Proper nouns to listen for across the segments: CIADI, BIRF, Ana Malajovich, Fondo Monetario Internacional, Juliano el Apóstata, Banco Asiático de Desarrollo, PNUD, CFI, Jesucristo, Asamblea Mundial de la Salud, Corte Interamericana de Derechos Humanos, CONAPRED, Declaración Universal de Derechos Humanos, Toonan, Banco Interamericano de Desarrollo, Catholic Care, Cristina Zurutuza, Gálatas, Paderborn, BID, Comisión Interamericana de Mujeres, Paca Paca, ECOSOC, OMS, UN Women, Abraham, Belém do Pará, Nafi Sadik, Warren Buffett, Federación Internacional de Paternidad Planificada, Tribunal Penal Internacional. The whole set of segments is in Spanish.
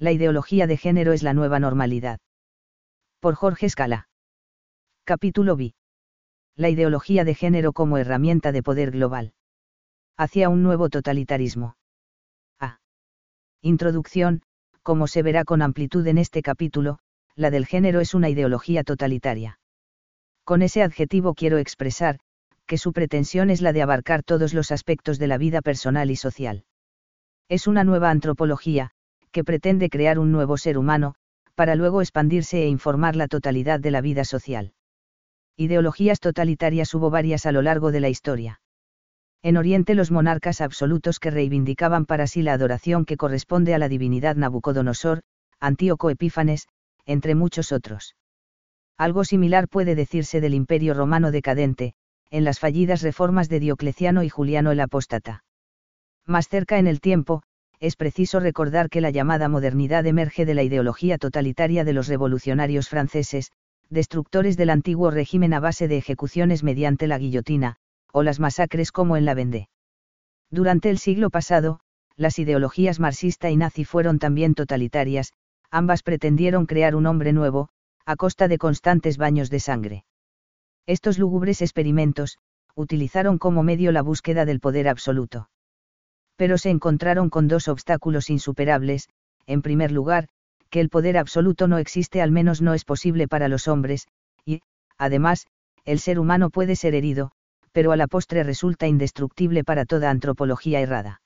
La ideología de género es la nueva normalidad. Por Jorge Scala. Capítulo B. La ideología de género como herramienta de poder global. Hacia un nuevo totalitarismo. A. Introducción. Como se verá con amplitud en este capítulo, la del género es una ideología totalitaria. Con ese adjetivo quiero expresar, que su pretensión es la de abarcar todos los aspectos de la vida personal y social. Es una nueva antropología, que pretende crear un nuevo ser humano, para luego expandirse e informar la totalidad de la vida social. Ideologías totalitarias hubo varias a lo largo de la historia. En Oriente, los monarcas absolutos que reivindicaban para sí la adoración que corresponde a la divinidad Nabucodonosor, Antíoco Epífanes, entre muchos otros. Algo similar puede decirse del Imperio Romano decadente, en las fallidas reformas de Diocleciano y Juliano el Apóstata. Más cerca en el tiempo, es preciso recordar que la llamada modernidad emerge de la ideología totalitaria de los revolucionarios franceses, destructores del antiguo régimen a base de ejecuciones mediante la guillotina, o las masacres como en la Vendée. Durante el siglo pasado, las ideologías marxista y nazi fueron también totalitarias, ambas pretendieron crear un hombre nuevo, a costa de constantes baños de sangre. Estos lúgubres experimentos, utilizaron como medio la búsqueda del poder absoluto. Pero se encontraron con dos obstáculos insuperables: en primer lugar, que el poder absoluto no existe, al menos no es posible para los hombres, y, además, el ser humano puede ser herido, pero a la postre resulta indestructible para toda antropología errada.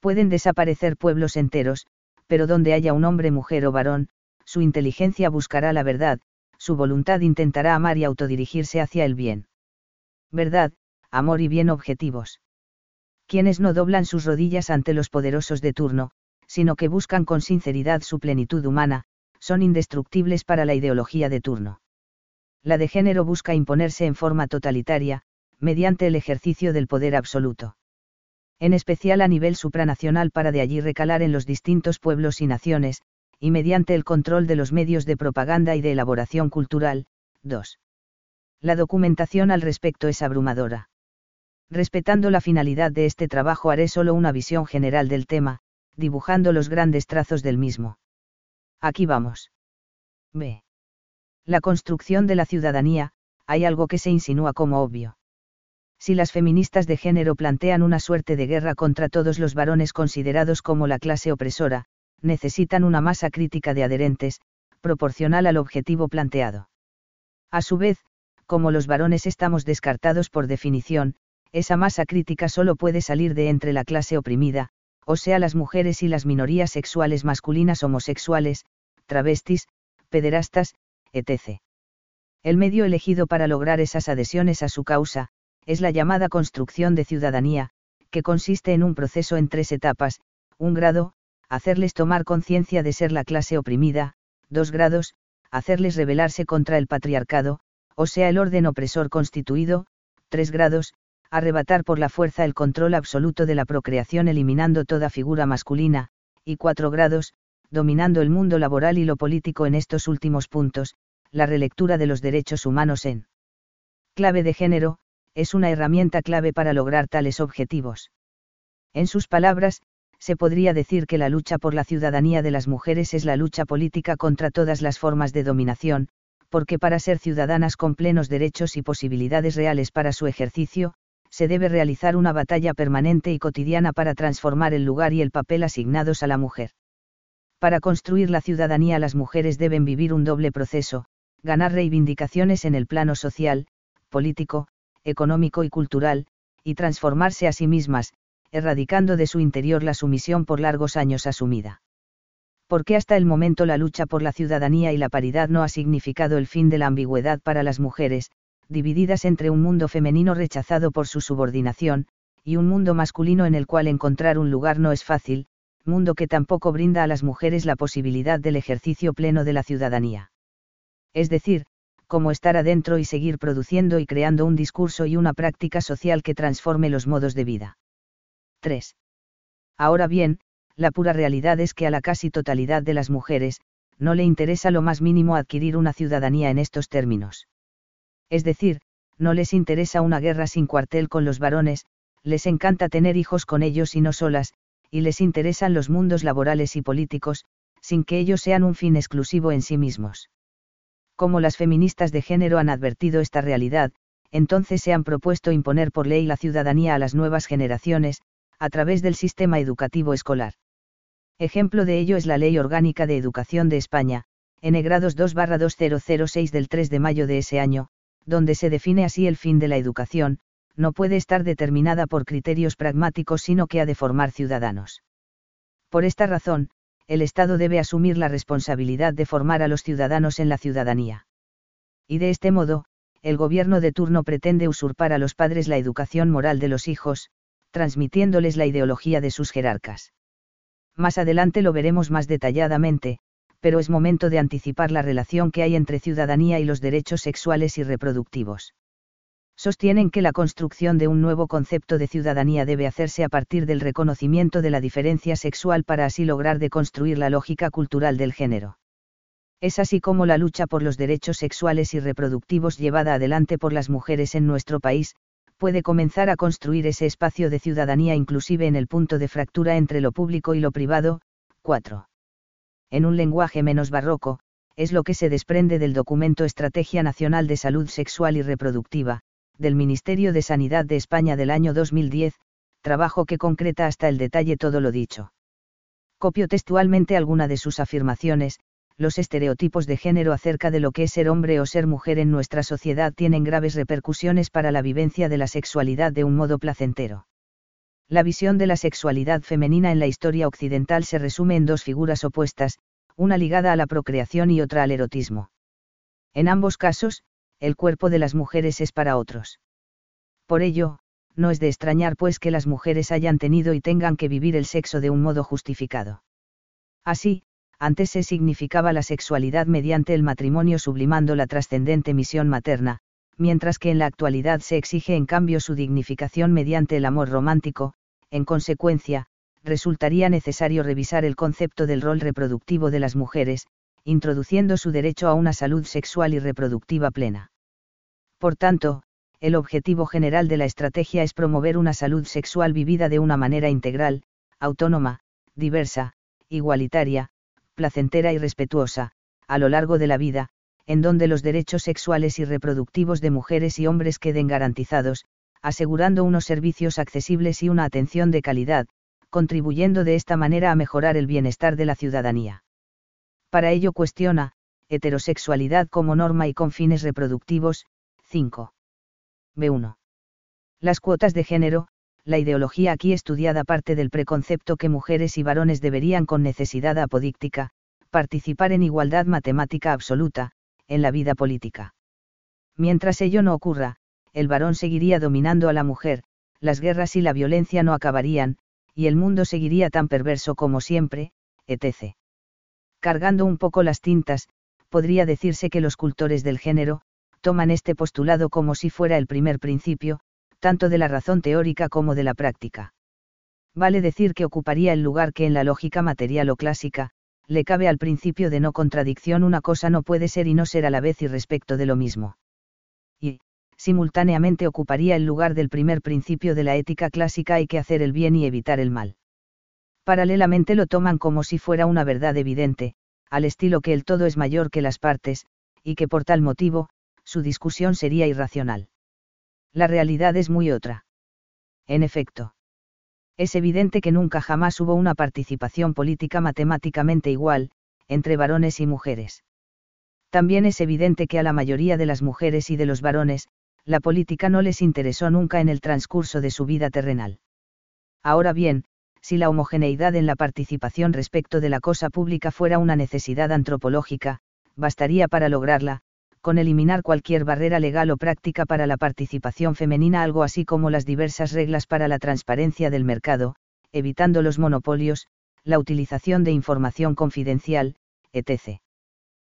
Pueden desaparecer pueblos enteros, pero donde haya un hombre, mujer o varón, su inteligencia buscará la verdad, su voluntad intentará amar y autodirigirse hacia el bien. Verdad, amor y bien objetivos. Quienes no doblan sus rodillas ante los poderosos de turno, sino que buscan con sinceridad su plenitud humana, son indestructibles para la ideología de turno. La de género busca imponerse en forma totalitaria, mediante el ejercicio del poder absoluto. En especial a nivel supranacional, para de allí recalar en los distintos pueblos y naciones, y mediante el control de los medios de propaganda y de elaboración cultural. 2. La documentación al respecto es abrumadora. Respetando la finalidad de este trabajo, haré solo una visión general del tema, dibujando los grandes trazos del mismo. Aquí vamos. B. La construcción de la ciudadanía. Hay algo que se insinúa como obvio. Si las feministas de género plantean una suerte de guerra contra todos los varones considerados como la clase opresora, necesitan una masa crítica de adherentes, proporcional al objetivo planteado. A su vez, como los varones estamos descartados por definición, esa masa crítica solo puede salir de entre la clase oprimida, o sea, las mujeres y las minorías sexuales masculinas, homosexuales, travestis, pederastas, etc. El medio elegido para lograr esas adhesiones a su causa, es la llamada construcción de ciudadanía, que consiste en un proceso en tres etapas: 1 grado, hacerles tomar conciencia de ser la clase oprimida; 2 grados, hacerles rebelarse contra el patriarcado, o sea, el orden opresor constituido; 3 grados, arrebatar por la fuerza el control absoluto de la procreación eliminando toda figura masculina; y 4 grados, dominando el mundo laboral y lo político. En estos últimos puntos, la relectura de los derechos humanos en clave de género es una herramienta clave para lograr tales objetivos. En sus palabras, se podría decir que la lucha por la ciudadanía de las mujeres es la lucha política contra todas las formas de dominación, porque para ser ciudadanas con plenos derechos y posibilidades reales para su ejercicio, se debe realizar una batalla permanente y cotidiana para transformar el lugar y el papel asignados a la mujer. Para construir la ciudadanía, las mujeres deben vivir un doble proceso: ganar reivindicaciones en el plano social, político, económico y cultural, y transformarse a sí mismas, erradicando de su interior la sumisión por largos años asumida. Porque hasta el momento la lucha por la ciudadanía y la paridad no ha significado el fin de la ambigüedad para las mujeres, divididas entre un mundo femenino rechazado por su subordinación, y un mundo masculino en el cual encontrar un lugar no es fácil, mundo que tampoco brinda a las mujeres la posibilidad del ejercicio pleno de la ciudadanía. Es decir, como estar adentro y seguir produciendo y creando un discurso y una práctica social que transforme los modos de vida. 3. Ahora bien, la pura realidad es que a la casi totalidad de las mujeres, no le interesa lo más mínimo adquirir una ciudadanía en estos términos. Es decir, no les interesa una guerra sin cuartel con los varones, les encanta tener hijos con ellos y no solas, y les interesan los mundos laborales y políticos, sin que ellos sean un fin exclusivo en sí mismos. Como las feministas de género han advertido esta realidad, entonces se han propuesto imponer por ley la ciudadanía a las nuevas generaciones, a través del sistema educativo escolar. Ejemplo de ello es la Ley Orgánica de Educación de España, n. 2/2006 del 3 de mayo de ese año, donde se define así el fin de la educación: no puede estar determinada por criterios pragmáticos sino que ha de formar ciudadanos. Por esta razón, el Estado debe asumir la responsabilidad de formar a los ciudadanos en la ciudadanía. Y de este modo, el gobierno de turno pretende usurpar a los padres la educación moral de los hijos, transmitiéndoles la ideología de sus jerarcas. Más adelante lo veremos más detalladamente, pero es momento de anticipar la relación que hay entre ciudadanía y los derechos sexuales y reproductivos. Sostienen que la construcción de un nuevo concepto de ciudadanía debe hacerse a partir del reconocimiento de la diferencia sexual para así lograr deconstruir la lógica cultural del género. Es así como la lucha por los derechos sexuales y reproductivos llevada adelante por las mujeres en nuestro país puede comenzar a construir ese espacio de ciudadanía inclusive en el punto de fractura entre lo público y lo privado. 4. En un lenguaje menos barroco, es lo que se desprende del documento Estrategia Nacional de Salud Sexual y Reproductiva, del Ministerio de Sanidad de España del año 2010, trabajo que concreta hasta el detalle todo lo dicho. Copio textualmente alguna de sus afirmaciones: los estereotipos de género acerca de lo que es ser hombre o ser mujer en nuestra sociedad tienen graves repercusiones para la vivencia de la sexualidad de un modo placentero. La visión de la sexualidad femenina en la historia occidental se resume en dos figuras opuestas, una ligada a la procreación y otra al erotismo. En ambos casos, el cuerpo de las mujeres es para otros. Por ello, no es de extrañar pues que las mujeres hayan tenido y tengan que vivir el sexo de un modo justificado. Así, antes se significaba la sexualidad mediante el matrimonio sublimando la trascendente misión materna, mientras que en la actualidad se exige en cambio su dignificación mediante el amor romántico. En consecuencia, resultaría necesario revisar el concepto del rol reproductivo de las mujeres, introduciendo su derecho a una salud sexual y reproductiva plena. Por tanto, el objetivo general de la estrategia es promover una salud sexual vivida de una manera integral, autónoma, diversa, igualitaria, placentera y respetuosa, a lo largo de la vida, en donde los derechos sexuales y reproductivos de mujeres y hombres queden garantizados, asegurando unos servicios accesibles y una atención de calidad, contribuyendo de esta manera a mejorar el bienestar de la ciudadanía. Para ello cuestiona heterosexualidad como norma y con fines reproductivos. 5. B1. Las cuotas de género. La ideología aquí estudiada parte del preconcepto que mujeres y varones deberían, con necesidad apodíctica, participar en igualdad matemática absoluta, en la vida política. Mientras ello no ocurra, el varón seguiría dominando a la mujer, las guerras y la violencia no acabarían, y el mundo seguiría tan perverso como siempre, etc. Cargando un poco las tintas, podría decirse que los cultores del género toman este postulado como si fuera el primer principio, tanto de la razón teórica como de la práctica. Vale decir que ocuparía el lugar que en la lógica material o clásica le cabe al principio de no contradicción: una cosa no puede ser y no ser a la vez y respecto de lo mismo. Y, simultáneamente, ocuparía el lugar del primer principio de la ética clásica: hay que hacer el bien y evitar el mal. Paralelamente lo toman como si fuera una verdad evidente, al estilo que el todo es mayor que las partes, y que por tal motivo, su discusión sería irracional. La realidad es muy otra. En efecto, es evidente que nunca jamás hubo una participación política matemáticamente igual, entre varones y mujeres. También es evidente que a la mayoría de las mujeres y de los varones, la política no les interesó nunca en el transcurso de su vida terrenal. Ahora bien, si la homogeneidad en la participación respecto de la cosa pública fuera una necesidad antropológica, bastaría para lograrla con eliminar cualquier barrera legal o práctica para la participación femenina, algo así como las diversas reglas para la transparencia del mercado, evitando los monopolios, la utilización de información confidencial, etc.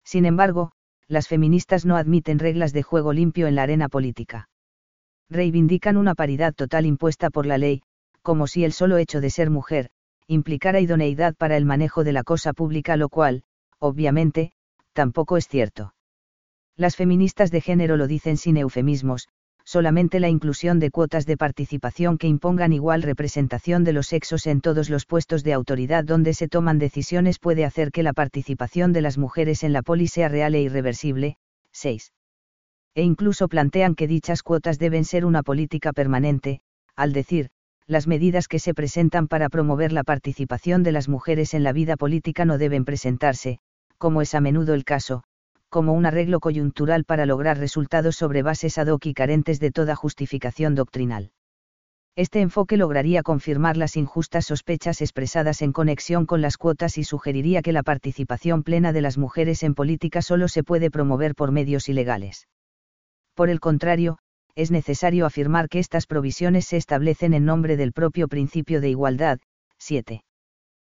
Sin embargo, las feministas no admiten reglas de juego limpio en la arena política. Reivindican una paridad total impuesta por la ley, como si el solo hecho de ser mujer implicara idoneidad para el manejo de la cosa pública, lo cual, obviamente, tampoco es cierto. Las feministas de género lo dicen sin eufemismos: solamente la inclusión de cuotas de participación que impongan igual representación de los sexos en todos los puestos de autoridad donde se toman decisiones puede hacer que la participación de las mujeres en la polis sea real e irreversible. 6. E incluso plantean que dichas cuotas deben ser una política permanente, al decir, las medidas que se presentan para promover la participación de las mujeres en la vida política no deben presentarse, como es a menudo el caso, como un arreglo coyuntural para lograr resultados sobre bases ad hoc y carentes de toda justificación doctrinal. Este enfoque lograría confirmar las injustas sospechas expresadas en conexión con las cuotas y sugeriría que la participación plena de las mujeres en política solo se puede promover por medios ilegales. Por el contrario, es necesario afirmar que estas provisiones se establecen en nombre del propio principio de igualdad. 7.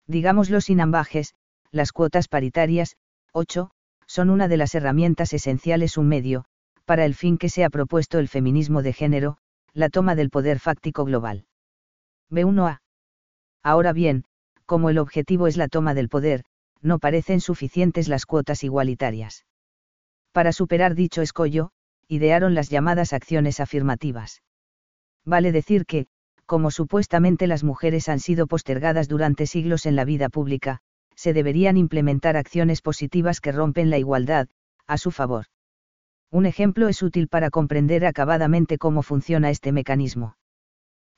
Digámoslo sin ambajes, las cuotas paritarias. 8. Son una de las herramientas esenciales, un medio, para el fin que se ha propuesto el feminismo de género, la toma del poder fáctico global. B1A. Ahora bien, como el objetivo es la toma del poder, no parecen suficientes las cuotas igualitarias. Para superar dicho escollo, idearon las llamadas acciones afirmativas. Vale decir que, como supuestamente las mujeres han sido postergadas durante siglos en la vida pública, se deberían implementar acciones positivas que rompen la igualdad, a su favor. Un ejemplo es útil para comprender acabadamente cómo funciona este mecanismo.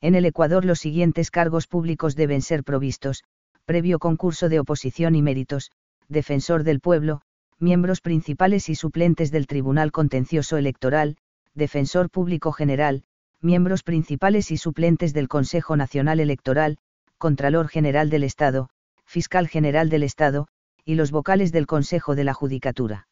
En el Ecuador los siguientes cargos públicos deben ser provistos, previo concurso de oposición y méritos: defensor del pueblo, miembros principales y suplentes del Tribunal Contencioso Electoral, defensor público general, miembros principales y suplentes del Consejo Nacional Electoral, Contralor General del Estado, Fiscal General del Estado, y los vocales del Consejo de la Judicatura.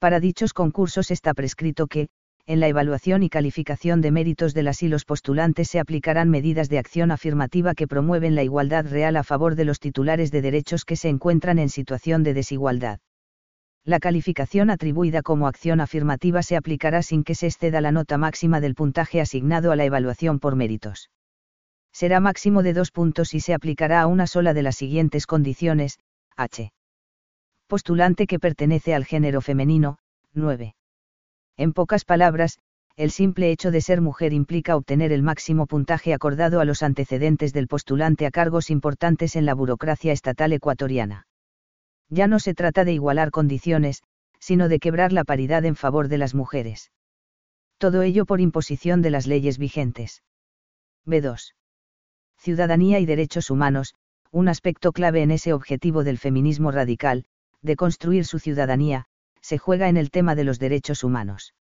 Para dichos concursos está prescrito que, en la evaluación y calificación de méritos de las y los postulantes se aplicarán medidas de acción afirmativa que promueven la igualdad real a favor de los titulares de derechos que se encuentran en situación de desigualdad. La calificación atribuida como acción afirmativa se aplicará sin que se exceda la nota máxima del puntaje asignado a la evaluación por méritos. Será máximo de 2 puntos y se aplicará a una sola de las siguientes condiciones: h. Postulante que pertenece al género femenino. 9. En pocas palabras, el simple hecho de ser mujer implica obtener el máximo puntaje acordado a los antecedentes del postulante a cargos importantes en la burocracia estatal ecuatoriana. Ya no se trata de igualar condiciones, sino de quebrar la paridad en favor de las mujeres. Todo ello por imposición de las leyes vigentes. B2. Ciudadanía y derechos humanos, un aspecto clave en ese objetivo del feminismo radical, de construir su ciudadanía, se juega en el tema de los derechos humanos.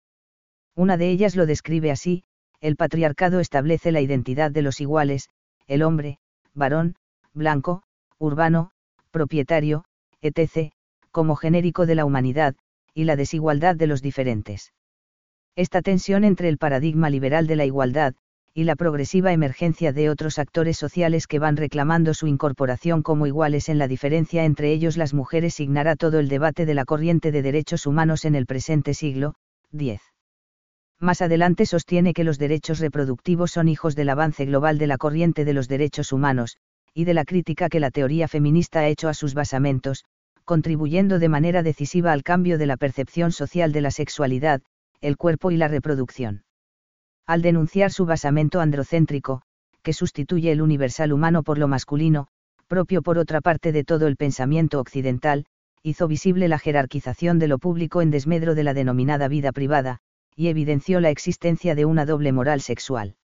Una de ellas lo describe así: el patriarcado establece la identidad de los iguales, el hombre, varón, blanco, urbano, propietario, etc., como genérico de la humanidad, y la desigualdad de los diferentes. Esta tensión entre el paradigma liberal de la igualdad, y la progresiva emergencia de otros actores sociales que van reclamando su incorporación como iguales en la diferencia entre ellos las mujeres signará todo el debate de la corriente de derechos humanos en el presente siglo. 10. Más adelante sostiene que los derechos reproductivos son hijos del avance global de la corriente de los derechos humanos, y de la crítica que la teoría feminista ha hecho a sus basamentos, contribuyendo de manera decisiva al cambio de la percepción social de la sexualidad, el cuerpo y la reproducción. Al denunciar su basamento androcéntrico, que sustituye el universal humano por lo masculino, propio por otra parte de todo el pensamiento occidental, hizo visible la jerarquización de lo público en desmedro de la denominada vida privada, y evidenció la existencia de una doble moral sexual.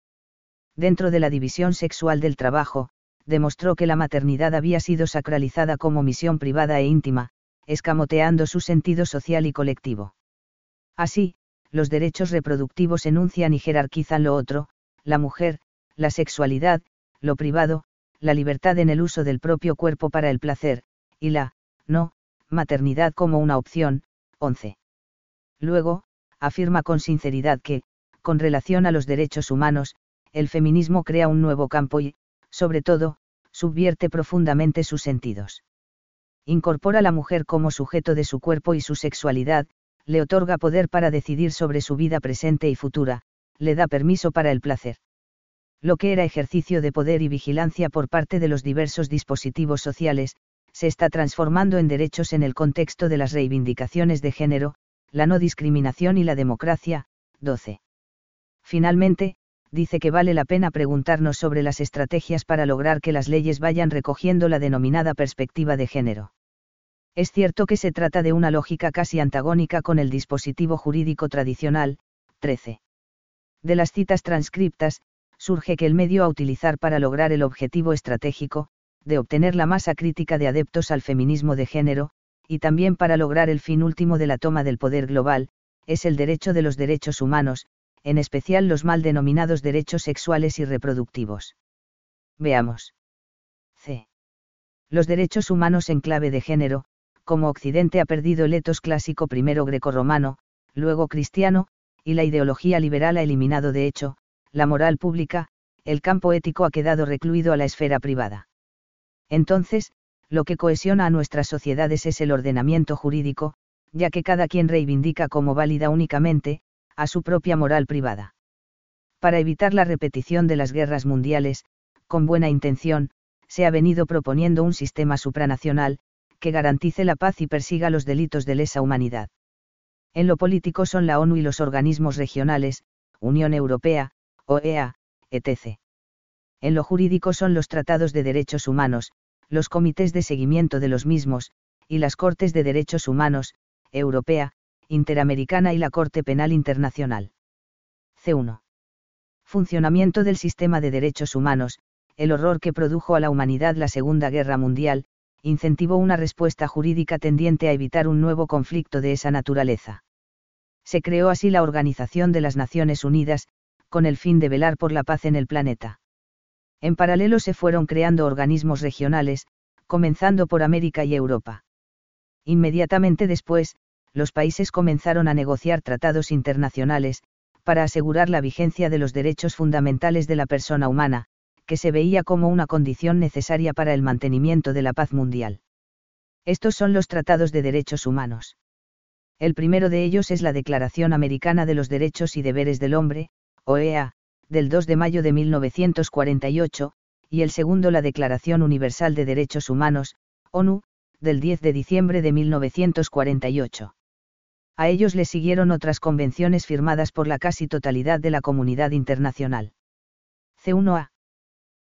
Dentro de la división sexual del trabajo, demostró que la maternidad había sido sacralizada como misión privada e íntima, escamoteando su sentido social y colectivo. Así, los derechos reproductivos enuncian y jerarquizan lo otro, la mujer, la sexualidad, lo privado, la libertad en el uso del propio cuerpo para el placer, y la, no, maternidad como una opción. 11. Luego, afirma con sinceridad que, con relación a los derechos humanos, el feminismo crea un nuevo campo y, sobre todo, subvierte profundamente sus sentidos. Incorpora a la mujer como sujeto de su cuerpo y su sexualidad, le otorga poder para decidir sobre su vida presente y futura, le da permiso para el placer. Lo que era ejercicio de poder y vigilancia por parte de los diversos dispositivos sociales, se está transformando en derechos en el contexto de las reivindicaciones de género, la no discriminación y la democracia. 12. Finalmente, dice que vale la pena preguntarnos sobre las estrategias para lograr que las leyes vayan recogiendo la denominada perspectiva de género. Es cierto que se trata de una lógica casi antagónica con el dispositivo jurídico tradicional. 13. De las citas transcriptas, surge que el medio a utilizar para lograr el objetivo estratégico, de obtener la masa crítica de adeptos al feminismo de género, y también para lograr el fin último de la toma del poder global, es el derecho de los derechos humanos, en especial los mal denominados derechos sexuales y reproductivos. Veamos. C. Los derechos humanos en clave de género, como Occidente ha perdido el etos clásico primero grecorromano, luego cristiano, y la ideología liberal ha eliminado de hecho, la moral pública, el campo ético ha quedado recluido a la esfera privada. Entonces, lo que cohesiona a nuestras sociedades es el ordenamiento jurídico, ya que cada quien reivindica como válida únicamente, a su propia moral privada. Para evitar la repetición de las guerras mundiales, con buena intención, se ha venido proponiendo un sistema supranacional, que garantice la paz y persiga los delitos de lesa humanidad. En lo político son la ONU y los organismos regionales, Unión Europea, OEA, etc. En lo jurídico son los tratados de derechos humanos, los comités de seguimiento de los mismos, y las Cortes de Derechos Humanos, Europea, Interamericana y la Corte Penal Internacional. C1. Funcionamiento del sistema de derechos humanos. El horror que produjo a la humanidad la Segunda Guerra Mundial, incentivó una respuesta jurídica tendiente a evitar un nuevo conflicto de esa naturaleza. Se creó así la Organización de las Naciones Unidas, con el fin de velar por la paz en el planeta. En paralelo se fueron creando organismos regionales, comenzando por América y Europa. Inmediatamente después, los países comenzaron a negociar tratados internacionales, para asegurar la vigencia de los derechos fundamentales de la persona humana, que se veía como una condición necesaria para el mantenimiento de la paz mundial. Estos son los tratados de derechos humanos. El primero de ellos es la Declaración Americana de los Derechos y Deberes del Hombre, OEA, del 2 de mayo de 1948, y el segundo la Declaración Universal de Derechos Humanos, ONU, del 10 de diciembre de 1948. A ellos le siguieron otras convenciones firmadas por la casi totalidad de la comunidad internacional. C1A.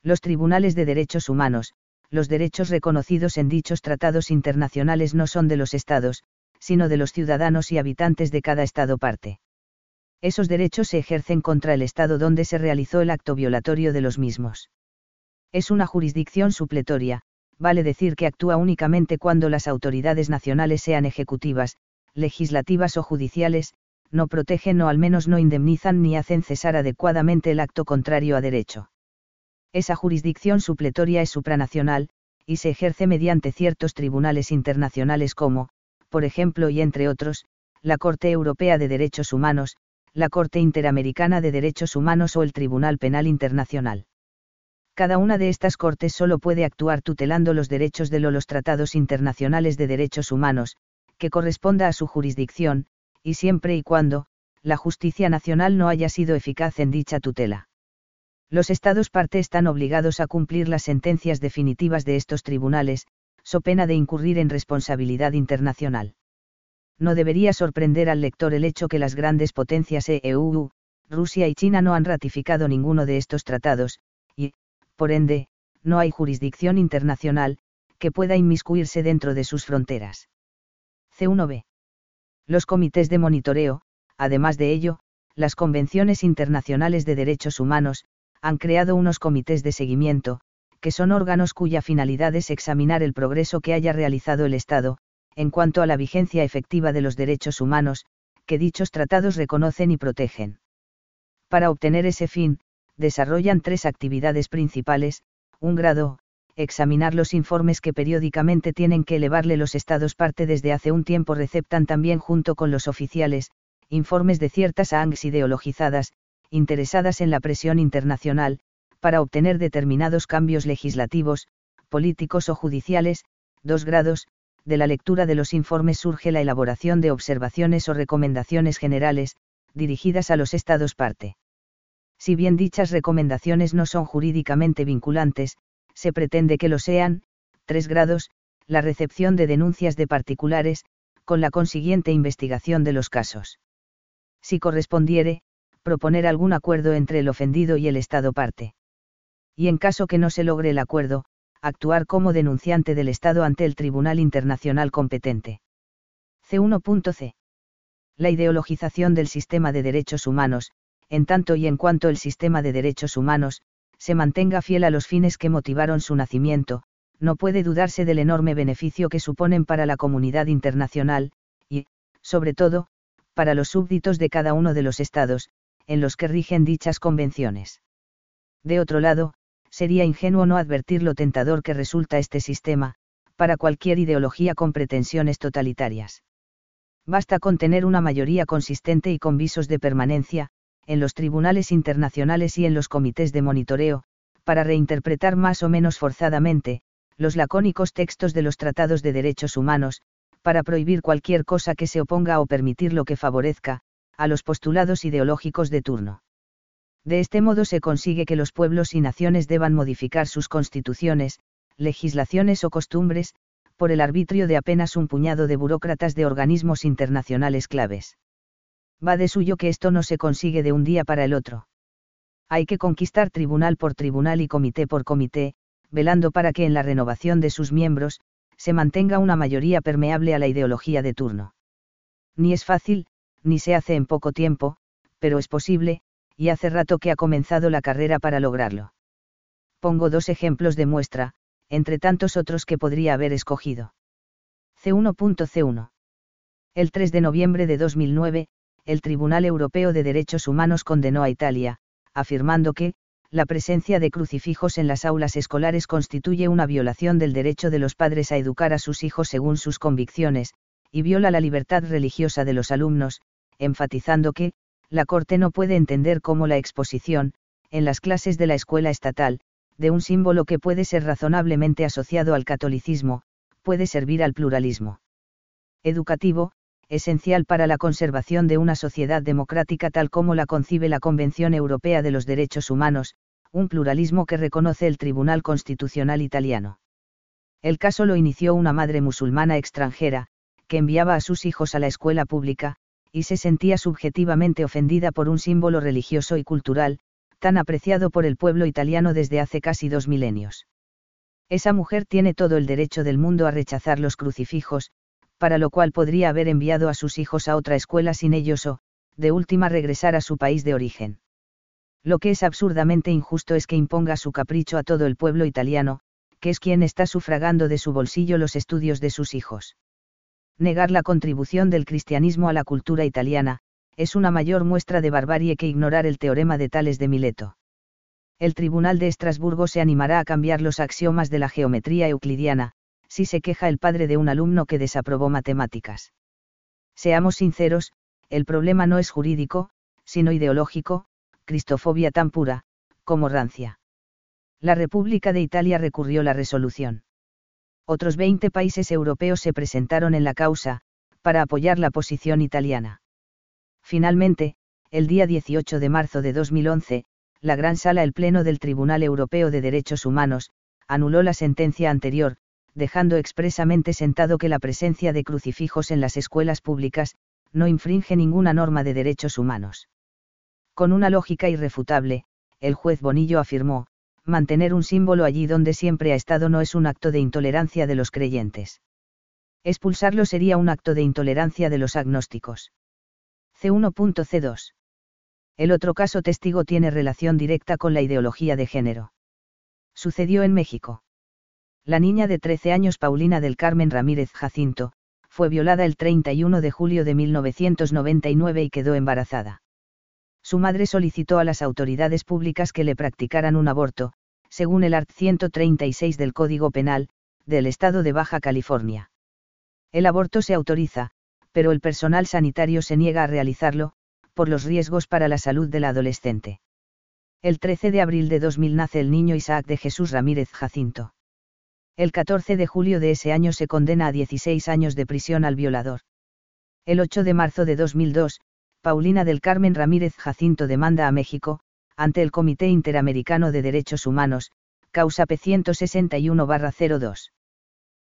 Los tribunales de derechos humanos, los derechos reconocidos en dichos tratados internacionales no son de los estados, sino de los ciudadanos y habitantes de cada estado parte. Esos derechos se ejercen contra el estado donde se realizó el acto violatorio de los mismos. Es una jurisdicción supletoria, vale decir que actúa únicamente cuando las autoridades nacionales sean ejecutivas, legislativas o judiciales, no protegen o al menos no indemnizan ni hacen cesar adecuadamente el acto contrario a derecho. Esa jurisdicción supletoria es supranacional, y se ejerce mediante ciertos tribunales internacionales como, por ejemplo y entre otros, la Corte Europea de Derechos Humanos, la Corte Interamericana de Derechos Humanos o el Tribunal Penal Internacional. Cada una de estas cortes solo puede actuar tutelando los derechos de los tratados internacionales de derechos humanos, que corresponda a su jurisdicción, y siempre y cuando, la justicia nacional no haya sido eficaz en dicha tutela. Los estados parte están obligados a cumplir las sentencias definitivas de estos tribunales, so pena de incurrir en responsabilidad internacional. No debería sorprender al lector el hecho que las grandes potencias EU, Rusia y China no han ratificado ninguno de estos tratados, y, por ende, no hay jurisdicción internacional, que pueda inmiscuirse dentro de sus fronteras. C1b. Los comités de monitoreo, además de ello, las convenciones internacionales de derechos humanos, han creado unos comités de seguimiento, que son órganos cuya finalidad es examinar el progreso que haya realizado el Estado, en cuanto a la vigencia efectiva de los derechos humanos, que dichos tratados reconocen y protegen. Para obtener ese fin, desarrollan tres actividades principales: un grado, examinar los informes que periódicamente tienen que elevarle los estados parte desde hace un tiempo receptan también junto con los oficiales, informes de ciertas ONGs ideologizadas, interesadas en la presión internacional, para obtener determinados cambios legislativos, políticos o judiciales. 2 grados, de la lectura de los informes surge la elaboración de observaciones o recomendaciones generales, dirigidas a los estados parte. Si bien dichas recomendaciones no son jurídicamente vinculantes, se pretende que lo sean. 3 grados, la recepción de denuncias de particulares, con la consiguiente investigación de los casos. Si correspondiere, proponer algún acuerdo entre el ofendido y el Estado parte. Y en caso que no se logre el acuerdo, actuar como denunciante del Estado ante el Tribunal Internacional competente. C1.c. La ideologización del sistema de derechos humanos, en tanto y en cuanto el sistema de derechos humanos se mantenga fiel a los fines que motivaron su nacimiento, no puede dudarse del enorme beneficio que suponen para la comunidad internacional, y, sobre todo, para los súbditos de cada uno de los estados, en los que rigen dichas convenciones. De otro lado, sería ingenuo no advertir lo tentador que resulta este sistema, para cualquier ideología con pretensiones totalitarias. Basta con tener una mayoría consistente y con visos de permanencia, en los tribunales internacionales y en los comités de monitoreo, para reinterpretar más o menos forzadamente los lacónicos textos de los tratados de derechos humanos, para prohibir cualquier cosa que se oponga o permitir lo que favorezca a los postulados ideológicos de turno. De este modo se consigue que los pueblos y naciones deban modificar sus constituciones, legislaciones o costumbres, por el arbitrio de apenas un puñado de burócratas de organismos internacionales claves. Va de suyo que esto no se consigue de un día para el otro. Hay que conquistar tribunal por tribunal y comité por comité, velando para que en la renovación de sus miembros, se mantenga una mayoría permeable a la ideología de turno. Ni es fácil, ni se hace en poco tiempo, pero es posible, y hace rato que ha comenzado la carrera para lograrlo. Pongo dos ejemplos de muestra, entre tantos otros que podría haber escogido. C1.C1. El 3 de noviembre de 2009, el Tribunal Europeo de Derechos Humanos condenó a Italia, afirmando que, la presencia de crucifijos en las aulas escolares constituye una violación del derecho de los padres a educar a sus hijos según sus convicciones, y viola la libertad religiosa de los alumnos, enfatizando que, la Corte no puede entender cómo la exposición, en las clases de la escuela estatal, de un símbolo que puede ser razonablemente asociado al catolicismo, puede servir al pluralismo educativo, esencial para la conservación de una sociedad democrática tal como la concibe la Convención Europea de los Derechos Humanos, un pluralismo que reconoce el Tribunal Constitucional italiano. El caso lo inició una madre musulmana extranjera, que enviaba a sus hijos a la escuela pública, y se sentía subjetivamente ofendida por un símbolo religioso y cultural, tan apreciado por el pueblo italiano desde hace casi 2 milenios. Esa mujer tiene todo el derecho del mundo a rechazar los crucifijos, para lo cual podría haber enviado a sus hijos a otra escuela sin ellos o, de última, regresar a su país de origen. Lo que es absurdamente injusto es que imponga su capricho a todo el pueblo italiano, que es quien está sufragando de su bolsillo los estudios de sus hijos. Negar la contribución del cristianismo a la cultura italiana, es una mayor muestra de barbarie que ignorar el teorema de Tales de Mileto. El Tribunal de Estrasburgo se animará a cambiar los axiomas de la geometría euclidiana, si se queja el padre de un alumno que desaprobó matemáticas. Seamos sinceros, el problema no es jurídico, sino ideológico, cristofobia tan pura, como rancia. La República de Italia recurrió la resolución. Otros 20 países europeos se presentaron en la causa, para apoyar la posición italiana. Finalmente, el día 18 de marzo de 2011, la Gran Sala del Pleno del Tribunal Europeo de Derechos Humanos, anuló la sentencia anterior, dejando expresamente sentado que la presencia de crucifijos en las escuelas públicas, no infringe ninguna norma de derechos humanos. Con una lógica irrefutable, el juez Bonillo afirmó, mantener un símbolo allí donde siempre ha estado no es un acto de intolerancia de los creyentes. Expulsarlo sería un acto de intolerancia de los agnósticos. C1.C2. El otro caso testigo tiene relación directa con la ideología de género. Sucedió en México. La niña de 13 años Paulina del Carmen Ramírez Jacinto, fue violada el 31 de julio de 1999 y quedó embarazada. Su madre solicitó a las autoridades públicas que le practicaran un aborto, según el art. 136 del Código Penal, del Estado de Baja California. El aborto se autoriza, pero el personal sanitario se niega a realizarlo, por los riesgos para la salud de la adolescente. El 13 de abril de 2000 nace el niño Isaac de Jesús Ramírez Jacinto. El 14 de julio de ese año se condena a 16 años de prisión al violador. El 8 de marzo de 2002, Paulina del Carmen Ramírez Jacinto demanda a México, ante el Comité Interamericano de Derechos Humanos, causa P161-02.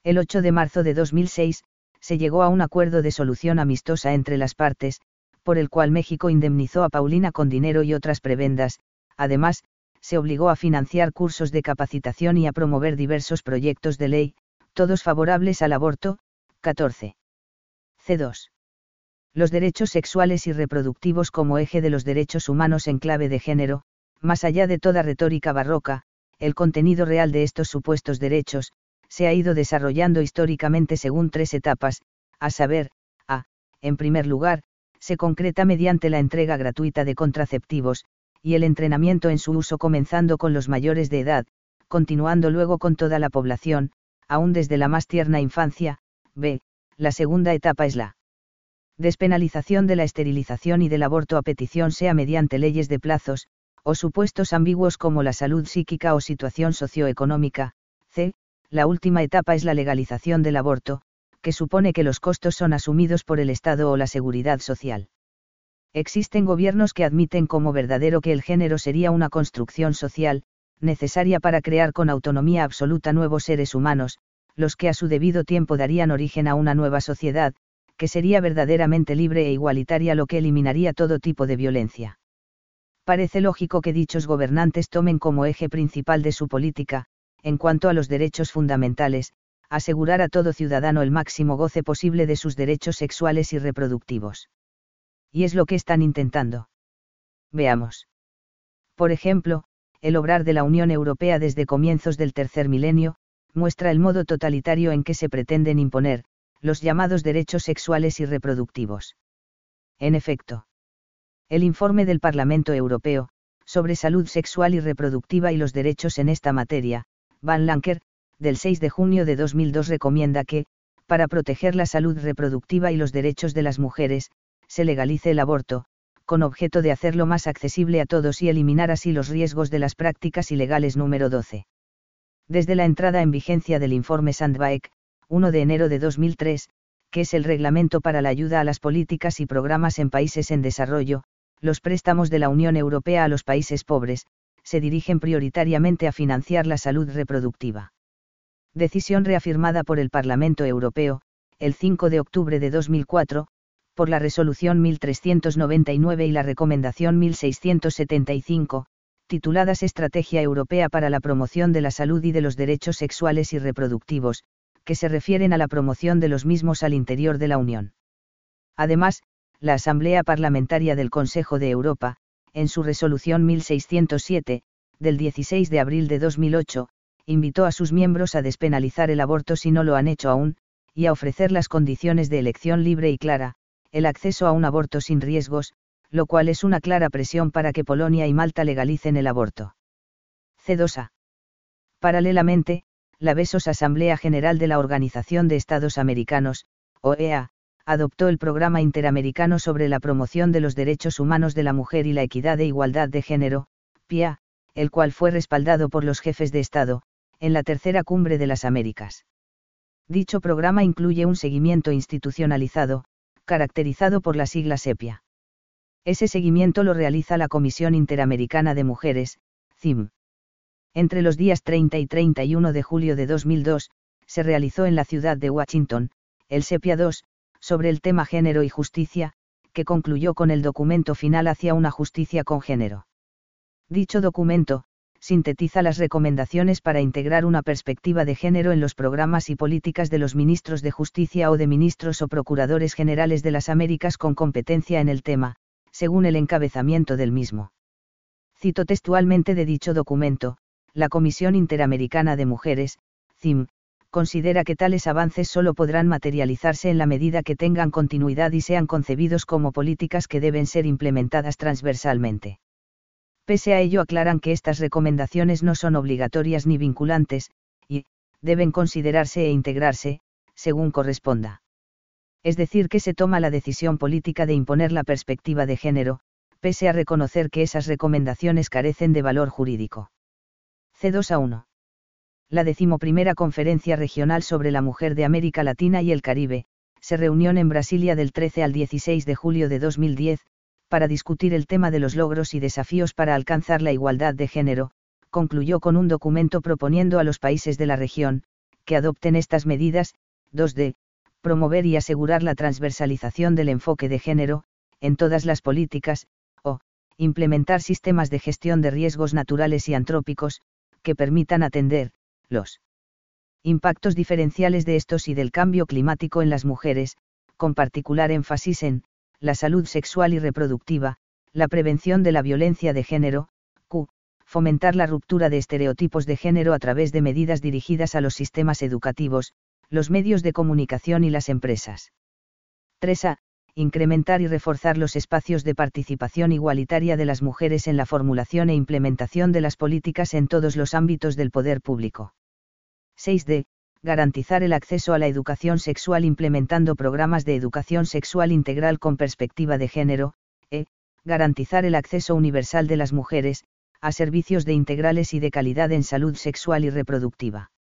El 8 de marzo de 2006, se llegó a un acuerdo de solución amistosa entre las partes, por el cual México indemnizó a Paulina con dinero y otras prebendas. Además, se obligó a financiar cursos de capacitación y a promover diversos proyectos de ley, todos favorables al aborto. 14. C2. Los derechos sexuales y reproductivos como eje de los derechos humanos en clave de género, más allá de toda retórica barroca, el contenido real de estos supuestos derechos, se ha ido desarrollando históricamente según tres etapas, a saber, a, en primer lugar, se concreta mediante la entrega gratuita de contraceptivos, y el entrenamiento en su uso comenzando con los mayores de edad, continuando luego con toda la población, aún desde la más tierna infancia. B. La segunda etapa es la despenalización de la esterilización y del aborto a petición, sea mediante leyes de plazos, o supuestos ambiguos como la salud psíquica o situación socioeconómica. C. La última etapa es la legalización del aborto, que supone que los costos son asumidos por el Estado o la Seguridad Social. Existen gobiernos que admiten como verdadero que el género sería una construcción social, necesaria para crear con autonomía absoluta nuevos seres humanos, los que a su debido tiempo darían origen a una nueva sociedad, que sería verdaderamente libre e igualitaria, lo que eliminaría todo tipo de violencia. Parece lógico que dichos gobernantes tomen como eje principal de su política, en cuanto a los derechos fundamentales, asegurar a todo ciudadano el máximo goce posible de sus derechos sexuales y reproductivos. Y es lo que están intentando. Veamos. Por ejemplo, el obrar de la Unión Europea desde comienzos del tercer milenio, muestra el modo totalitario en que se pretenden imponer los llamados derechos sexuales y reproductivos. En efecto, el informe del Parlamento Europeo, sobre salud sexual y reproductiva y los derechos en esta materia, Van Lancker, del 6 de junio de 2002 recomienda que, para proteger la salud reproductiva y los derechos de las mujeres, se legalice el aborto, con objeto de hacerlo más accesible a todos y eliminar así los riesgos de las prácticas ilegales. Número 12. Desde la entrada en vigencia del informe Sandbaek, 1 de enero de 2003, que es el reglamento para la ayuda a las políticas y programas en países en desarrollo, los préstamos de la Unión Europea a los países pobres, se dirigen prioritariamente a financiar la salud reproductiva. Decisión reafirmada por el Parlamento Europeo, el 5 de octubre de 2004, por la Resolución 1399 y la Recomendación 1675, tituladas Estrategia Europea para la Promoción de la Salud y de los Derechos Sexuales y Reproductivos, que se refieren a la promoción de los mismos al interior de la Unión. Además, la Asamblea Parlamentaria del Consejo de Europa, en su Resolución 1607, del 16 de abril de 2008, invitó a sus miembros a despenalizar el aborto si no lo han hecho aún, y a ofrecer las condiciones de elección libre y clara, el acceso a un aborto sin riesgos, lo cual es una clara presión para que Polonia y Malta legalicen el aborto. C2a. Paralelamente, la BESOS Asamblea General de la Organización de Estados Americanos, OEA, adoptó el Programa Interamericano sobre la Promoción de los Derechos Humanos de la Mujer y la Equidad e Igualdad de Género, PIA, el cual fue respaldado por los jefes de Estado, en la Tercera Cumbre de las Américas. Dicho programa incluye un seguimiento institucionalizado, caracterizado por la sigla SEPIA. Ese seguimiento lo realiza la Comisión Interamericana de Mujeres, CIM. Entre los días 30 y 31 de julio de 2002, se realizó en la ciudad de Washington, el SEPIA 2, sobre el tema género y justicia, que concluyó con el documento final hacia una justicia con género. Dicho documento, sintetiza las recomendaciones para integrar una perspectiva de género en los programas y políticas de los ministros de justicia o de ministros o procuradores generales de las Américas con competencia en el tema, según el encabezamiento del mismo. Cito textualmente de dicho documento: la Comisión Interamericana de Mujeres, CIM, considera que tales avances solo podrán materializarse en la medida que tengan continuidad y sean concebidos como políticas que deben ser implementadas transversalmente. Pese a ello, aclaran que estas recomendaciones no son obligatorias ni vinculantes, y deben considerarse e integrarse, según corresponda. Es decir, que se toma la decisión política de imponer la perspectiva de género, pese a reconocer que esas recomendaciones carecen de valor jurídico. C2a1. La 11ª Conferencia Regional sobre la Mujer de América Latina y el Caribe, se reunió en Brasilia del 13 al 16 de julio de 2010, para discutir el tema de los logros y desafíos para alcanzar la igualdad de género, concluyó con un documento proponiendo a los países de la región, que adopten estas medidas, 2d, promover y asegurar la transversalización del enfoque de género, en todas las políticas, o implementar sistemas de gestión de riesgos naturales y antrópicos, que permitan atender los impactos diferenciales de estos y del cambio climático en las mujeres, con particular énfasis en la salud sexual y reproductiva, la prevención de la violencia de género, fomentar la ruptura de estereotipos de género a través de medidas dirigidas a los sistemas educativos, los medios de comunicación y las empresas. 3. Incrementar y reforzar los espacios de participación igualitaria de las mujeres en la formulación e implementación de las políticas en todos los ámbitos del poder público. 6. Garantizar el acceso a la educación sexual implementando programas de educación sexual integral con perspectiva de género, garantizar el acceso universal de las mujeres a servicios de integrales y de calidad en salud sexual y reproductiva.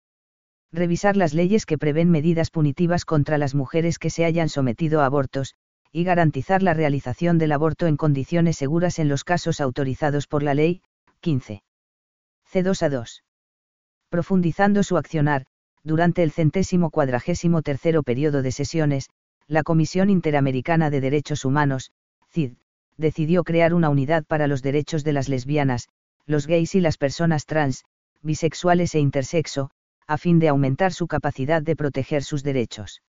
Revisar las leyes que prevén medidas punitivas contra las mujeres que se hayan sometido a abortos, y garantizar la realización del aborto en condiciones seguras en los casos autorizados por la ley. 15. C2A2. Profundizando su accionar, durante el 143º periodo de sesiones, la Comisión Interamericana de Derechos Humanos, CID, decidió crear una unidad para los derechos de las lesbianas, los gays y las personas trans, bisexuales e intersexo, a fin de aumentar su capacidad de proteger sus derechos.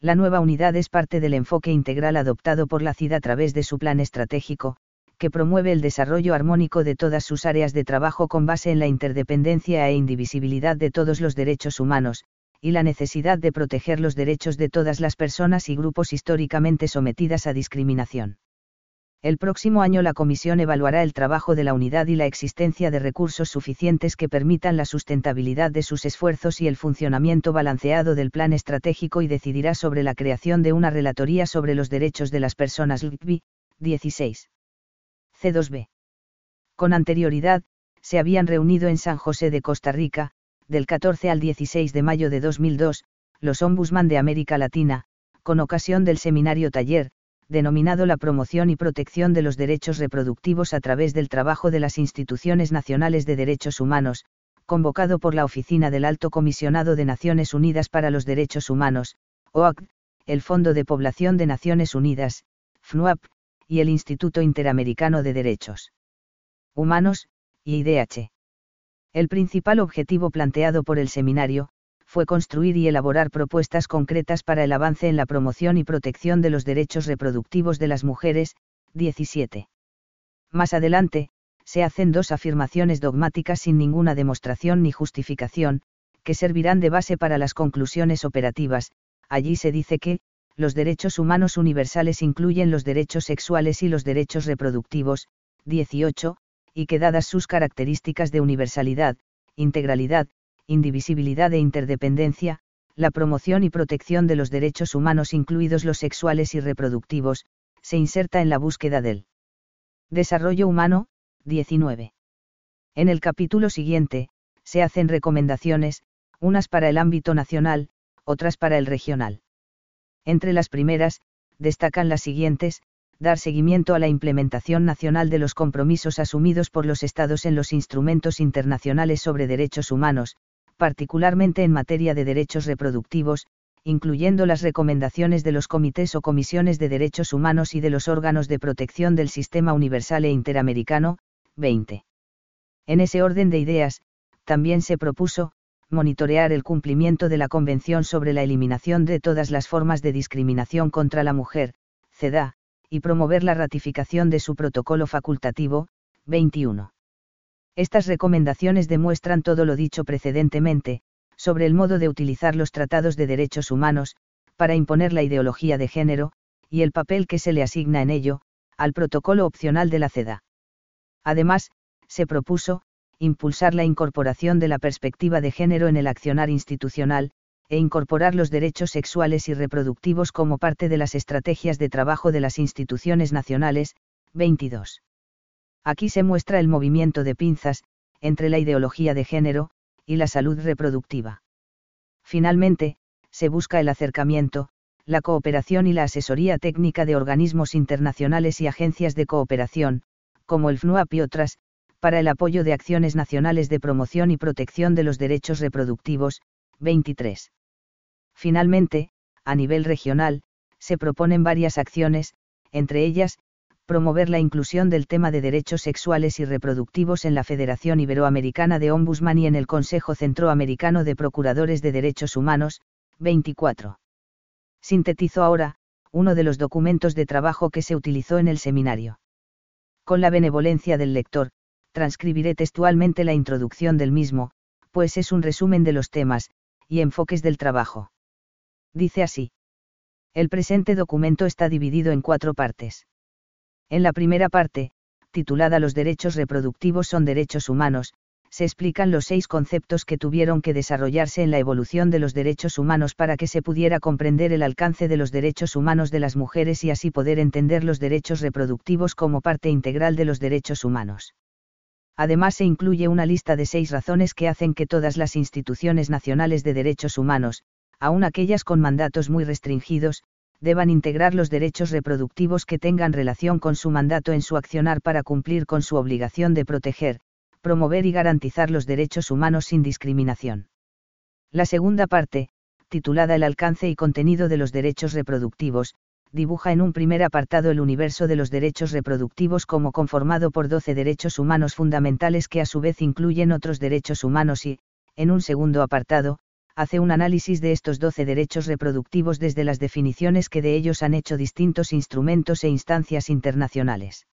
La nueva unidad es parte del enfoque integral adoptado por la CID a través de su plan estratégico, que promueve el desarrollo armónico de todas sus áreas de trabajo con base en la interdependencia e indivisibilidad de todos los derechos humanos, y la necesidad de proteger los derechos de todas las personas y grupos históricamente sometidas a discriminación. El próximo año la Comisión evaluará el trabajo de la unidad y la existencia de recursos suficientes que permitan la sustentabilidad de sus esfuerzos y el funcionamiento balanceado del plan estratégico y decidirá sobre la creación de una relatoría sobre los derechos de las personas LGBTI. 16. C2B. Con anterioridad, se habían reunido en San José de Costa Rica, del 14 al 16 de mayo de 2002, los Ombudsman de América Latina, con ocasión del seminario taller, denominado la promoción y protección de los derechos reproductivos a través del trabajo de las instituciones nacionales de derechos humanos, convocado por la Oficina del Alto Comisionado de Naciones Unidas para los Derechos Humanos, OACD, el Fondo de Población de Naciones Unidas, FNUAP, y el Instituto Interamericano de Derechos Humanos, IDH. El principal objetivo planteado por el seminario, fue construir y elaborar propuestas concretas para el avance en la promoción y protección de los derechos reproductivos de las mujeres. 17. Más adelante, se hacen dos afirmaciones dogmáticas sin ninguna demostración ni justificación, que servirán de base para las conclusiones operativas. Allí se dice que, los derechos humanos universales incluyen los derechos sexuales y los derechos reproductivos. 18. Y que dadas sus características de universalidad, integralidad, indivisibilidad e interdependencia, la promoción y protección de los derechos humanos incluidos los sexuales y reproductivos, se inserta en la búsqueda del desarrollo humano. 19. En el capítulo siguiente, se hacen recomendaciones, unas para el ámbito nacional, otras para el regional. Entre las primeras, destacan las siguientes: dar seguimiento a la implementación nacional de los compromisos asumidos por los Estados en los instrumentos internacionales sobre derechos humanos, particularmente en materia de derechos reproductivos, incluyendo las recomendaciones de los comités o comisiones de derechos humanos y de los órganos de protección del sistema universal e interamericano. 20. En ese orden de ideas, también se propuso, monitorear el cumplimiento de la Convención sobre la Eliminación de todas las formas de discriminación contra la mujer, CEDAW, y promover la ratificación de su protocolo facultativo. 21. Estas recomendaciones demuestran todo lo dicho precedentemente, sobre el modo de utilizar los tratados de derechos humanos, para imponer la ideología de género, y el papel que se le asigna en ello, al protocolo opcional de la CEDAW. Además, se propuso, impulsar la incorporación de la perspectiva de género en el accionar institucional, e incorporar los derechos sexuales y reproductivos como parte de las estrategias de trabajo de las instituciones nacionales. 22. Aquí se muestra el movimiento de pinzas, entre la ideología de género, y la salud reproductiva. Finalmente, se busca el acercamiento, la cooperación y la asesoría técnica de organismos internacionales y agencias de cooperación, como el FNUAP y otras, para el apoyo de acciones nacionales de promoción y protección de los derechos reproductivos. 23. Finalmente, a nivel regional, se proponen varias acciones, entre ellas, promover la inclusión del tema de derechos sexuales y reproductivos en la Federación Iberoamericana de Ombudsman y en el Consejo Centroamericano de Procuradores de Derechos Humanos, 24. Sintetizo ahora, uno de los documentos de trabajo que se utilizó en el seminario. Con la benevolencia del lector, transcribiré textualmente la introducción del mismo, pues es un resumen de los temas y enfoques del trabajo. Dice así. El presente documento está dividido en 4 partes. En la primera parte, titulada Los derechos reproductivos son derechos humanos, se explican los 6 conceptos que tuvieron que desarrollarse en la evolución de los derechos humanos para que se pudiera comprender el alcance de los derechos humanos de las mujeres y así poder entender los derechos reproductivos como parte integral de los derechos humanos. Además se incluye una lista de 6 razones que hacen que todas las instituciones nacionales de derechos humanos, aun aquellas con mandatos muy restringidos, deban integrar los derechos reproductivos que tengan relación con su mandato en su accionar para cumplir con su obligación de proteger, promover y garantizar los derechos humanos sin discriminación. La segunda parte, titulada El alcance y contenido de los derechos reproductivos, dibuja en un primer apartado el universo de los derechos reproductivos como conformado por 12 derechos humanos fundamentales que a su vez incluyen otros derechos humanos y, en un segundo apartado, hace un análisis de estos 12 derechos reproductivos desde las definiciones que de ellos han hecho distintos instrumentos e instancias internacionales.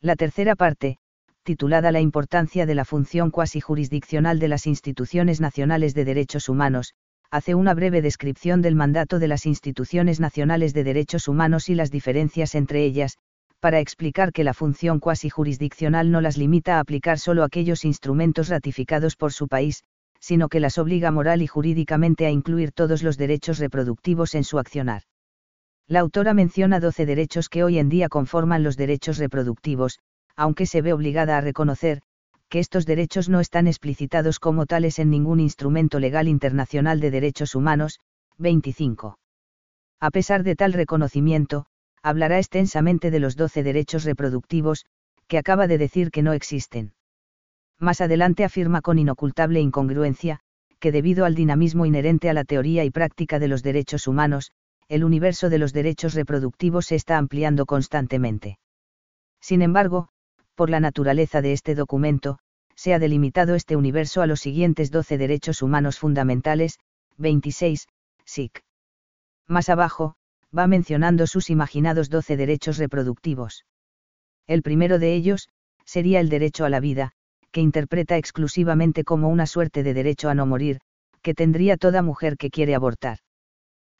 La tercera parte, titulada La importancia de la función cuasi jurisdiccional de las instituciones nacionales de derechos humanos, hace una breve descripción del mandato de las instituciones nacionales de derechos humanos y las diferencias entre ellas, para explicar que la función cuasi jurisdiccional no las limita a aplicar solo aquellos instrumentos ratificados por su país, sino que las obliga moral y jurídicamente a incluir todos los derechos reproductivos en su accionar. La autora menciona 12 derechos que hoy en día conforman los derechos reproductivos, aunque se ve obligada a reconocer que estos derechos no están explicitados como tales en ningún instrumento legal internacional de derechos humanos, 25. A pesar de tal reconocimiento, hablará extensamente de los 12 derechos reproductivos, que acaba de decir que no existen. Más adelante afirma con inocultable incongruencia, que debido al dinamismo inherente a la teoría y práctica de los derechos humanos, el universo de los derechos reproductivos se está ampliando constantemente. Sin embargo, por la naturaleza de este documento, se ha delimitado este universo a los siguientes 12 derechos humanos fundamentales, 26, SIC. Más abajo, va mencionando sus imaginados 12 derechos reproductivos. El primero de ellos, sería el derecho a la vida, que interpreta exclusivamente como una suerte de derecho a no morir, que tendría toda mujer que quiere abortar.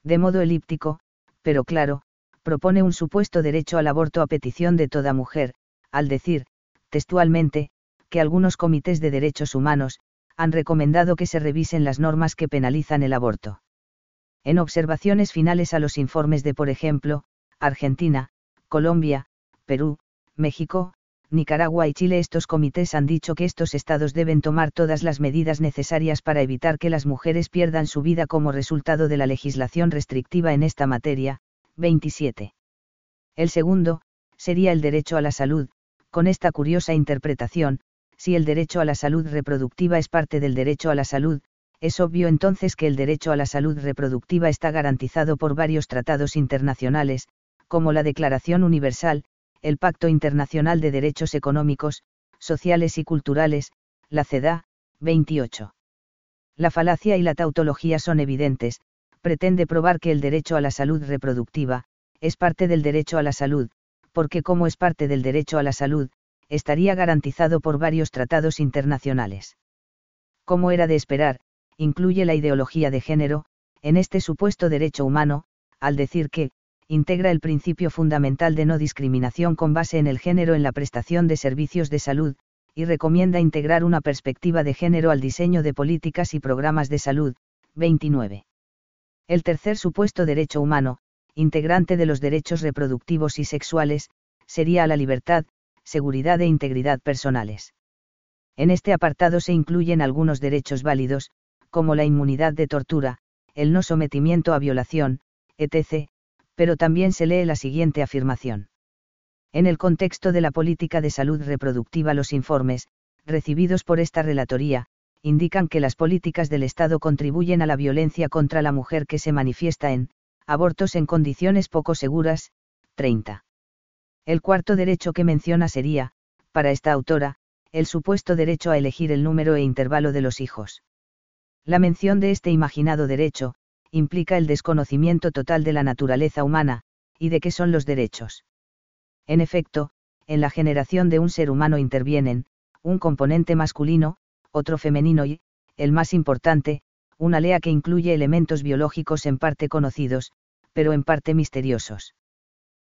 De modo elíptico, pero claro, propone un supuesto derecho al aborto a petición de toda mujer, al decir, textualmente, que algunos comités de derechos humanos, han recomendado que se revisen las normas que penalizan el aborto. En observaciones finales a los informes de, por ejemplo, Argentina, Colombia, Perú, México, Nicaragua y Chile, estos comités han dicho que estos estados deben tomar todas las medidas necesarias para evitar que las mujeres pierdan su vida como resultado de la legislación restrictiva en esta materia, 27. El segundo, sería el derecho a la salud, con esta curiosa interpretación, si el derecho a la salud reproductiva es parte del derecho a la salud, es obvio entonces que el derecho a la salud reproductiva está garantizado por varios tratados internacionales, como la Declaración Universal, el Pacto Internacional de Derechos Económicos, Sociales y Culturales, la CEDAW, 28. La falacia y la tautología son evidentes, pretende probar que el derecho a la salud reproductiva, es parte del derecho a la salud, porque como es parte del derecho a la salud, estaría garantizado por varios tratados internacionales. Como era de esperar, incluye la ideología de género, en este supuesto derecho humano, al decir que, integra el principio fundamental de no discriminación con base en el género en la prestación de servicios de salud, y recomienda integrar una perspectiva de género al diseño de políticas y programas de salud, 29. El tercer supuesto derecho humano, integrante de los derechos reproductivos y sexuales, sería a la libertad, seguridad e integridad personales. En este apartado se incluyen algunos derechos válidos, como la inmunidad de tortura, el no sometimiento a violación, etc., pero también se lee la siguiente afirmación. En el contexto de la política de salud reproductiva, los informes, recibidos por esta relatoría, indican que las políticas del Estado contribuyen a la violencia contra la mujer que se manifiesta en, abortos en condiciones poco seguras, 30. El cuarto derecho que menciona sería, para esta autora, el supuesto derecho a elegir el número e intervalo de los hijos. La mención de este imaginado derecho implica el desconocimiento total de la naturaleza humana, y de qué son los derechos. En efecto, en la generación de un ser humano intervienen, un componente masculino, otro femenino y, el más importante, una lea que incluye elementos biológicos en parte conocidos, pero en parte misteriosos.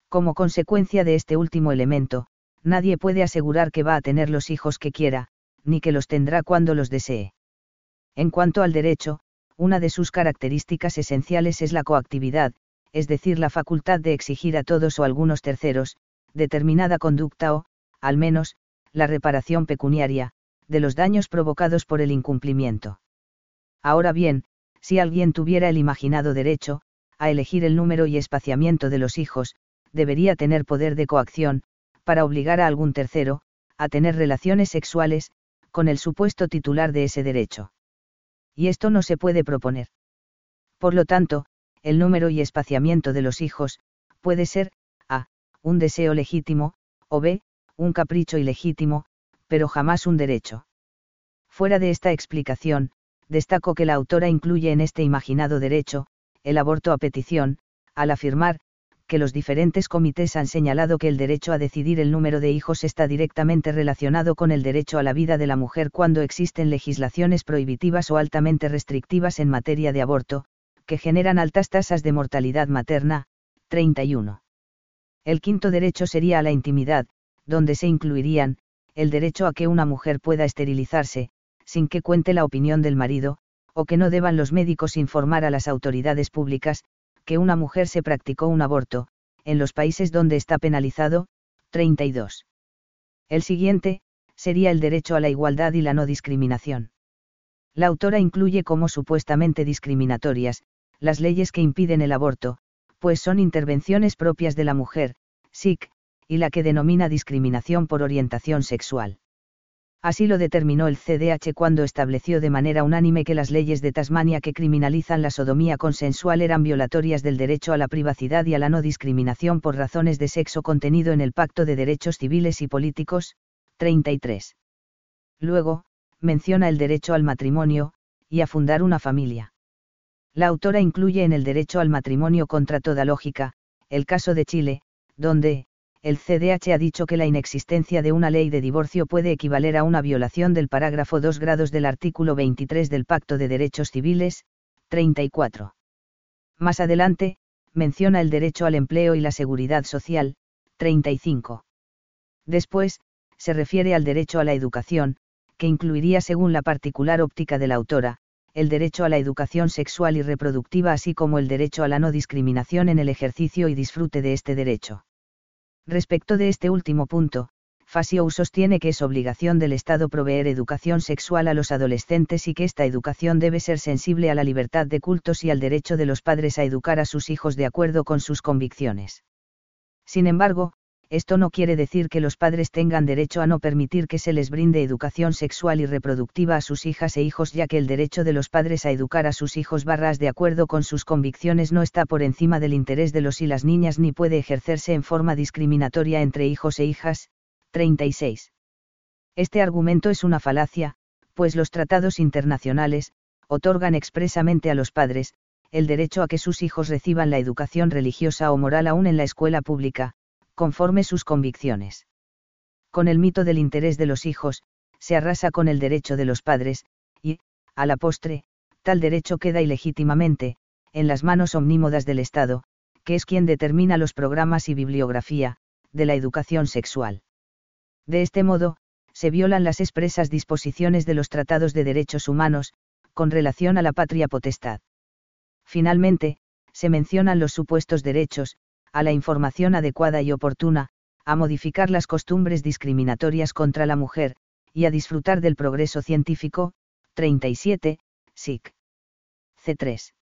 Como consecuencia de este último elemento, nadie puede asegurar que va a tener los hijos que quiera, ni que los tendrá cuando los desee. En cuanto al derecho, una de sus características esenciales es la coactividad, es decir, la facultad de exigir a todos o algunos terceros, determinada conducta o, al menos, la reparación pecuniaria, de los daños provocados por el incumplimiento. Ahora bien, si alguien tuviera el imaginado derecho a elegir el número y espaciamiento de los hijos, debería tener poder de coacción, para obligar a algún tercero a tener relaciones sexuales con el supuesto titular de ese derecho. Y esto no se puede proponer. Por lo tanto, el número y espaciamiento de los hijos puede ser, a, un deseo legítimo, o b, un capricho ilegítimo, pero jamás un derecho. Fuera de esta explicación, destaco que la autora incluye en este imaginado derecho, el aborto a petición, al afirmar, que los diferentes comités han señalado que el derecho a decidir el número de hijos está directamente relacionado con el derecho a la vida de la mujer cuando existen legislaciones prohibitivas o altamente restrictivas en materia de aborto, que generan altas tasas de mortalidad materna, 31. El quinto derecho sería a la intimidad, donde se incluirían, el derecho a que una mujer pueda esterilizarse, sin que cuente la opinión del marido, o que no deban los médicos informar a las autoridades públicas, que una mujer se practicó un aborto, en los países donde está penalizado, 32. El siguiente, sería el derecho a la igualdad y la no discriminación. La autora incluye como supuestamente discriminatorias, las leyes que impiden el aborto, pues son intervenciones propias de la mujer, SIC, y la que denomina discriminación por orientación sexual. Así lo determinó el CDH cuando estableció de manera unánime que las leyes de Tasmania que criminalizan la sodomía consensual eran violatorias del derecho a la privacidad y a la no discriminación por razones de sexo contenido en el Pacto de Derechos Civiles y Políticos, 33. Luego, menciona el derecho al matrimonio, y a fundar una familia. La autora incluye en el derecho al matrimonio contra toda lógica, el caso de Chile, donde, el CDH ha dicho que la inexistencia de una ley de divorcio puede equivaler a una violación del parágrafo 2 grados del artículo 23 del Pacto de Derechos Civiles, 34. Más adelante, menciona el derecho al empleo y la seguridad social, 35. Después, se refiere al derecho a la educación, que incluiría según la particular óptica de la autora, el derecho a la educación sexual y reproductiva así como el derecho a la no discriminación en el ejercicio y disfrute de este derecho. Respecto de este último punto, Fasiou sostiene que es obligación del Estado proveer educación sexual a los adolescentes y que esta educación debe ser sensible a la libertad de cultos y al derecho de los padres a educar a sus hijos de acuerdo con sus convicciones. Sin embargo, esto no quiere decir que los padres tengan derecho a no permitir que se les brinde educación sexual y reproductiva a sus hijas e hijos, ya que el derecho de los padres a educar a sus hijos / de acuerdo con sus convicciones no está por encima del interés de los y las niñas ni puede ejercerse en forma discriminatoria entre hijos e hijas, 36. Este argumento es una falacia, pues los tratados internacionales otorgan expresamente a los padres el derecho a que sus hijos reciban la educación religiosa o moral aún en la escuela pública, conforme sus convicciones. Con el mito del interés de los hijos, se arrasa con el derecho de los padres, y, a la postre, tal derecho queda ilegítimamente, en las manos omnímodas del Estado, que es quien determina los programas y bibliografía, de la educación sexual. De este modo, se violan las expresas disposiciones de los tratados de derechos humanos, con relación a la patria potestad. Finalmente, se mencionan los supuestos derechos, a la información adecuada y oportuna, a modificar las costumbres discriminatorias contra la mujer, y a disfrutar del progreso científico, 37, SIC. C3.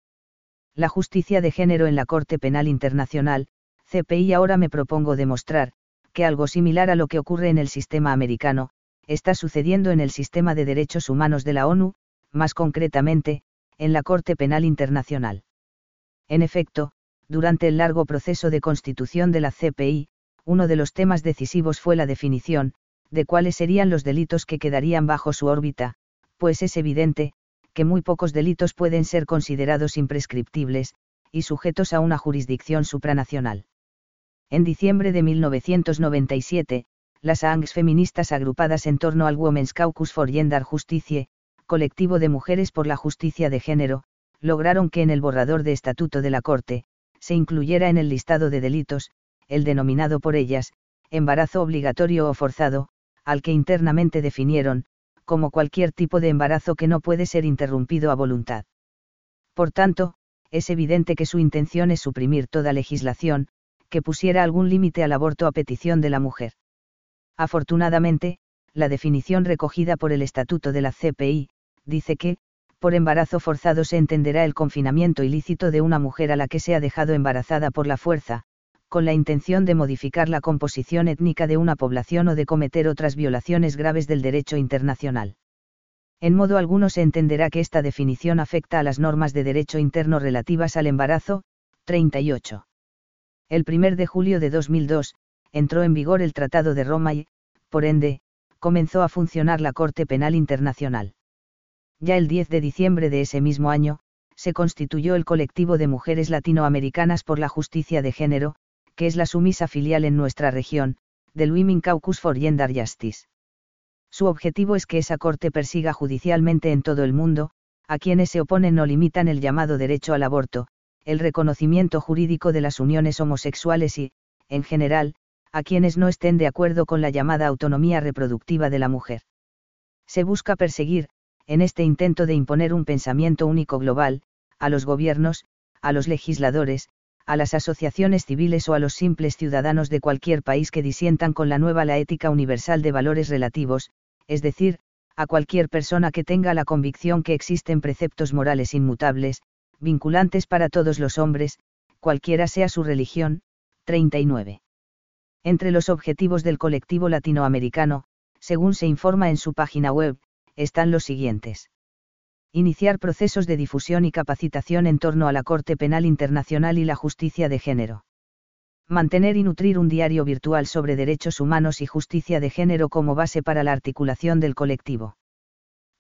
La justicia de género en la Corte Penal Internacional, CPI. Ahora me propongo demostrar, que algo similar a lo que ocurre en el sistema americano, está sucediendo en el sistema de derechos humanos de la ONU, más concretamente, en la Corte Penal Internacional. En efecto, durante el largo proceso de constitución de la CPI, uno de los temas decisivos fue la definición de cuáles serían los delitos que quedarían bajo su órbita, pues es evidente que muy pocos delitos pueden ser considerados imprescriptibles y sujetos a una jurisdicción supranacional. En diciembre de 1997, las ANGs feministas agrupadas en torno al Women's Caucus for Gender Justice, colectivo de mujeres por la justicia de género, lograron que en el borrador de estatuto de la Corte, se incluyera en el listado de delitos, el denominado por ellas, embarazo obligatorio o forzado, al que internamente definieron, como cualquier tipo de embarazo que no puede ser interrumpido a voluntad. Por tanto, es evidente que su intención es suprimir toda legislación, que pusiera algún límite al aborto a petición de la mujer. Afortunadamente, la definición recogida por el Estatuto de la CPI, dice que, por embarazo forzado se entenderá el confinamiento ilícito de una mujer a la que se ha dejado embarazada por la fuerza, con la intención de modificar la composición étnica de una población o de cometer otras violaciones graves del derecho internacional. En modo alguno se entenderá que esta definición afecta a las normas de derecho interno relativas al embarazo, 38. El 1 de julio de 2002, entró en vigor el Tratado de Roma y, por ende, comenzó a funcionar la Corte Penal Internacional. Ya el 10 de diciembre de ese mismo año, se constituyó el colectivo de mujeres latinoamericanas por la justicia de género, que es la sumisa filial en nuestra región, del Women Caucus for Gender Justice. Su objetivo es que esa corte persiga judicialmente en todo el mundo, a quienes se oponen o limitan el llamado derecho al aborto, el reconocimiento jurídico de las uniones homosexuales y, en general, a quienes no estén de acuerdo con la llamada autonomía reproductiva de la mujer. Se busca perseguir, en este intento de imponer un pensamiento único global, a los gobiernos, a los legisladores, a las asociaciones civiles o a los simples ciudadanos de cualquier país que disientan con la nueva la ética universal de valores relativos, es decir, a cualquier persona que tenga la convicción que existen preceptos morales inmutables, vinculantes para todos los hombres, cualquiera sea su religión, 39. Entre los objetivos del colectivo latinoamericano, según se informa en su página web, están los siguientes. Iniciar procesos de difusión y capacitación en torno a la Corte Penal Internacional y la justicia de género. Mantener y nutrir un diario virtual sobre derechos humanos y justicia de género como base para la articulación del colectivo.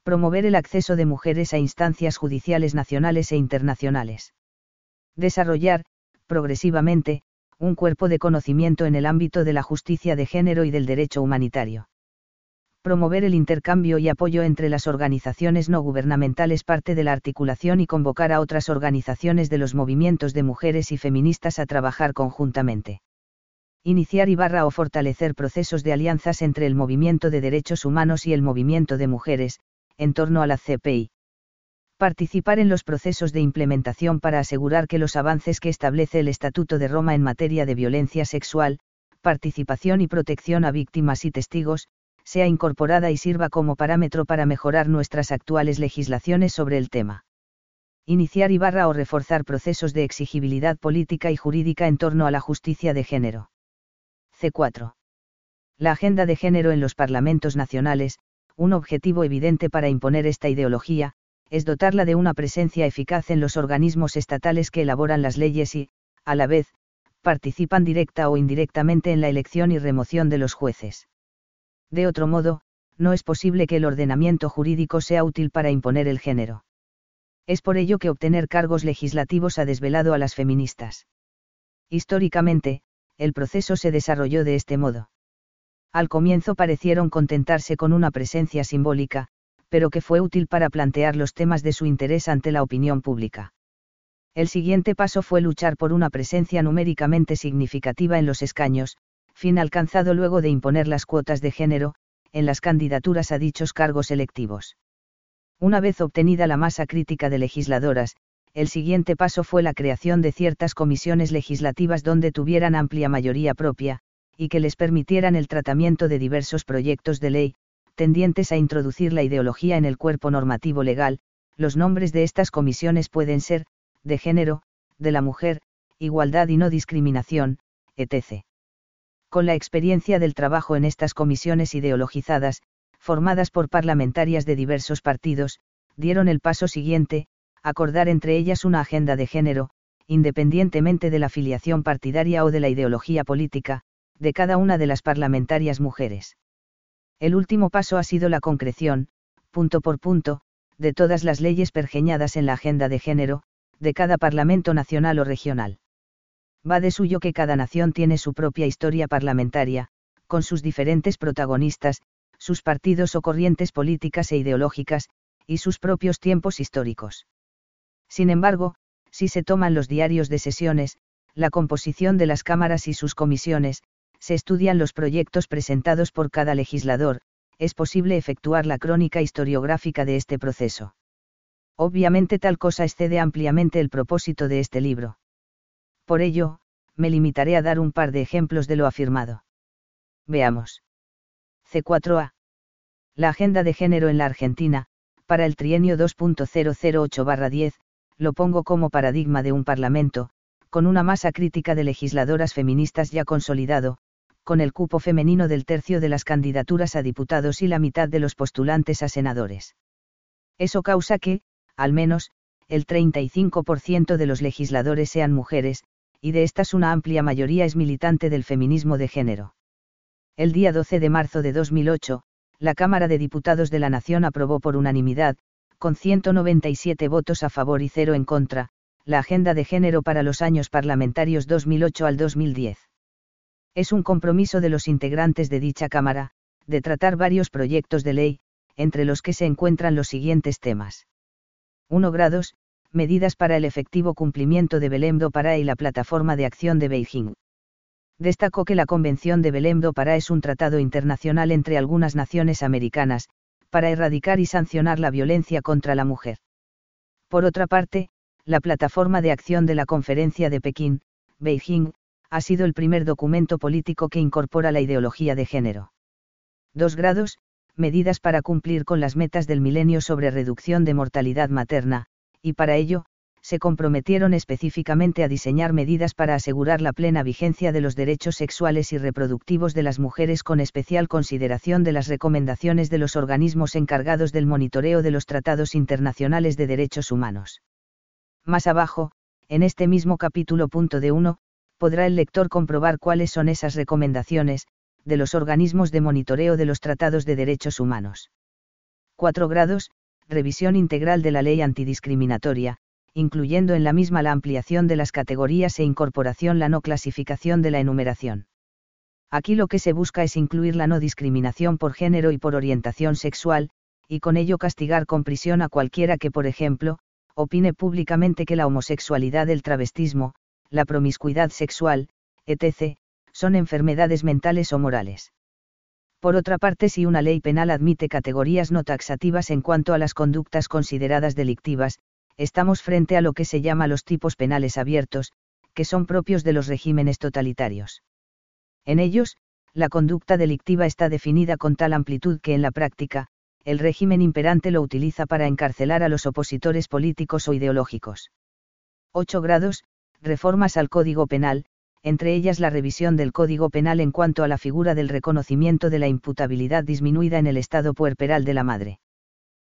Promover el acceso de mujeres a instancias judiciales nacionales e internacionales. Desarrollar, progresivamente, un cuerpo de conocimiento en el ámbito de la justicia de género y del derecho humanitario. Promover el intercambio y apoyo entre las organizaciones no gubernamentales parte de la articulación y convocar a otras organizaciones de los movimientos de mujeres y feministas a trabajar conjuntamente. Iniciar y / fortalecer procesos de alianzas entre el movimiento de derechos humanos y el movimiento de mujeres, en torno a la CPI. Participar en los procesos de implementación para asegurar que los avances que establece el Estatuto de Roma en materia de violencia sexual, participación y protección a víctimas y testigos, sea incorporada y sirva como parámetro para mejorar nuestras actuales legislaciones sobre el tema. Iniciar y / reforzar procesos de exigibilidad política y jurídica en torno a la justicia de género. C4. La agenda de género en los parlamentos nacionales, un objetivo evidente para imponer esta ideología, es dotarla de una presencia eficaz en los organismos estatales que elaboran las leyes y, a la vez, participan directa o indirectamente en la elección y remoción de los jueces. De otro modo, no es posible que el ordenamiento jurídico sea útil para imponer el género. Es por ello que obtener cargos legislativos ha desvelado a las feministas. Históricamente, el proceso se desarrolló de este modo. Al comienzo parecieron contentarse con una presencia simbólica, pero que fue útil para plantear los temas de su interés ante la opinión pública. El siguiente paso fue luchar por una presencia numéricamente significativa en los escaños, fin alcanzado luego de imponer las cuotas de género, en las candidaturas a dichos cargos electivos. Una vez obtenida la masa crítica de legisladoras, el siguiente paso fue la creación de ciertas comisiones legislativas donde tuvieran amplia mayoría propia, y que les permitieran el tratamiento de diversos proyectos de ley, tendientes a introducir la ideología en el cuerpo normativo legal. Los nombres de estas comisiones pueden ser, de género, de la mujer, igualdad y no discriminación, etc. Con la experiencia del trabajo en estas comisiones ideologizadas, formadas por parlamentarias de diversos partidos, dieron el paso siguiente, acordar entre ellas una agenda de género, independientemente de la afiliación partidaria o de la ideología política, de cada una de las parlamentarias mujeres. El último paso ha sido la concreción, punto por punto, de todas las leyes pergeñadas en la agenda de género, de cada parlamento nacional o regional. Va de suyo que cada nación tiene su propia historia parlamentaria, con sus diferentes protagonistas, sus partidos o corrientes políticas e ideológicas, y sus propios tiempos históricos. Sin embargo, si se toman los diarios de sesiones, la composición de las cámaras y sus comisiones, se estudian los proyectos presentados por cada legislador, es posible efectuar la crónica historiográfica de este proceso. Obviamente tal cosa excede ampliamente el propósito de este libro. Por ello, me limitaré a dar un par de ejemplos de lo afirmado. Veamos. C4A. La agenda de género en la Argentina, para el trienio 2008-10, lo pongo como paradigma de un parlamento, con una masa crítica de legisladoras feministas ya consolidado, con el cupo femenino del tercio de las candidaturas a diputados y la mitad de los postulantes a senadores. Eso causa que, al menos, el 35% de los legisladores sean mujeres, y de estas una amplia mayoría es militante del feminismo de género. El día 12 de marzo de 2008, la Cámara de Diputados de la Nación aprobó por unanimidad, con 197 votos a favor y 0 en contra, la Agenda de Género para los años parlamentarios 2008 al 2010. Es un compromiso de los integrantes de dicha Cámara, de tratar varios proyectos de ley, entre los que se encuentran los siguientes temas. 1. Medidas para el efectivo cumplimiento de Belém do Pará y la Plataforma de Acción de Beijing. Destacó que la Convención de Belém do Pará es un tratado internacional entre algunas naciones americanas, para erradicar y sancionar la violencia contra la mujer. Por otra parte, la Plataforma de Acción de la Conferencia de Pekín, Beijing, ha sido el primer documento político que incorpora la ideología de género. 2. Medidas para cumplir con las metas del milenio sobre reducción de mortalidad materna, y para ello, se comprometieron específicamente a diseñar medidas para asegurar la plena vigencia de los derechos sexuales y reproductivos de las mujeres con especial consideración de las recomendaciones de los organismos encargados del monitoreo de los tratados internacionales de derechos humanos. Más abajo, en este mismo capítulo .d1, podrá el lector comprobar cuáles son esas recomendaciones, de los organismos de monitoreo de los tratados de derechos humanos. 4. Revisión integral de la ley antidiscriminatoria, incluyendo en la misma la ampliación de las categorías e incorporación la no clasificación de la enumeración. Aquí lo que se busca es incluir la no discriminación por género y por orientación sexual, y con ello castigar con prisión a cualquiera que, por ejemplo, opine públicamente que la homosexualidad, el travestismo, la promiscuidad sexual, etc., son enfermedades mentales o morales. Por otra parte, si una ley penal admite categorías no taxativas en cuanto a las conductas consideradas delictivas, estamos frente a lo que se llama los tipos penales abiertos, que son propios de los regímenes totalitarios. En ellos, la conducta delictiva está definida con tal amplitud que en la práctica, el régimen imperante lo utiliza para encarcelar a los opositores políticos o ideológicos. 8. Reformas al Código Penal, entre ellas la revisión del Código Penal en cuanto a la figura del reconocimiento de la imputabilidad disminuida en el estado puerperal de la madre.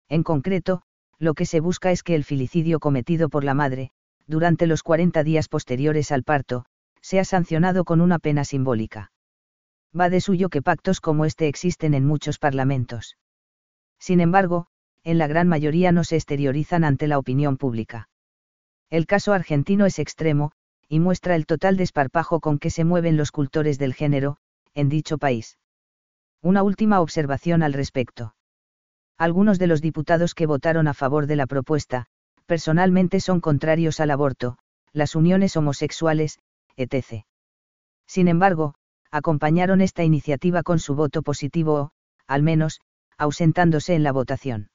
En concreto, lo que se busca es que el filicidio cometido por la madre, durante los 40 días posteriores al parto, sea sancionado con una pena simbólica. Va de suyo que pactos como este existen en muchos parlamentos. Sin embargo, en la gran mayoría no se exteriorizan ante la opinión pública. El caso argentino es extremo, y muestra el total desparpajo con que se mueven los cultores del género, en dicho país. Una última observación al respecto. Algunos de los diputados que votaron a favor de la propuesta, personalmente son contrarios al aborto, las uniones homosexuales, etc. Sin embargo, acompañaron esta iniciativa con su voto positivo o, al menos, ausentándose en la votación.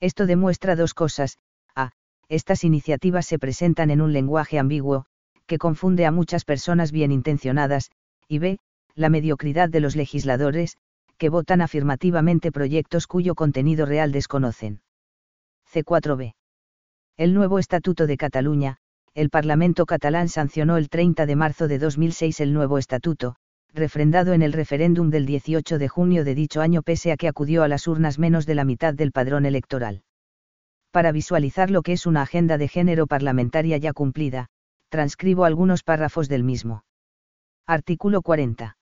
Esto demuestra dos cosas: a. Estas iniciativas se presentan en un lenguaje ambiguo, que confunde a muchas personas bien intencionadas, y b. la mediocridad de los legisladores, que votan afirmativamente proyectos cuyo contenido real desconocen. C4b. El nuevo Estatuto de Cataluña. El Parlamento catalán sancionó el 30 de marzo de 2006 el nuevo Estatuto, refrendado en el referéndum del 18 de junio de dicho año, pese a que acudió a las urnas menos de la mitad del padrón electoral. Para visualizar lo que es una agenda de género parlamentaria ya cumplida, transcribo algunos párrafos del mismo. Artículo 40.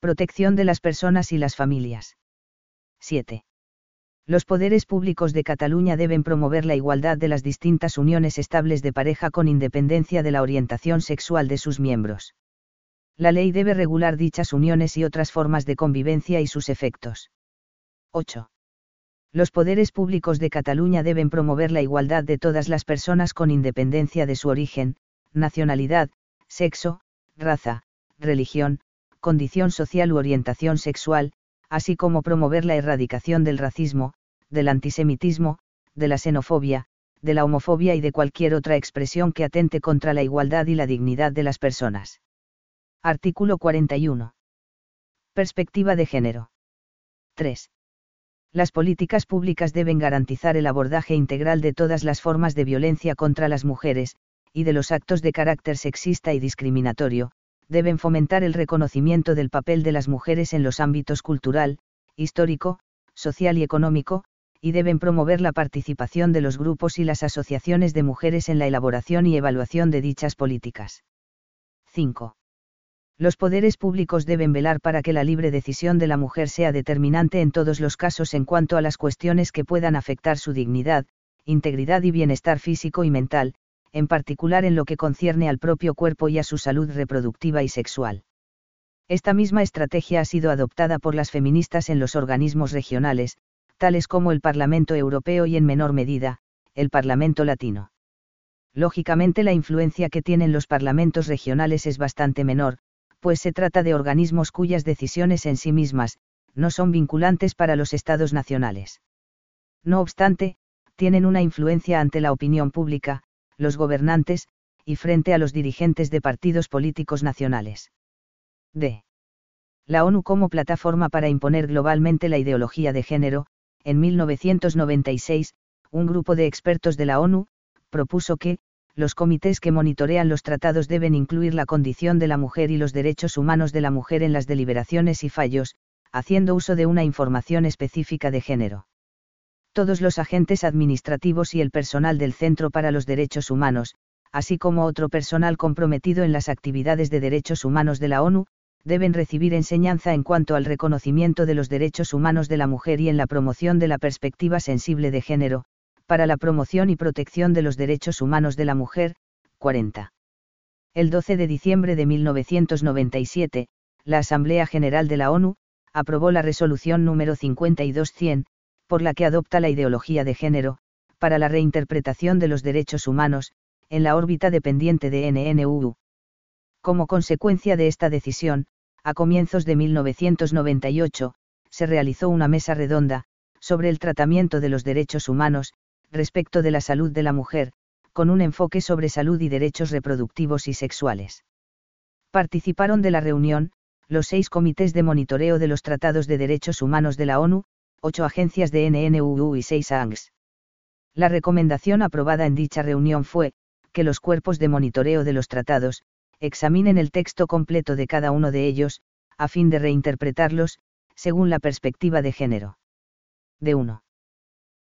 Protección de las personas y las familias. 7. Los poderes públicos de Cataluña deben promover la igualdad de las distintas uniones estables de pareja con independencia de la orientación sexual de sus miembros. La ley debe regular dichas uniones y otras formas de convivencia y sus efectos. 8. Los poderes públicos de Cataluña deben promover la igualdad de todas las personas con independencia de su origen, nacionalidad, sexo, raza, religión, condición social u orientación sexual, así como promover la erradicación del racismo, del antisemitismo, de la xenofobia, de la homofobia y de cualquier otra expresión que atente contra la igualdad y la dignidad de las personas. Artículo 41. Perspectiva de género. 3. Las políticas públicas deben garantizar el abordaje integral de todas las formas de violencia contra las mujeres, y de los actos de carácter sexista y discriminatorio. Deben fomentar el reconocimiento del papel de las mujeres en los ámbitos cultural, histórico, social y económico, y deben promover la participación de los grupos y las asociaciones de mujeres en la elaboración y evaluación de dichas políticas. 5. Los poderes públicos deben velar para que la libre decisión de la mujer sea determinante en todos los casos en cuanto a las cuestiones que puedan afectar su dignidad, integridad y bienestar físico y mental, en particular en lo que concierne al propio cuerpo y a su salud reproductiva y sexual. Esta misma estrategia ha sido adoptada por las feministas en los organismos regionales, tales como el Parlamento Europeo y en menor medida, el Parlamento Latino. Lógicamente la influencia que tienen los parlamentos regionales es bastante menor, pues se trata de organismos cuyas decisiones en sí mismas, no son vinculantes para los estados nacionales. No obstante, tienen una influencia ante la opinión pública, los gobernantes, y frente a los dirigentes de partidos políticos nacionales. D. La ONU como plataforma para imponer globalmente la ideología de género. En 1996, un grupo de expertos de la ONU propuso que los comités que monitorean los tratados deben incluir la condición de la mujer y los derechos humanos de la mujer en las deliberaciones y fallos, haciendo uso de una información específica de género. Todos los agentes administrativos y el personal del Centro para los Derechos Humanos, así como otro personal comprometido en las actividades de derechos humanos de la ONU, deben recibir enseñanza en cuanto al reconocimiento de los derechos humanos de la mujer y en la promoción de la perspectiva sensible de género, para la promoción y protección de los derechos humanos de la mujer. 40. El 12 de diciembre de 1997, la Asamblea General de la ONU aprobó la resolución número 52100, por la que adopta la ideología de género, para la reinterpretación de los derechos humanos, en la órbita dependiente de ONU. Como consecuencia de esta decisión, a comienzos de 1998, se realizó una mesa redonda, sobre el tratamiento de los derechos humanos, respecto de la salud de la mujer, con un enfoque sobre salud y derechos reproductivos y sexuales. Participaron de la reunión, los 6 comités de monitoreo de los tratados de derechos humanos de la ONU, 8 agencias de ONU y 6 ONGs. La recomendación aprobada en dicha reunión fue, que los cuerpos de monitoreo de los tratados, examinen el texto completo de cada uno de ellos, a fin de reinterpretarlos, según la perspectiva de género. De 1.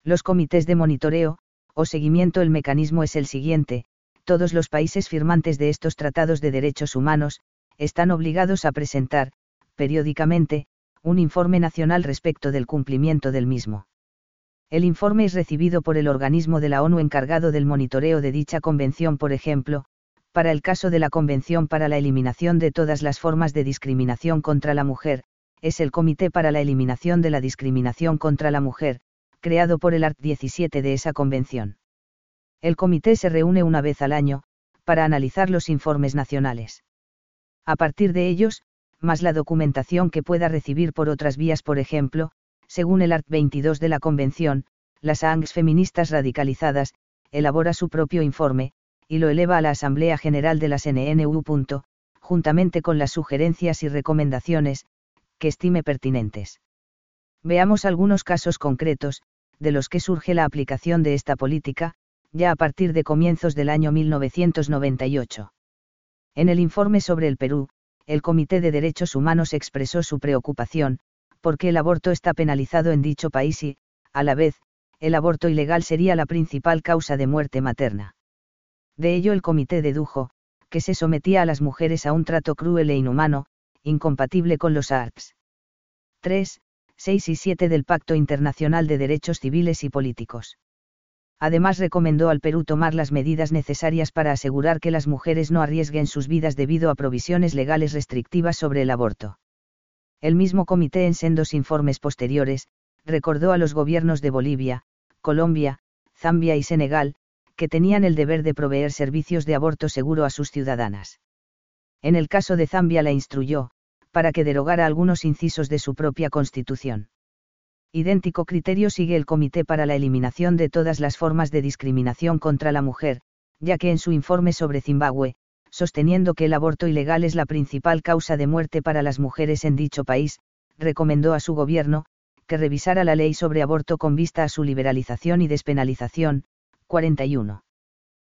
Los comités de monitoreo, o seguimiento. El mecanismo es el siguiente: todos los países firmantes de estos tratados de derechos humanos, están obligados a presentar, periódicamente, un informe nacional respecto del cumplimiento del mismo. El informe es recibido por el organismo de la ONU encargado del monitoreo de dicha convención, por ejemplo, para el caso de la Convención para la Eliminación de todas las formas de discriminación contra la mujer, es el Comité para la Eliminación de la Discriminación contra la Mujer, creado por el art. 17 de esa convención. El comité se reúne una vez al año, para analizar los informes nacionales. A partir de ellos, más la documentación que pueda recibir por otras vías, por ejemplo, según el art. 22 de la Convención, las ONGs feministas radicalizadas, elabora su propio informe, y lo eleva a la Asamblea General de las ONU. Juntamente con las sugerencias y recomendaciones, que estime pertinentes. Veamos algunos casos concretos, de los que surge la aplicación de esta política, ya a partir de comienzos del año 1998. En el informe sobre el Perú, el Comité de Derechos Humanos expresó su preocupación, porque el aborto está penalizado en dicho país y, a la vez, el aborto ilegal sería la principal causa de muerte materna. De ello el comité dedujo, que se sometía a las mujeres a un trato cruel e inhumano, incompatible con los arts. 3, 6 y 7 del Pacto Internacional de Derechos Civiles y Políticos. Además recomendó al Perú tomar las medidas necesarias para asegurar que las mujeres no arriesguen sus vidas debido a provisiones legales restrictivas sobre el aborto. El mismo comité en sendos informes posteriores, recordó a los gobiernos de Bolivia, Colombia, Zambia y Senegal, que tenían el deber de proveer servicios de aborto seguro a sus ciudadanas. En el caso de Zambia la instruyó, para que derogara algunos incisos de su propia constitución. Idéntico criterio sigue el Comité para la Eliminación de todas las formas de discriminación contra la mujer, ya que en su informe sobre Zimbabue, sosteniendo que el aborto ilegal es la principal causa de muerte para las mujeres en dicho país, recomendó a su gobierno, que revisara la ley sobre aborto con vista a su liberalización y despenalización. 41.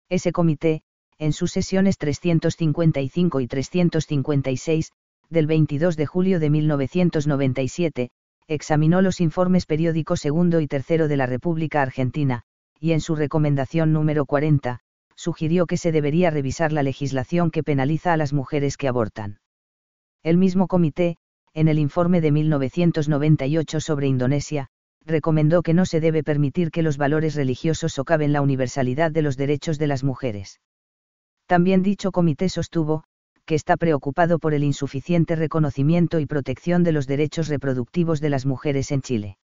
Ese comité, en sus sesiones 355 y 356, del 22 de julio de 1997, examinó los informes periódicos segundo y tercero de la República Argentina, y en su recomendación número 40, sugirió que se debería revisar la legislación que penaliza a las mujeres que abortan. El mismo comité, en el informe de 1998 sobre Indonesia, recomendó que no se debe permitir que los valores religiosos socaven la universalidad de los derechos de las mujeres. También dicho comité sostuvo, que está preocupado por el insuficiente reconocimiento y protección de los derechos reproductivos de las mujeres en Chile.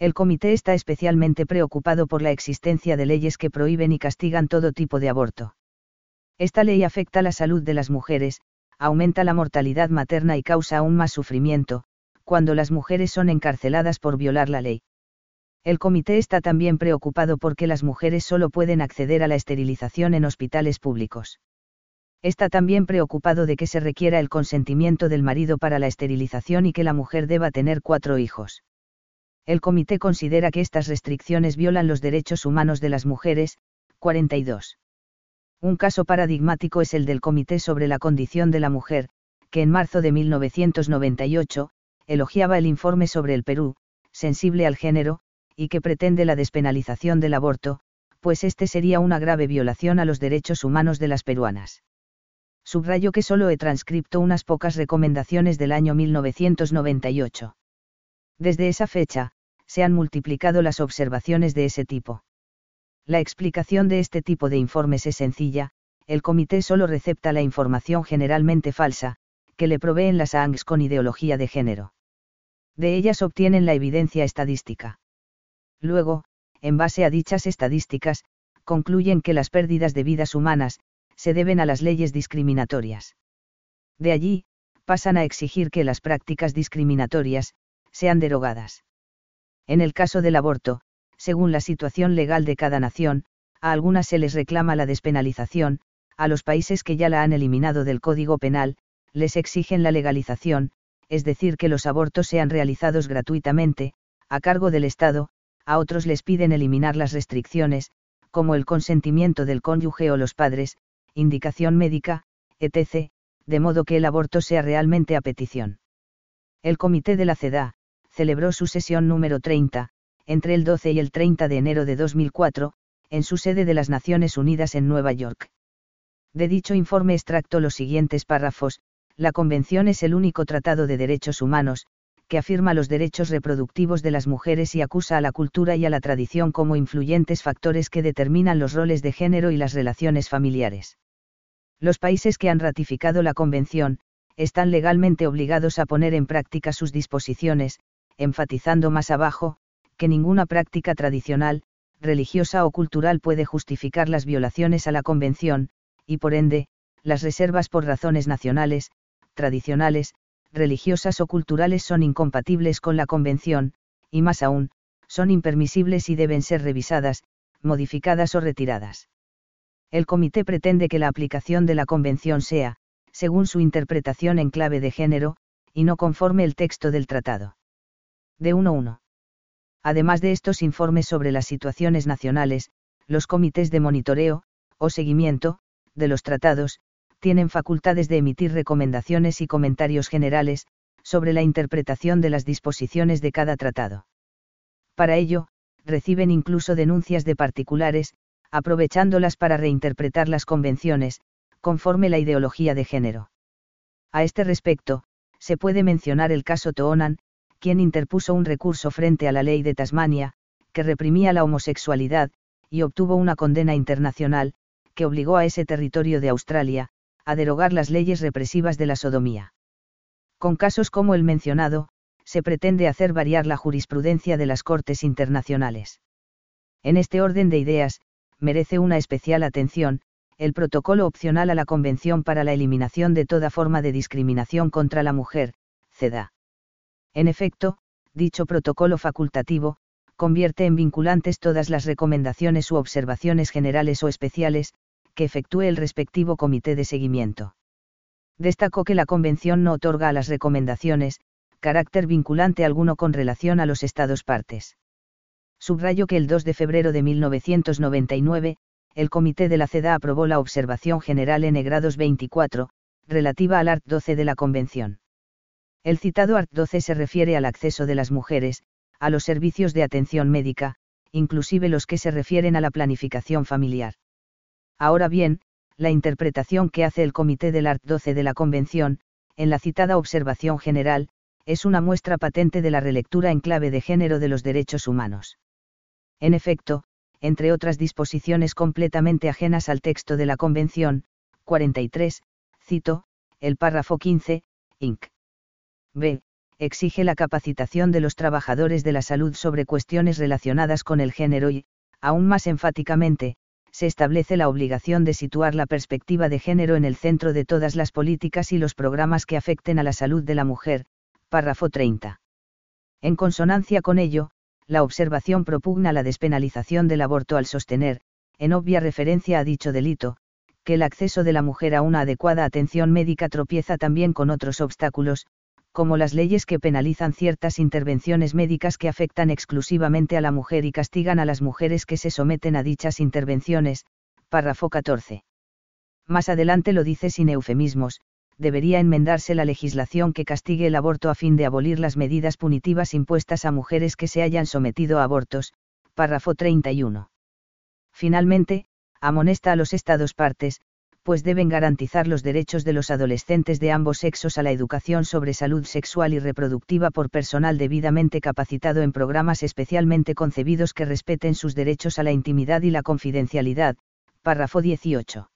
El comité está especialmente preocupado por la existencia de leyes que prohíben y castigan todo tipo de aborto. Esta ley afecta la salud de las mujeres, aumenta la mortalidad materna y causa aún más sufrimiento, cuando las mujeres son encarceladas por violar la ley. El comité está también preocupado porque las mujeres solo pueden acceder a la esterilización en hospitales públicos. Está también preocupado de que se requiera el consentimiento del marido para la esterilización y que la mujer deba tener 4 hijos. El comité considera que estas restricciones violan los derechos humanos de las mujeres. 42. Un caso paradigmático es el del Comité sobre la Condición de la Mujer, que en marzo de 1998, elogiaba el informe sobre el Perú, sensible al género, y que pretende la despenalización del aborto, pues este sería una grave violación a los derechos humanos de las peruanas. Subrayo que solo he transcripto unas pocas recomendaciones del año 1998. Desde esa fecha, se han multiplicado las observaciones de ese tipo. La explicación de este tipo de informes es sencilla, el comité solo recepta la información generalmente falsa, que le proveen las ANGs con ideología de género. De ellas obtienen la evidencia estadística. Luego, en base a dichas estadísticas, concluyen que las pérdidas de vidas humanas, se deben a las leyes discriminatorias. De allí, pasan a exigir que las prácticas discriminatorias, sean derogadas. En el caso del aborto, según la situación legal de cada nación, a algunas se les reclama la despenalización, a los países que ya la han eliminado del Código Penal, les exigen la legalización, es decir que los abortos sean realizados gratuitamente, a cargo del Estado, a otros les piden eliminar las restricciones, como el consentimiento del cónyuge o los padres, indicación médica, etc., de modo que el aborto sea realmente a petición. El Comité de la CEDAW celebró su sesión número 30, entre el 12 y el 30 de enero de 2004, en su sede de las Naciones Unidas en Nueva York. De dicho informe extracto los siguientes párrafos. La Convención es el único tratado de derechos humanos, que afirma los derechos reproductivos de las mujeres y acusa a la cultura y a la tradición como influyentes factores que determinan los roles de género y las relaciones familiares. Los países que han ratificado la Convención, están legalmente obligados a poner en práctica sus disposiciones, enfatizando más abajo, que ninguna práctica tradicional, religiosa o cultural puede justificar las violaciones a la Convención, y por ende, las reservas por razones nacionales, tradicionales, religiosas o culturales son incompatibles con la Convención, y más aún, son impermisibles y deben ser revisadas, modificadas o retiradas. El Comité pretende que la aplicación de la Convención sea, según su interpretación en clave de género, y no conforme el texto del tratado. De 1.1. Además de estos informes sobre las situaciones nacionales, los comités de monitoreo, o seguimiento, de los tratados, tienen facultades de emitir recomendaciones y comentarios generales, sobre la interpretación de las disposiciones de cada tratado. Para ello, reciben incluso denuncias de particulares, aprovechándolas para reinterpretar las convenciones, conforme la ideología de género. A este respecto, se puede mencionar el caso Toonan, quien interpuso un recurso frente a la ley de Tasmania, que reprimía la homosexualidad, y obtuvo una condena internacional, que obligó a ese territorio de Australia, a derogar las leyes represivas de la sodomía. Con casos como el mencionado, se pretende hacer variar la jurisprudencia de las Cortes internacionales. En este orden de ideas, merece una especial atención, el protocolo opcional a la Convención para la Eliminación de toda forma de discriminación contra la mujer, CEDAW. En efecto, dicho protocolo facultativo, convierte en vinculantes todas las recomendaciones u observaciones generales o especiales, que efectúe el respectivo comité de seguimiento. Destacó que la Convención no otorga a las recomendaciones, carácter vinculante alguno con relación a los Estados partes. Subrayo que el 2 de febrero de 1999, el Comité de la CEDAW aprobó la Observación General N-24, relativa al Art. 12 de la Convención. El citado Art. 12 se refiere al acceso de las mujeres, a los servicios de atención médica, inclusive los que se refieren a la planificación familiar. Ahora bien, la interpretación que hace el Comité del Art. 12 de la Convención, en la citada Observación General, es una muestra patente de la relectura en clave de género de los derechos humanos. En efecto, entre otras disposiciones completamente ajenas al texto de la Convención, 43, cito, el párrafo 15, inc. b. Exige la capacitación de los trabajadores de la salud sobre cuestiones relacionadas con el género y, aún más enfáticamente, se establece la obligación de situar la perspectiva de género en el centro de todas las políticas y los programas que afecten a la salud de la mujer, párrafo 30. En consonancia con ello, la observación propugna la despenalización del aborto al sostener, en obvia referencia a dicho delito, que el acceso de la mujer a una adecuada atención médica tropieza también con otros obstáculos, como las leyes que penalizan ciertas intervenciones médicas que afectan exclusivamente a la mujer y castigan a las mujeres que se someten a dichas intervenciones, párrafo 14. Más adelante lo dice sin eufemismos, debería enmendarse la legislación que castigue el aborto a fin de abolir las medidas punitivas impuestas a mujeres que se hayan sometido a abortos, párrafo 31. Finalmente, amonesta a los Estados partes, pues deben garantizar los derechos de los adolescentes de ambos sexos a la educación sobre salud sexual y reproductiva por personal debidamente capacitado en programas especialmente concebidos que respeten sus derechos a la intimidad y la confidencialidad, párrafo 18.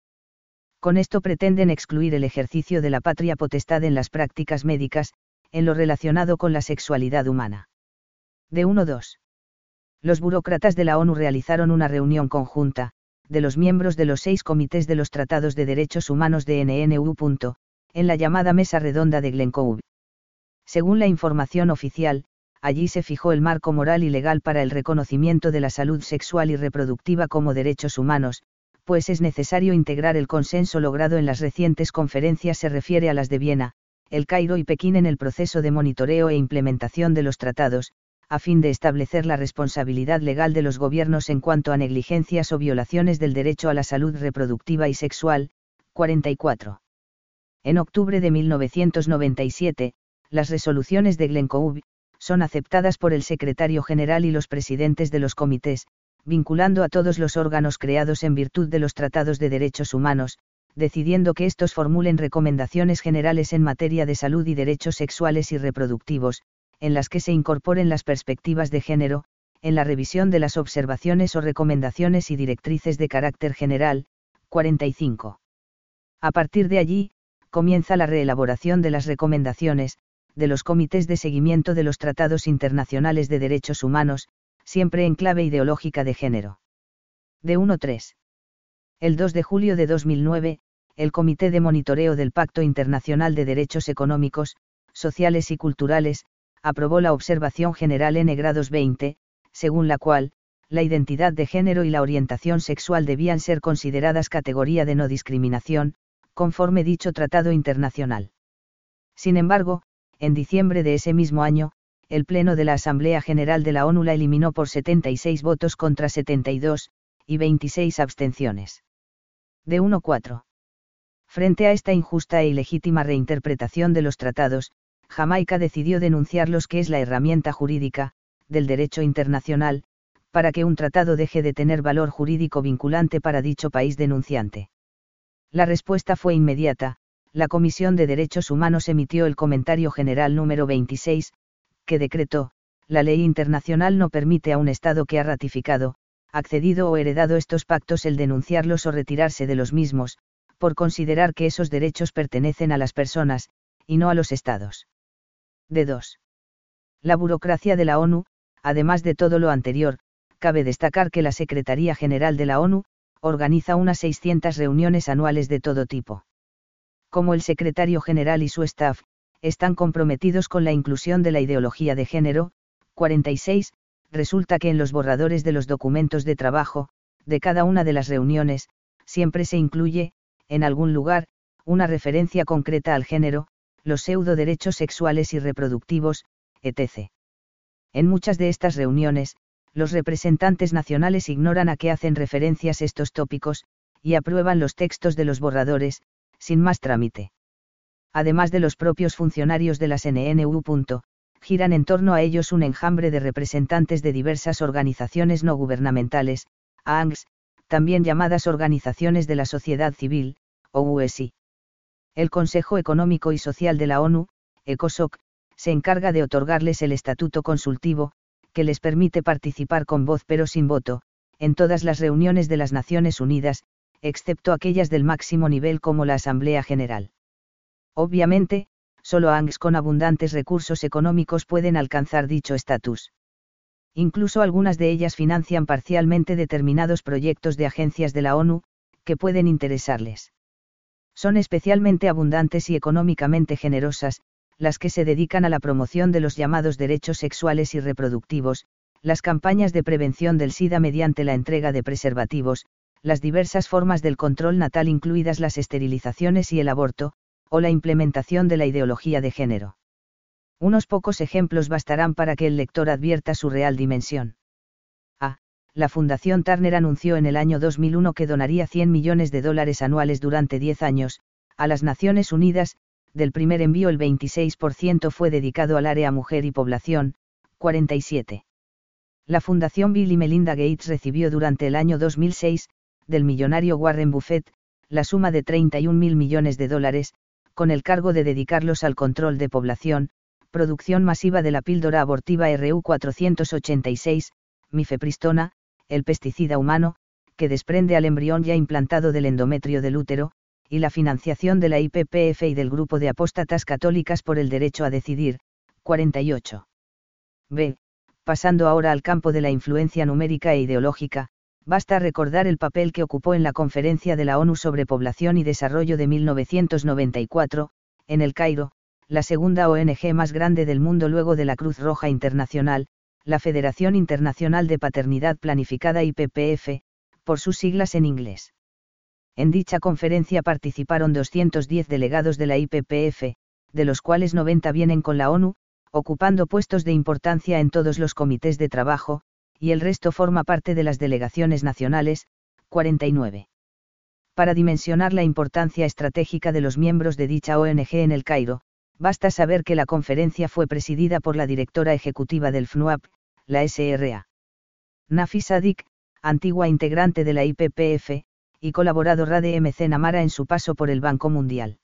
Con esto pretenden excluir el ejercicio de la patria potestad en las prácticas médicas, en lo relacionado con la sexualidad humana. De 1-2. Los burócratas de la ONU realizaron una reunión conjunta, de los miembros de los 6 comités de los Tratados de Derechos Humanos de ONU. En la llamada Mesa Redonda de Glencoe. Según la información oficial, allí se fijó el marco moral y legal para el reconocimiento de la salud sexual y reproductiva como derechos humanos, pues es necesario integrar el consenso logrado en las recientes conferencias se refiere a las de Viena, El Cairo y Pekín en el proceso de monitoreo e implementación de los tratados, a fin de establecer la responsabilidad legal de los gobiernos en cuanto a negligencias o violaciones del derecho a la salud reproductiva y sexual, 44. En octubre de 1997, las resoluciones de Glencoe son aceptadas por el secretario general y los presidentes de los comités, vinculando a todos los órganos creados en virtud de los tratados de derechos humanos, decidiendo que estos formulen recomendaciones generales en materia de salud y derechos sexuales y reproductivos, en las que se incorporen las perspectivas de género, en la revisión de las observaciones o recomendaciones y directrices de carácter general, 45. A partir de allí, comienza la reelaboración de las recomendaciones, de los comités de seguimiento de los tratados internacionales de derechos humanos, siempre en clave ideológica de género. De 1-3. El 2 de julio de 2009, el Comité de Monitoreo del Pacto Internacional de Derechos Económicos, Sociales y Culturales, aprobó la Observación General N-20, según la cual, la identidad de género y la orientación sexual debían ser consideradas categoría de no discriminación, conforme dicho tratado internacional. Sin embargo, en diciembre de ese mismo año, el Pleno de la Asamblea General de la ONU la eliminó por 76 votos contra 72, y 26 abstenciones. De 1-4. Frente a esta injusta e ilegítima reinterpretación de los tratados, Jamaica decidió denunciar los que es la herramienta jurídica, del derecho internacional, para que un tratado deje de tener valor jurídico vinculante para dicho país denunciante. La respuesta fue inmediata. La Comisión de Derechos Humanos emitió el Comentario General número 26, que decretó: la ley internacional no permite a un Estado que ha ratificado, accedido o heredado estos pactos el denunciarlos o retirarse de los mismos, por considerar que esos derechos pertenecen a las personas, y no a los Estados. D2. La burocracia de la ONU. Además de todo lo anterior, cabe destacar que la Secretaría General de la ONU organiza unas 600 reuniones anuales de todo tipo. Como el secretario general y su staff están comprometidos con la inclusión de la ideología de género, 46, resulta que en los borradores de los documentos de trabajo de cada una de las reuniones, siempre se incluye, en algún lugar, una referencia concreta al género, los pseudo derechos sexuales y reproductivos, etc. En muchas de estas reuniones, los representantes nacionales ignoran a qué hacen referencias estos tópicos, y aprueban los textos de los borradores, sin más trámite. Además de los propios funcionarios de las NNU. Giran en torno a ellos un enjambre de representantes de diversas organizaciones no gubernamentales, ANGs, también llamadas Organizaciones de la Sociedad Civil, OUSI. El Consejo Económico y Social de la ONU, ECOSOC, se encarga de otorgarles el estatuto consultivo, que les permite participar con voz pero sin voto, en todas las reuniones de las Naciones Unidas, excepto aquellas del máximo nivel como la Asamblea General. Obviamente, solo ANGs con abundantes recursos económicos pueden alcanzar dicho estatus. Incluso algunas de ellas financian parcialmente determinados proyectos de agencias de la ONU, que pueden interesarles. Son especialmente abundantes y económicamente generosas las que se dedican a la promoción de los llamados derechos sexuales y reproductivos, las campañas de prevención del SIDA mediante la entrega de preservativos, las diversas formas del control natal incluidas las esterilizaciones y el aborto, o la implementación de la ideología de género. Unos pocos ejemplos bastarán para que el lector advierta su real dimensión. A. La Fundación Turner anunció en el año 2001 que donaría $100 millones anuales durante 10 años, a las Naciones Unidas. Del primer envío el 26% fue dedicado al área mujer y población, 47. La Fundación Bill y Melinda Gates recibió durante el año 2006, del millonario Warren Buffett, la suma de $31.000 millones, con el cargo de dedicarlos al control de población, producción masiva de la píldora abortiva RU-486, Mifepristona, el pesticida humano, que desprende al embrión ya implantado del endometrio del útero, y la financiación de la IPPF y del grupo de apóstatas católicas por el derecho a decidir, 48. B. Pasando ahora al campo de la influencia numérica e ideológica, basta recordar el papel que ocupó en la Conferencia de la ONU sobre Población y Desarrollo de 1994, en El Cairo, la segunda ONG más grande del mundo luego de la Cruz Roja Internacional, la Federación Internacional de Paternidad Planificada IPPF, por sus siglas en inglés. En dicha conferencia participaron 210 delegados de la IPPF, de los cuales 90 vienen con la ONU, ocupando puestos de importancia en todos los comités de trabajo, y el resto forma parte de las delegaciones nacionales, 49. Para dimensionar la importancia estratégica de los miembros de dicha ONG en El Cairo, basta saber que la conferencia fue presidida por la directora ejecutiva del FNUAP, la SRA. Nafi Sadik, antigua integrante de la IPPF, y colaboradora de MC Namara en su paso por el Banco Mundial.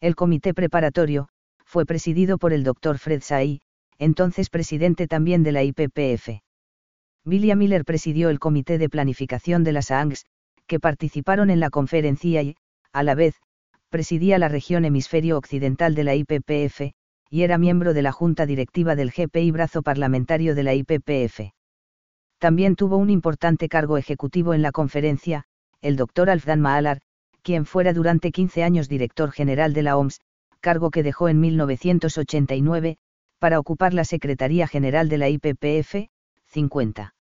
El comité preparatorio fue presidido por el Dr. Fred Sahi, entonces presidente también de la IPPF. Billie Miller presidió el comité de planificación de las ANGs, que participaron en la conferencia y, a la vez, presidía la región hemisferio occidental de la IPPF, y era miembro de la junta directiva del GPI brazo parlamentario de la IPPF. También tuvo un importante cargo ejecutivo en la conferencia, el Dr. Alfdan Maalar, quien fuera durante 15 años director general de la OMS, cargo que dejó en 1989, para ocupar la Secretaría General de la IPPF, 50.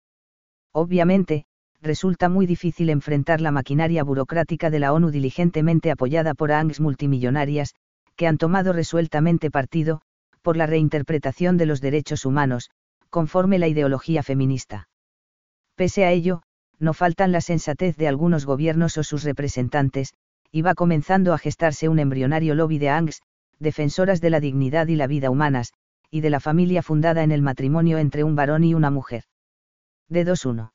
Obviamente, resulta muy difícil enfrentar la maquinaria burocrática de la ONU diligentemente apoyada por ANGs multimillonarias, que han tomado resueltamente partido, por la reinterpretación de los derechos humanos, conforme la ideología feminista. Pese a ello, no faltan la sensatez de algunos gobiernos o sus representantes, y va comenzando a gestarse un embrionario lobby de ANGs, defensoras de la dignidad y la vida humanas, y de la familia fundada en el matrimonio entre un varón y una mujer. D21.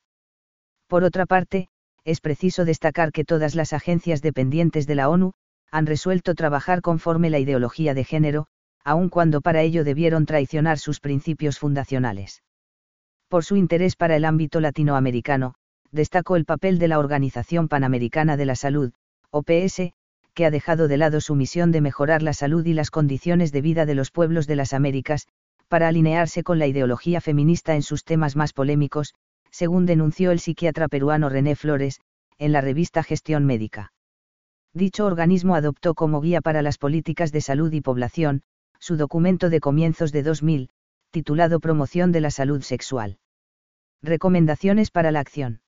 Por otra parte, es preciso destacar que todas las agencias dependientes de la ONU han resuelto trabajar conforme la ideología de género, aun cuando para ello debieron traicionar sus principios fundacionales. Por su interés para el ámbito latinoamericano, destacó el papel de la Organización Panamericana de la Salud, OPS, que ha dejado de lado su misión de mejorar la salud y las condiciones de vida de los pueblos de las Américas, para alinearse con la ideología feminista en sus temas más polémicos, según denunció el psiquiatra peruano René Flores, en la revista Gestión Médica. Dicho organismo adoptó como guía para las políticas de salud y población, su documento de comienzos de 2000, titulado Promoción de la Salud Sexual. Recomendaciones para la acción.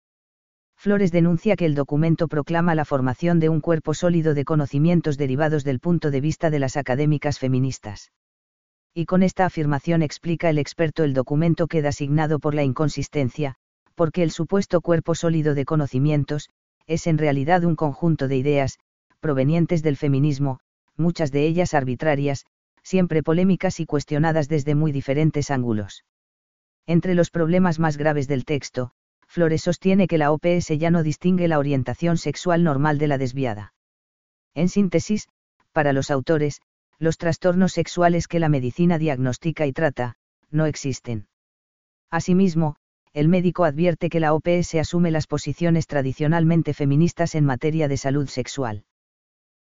Flores denuncia que el documento proclama la formación de un cuerpo sólido de conocimientos derivados del punto de vista de las académicas feministas. Y con esta afirmación explica el experto el documento queda asignado por la inconsistencia, porque el supuesto cuerpo sólido de conocimientos, es en realidad un conjunto de ideas, provenientes del feminismo, muchas de ellas arbitrarias, siempre polémicas y cuestionadas desde muy diferentes ángulos. Entre los problemas más graves del texto, Flores sostiene que la OPS ya no distingue la orientación sexual normal de la desviada. En síntesis, para los autores, los trastornos sexuales que la medicina diagnostica y trata, no existen. Asimismo, el médico advierte que la OPS asume las posiciones tradicionalmente feministas en materia de salud sexual.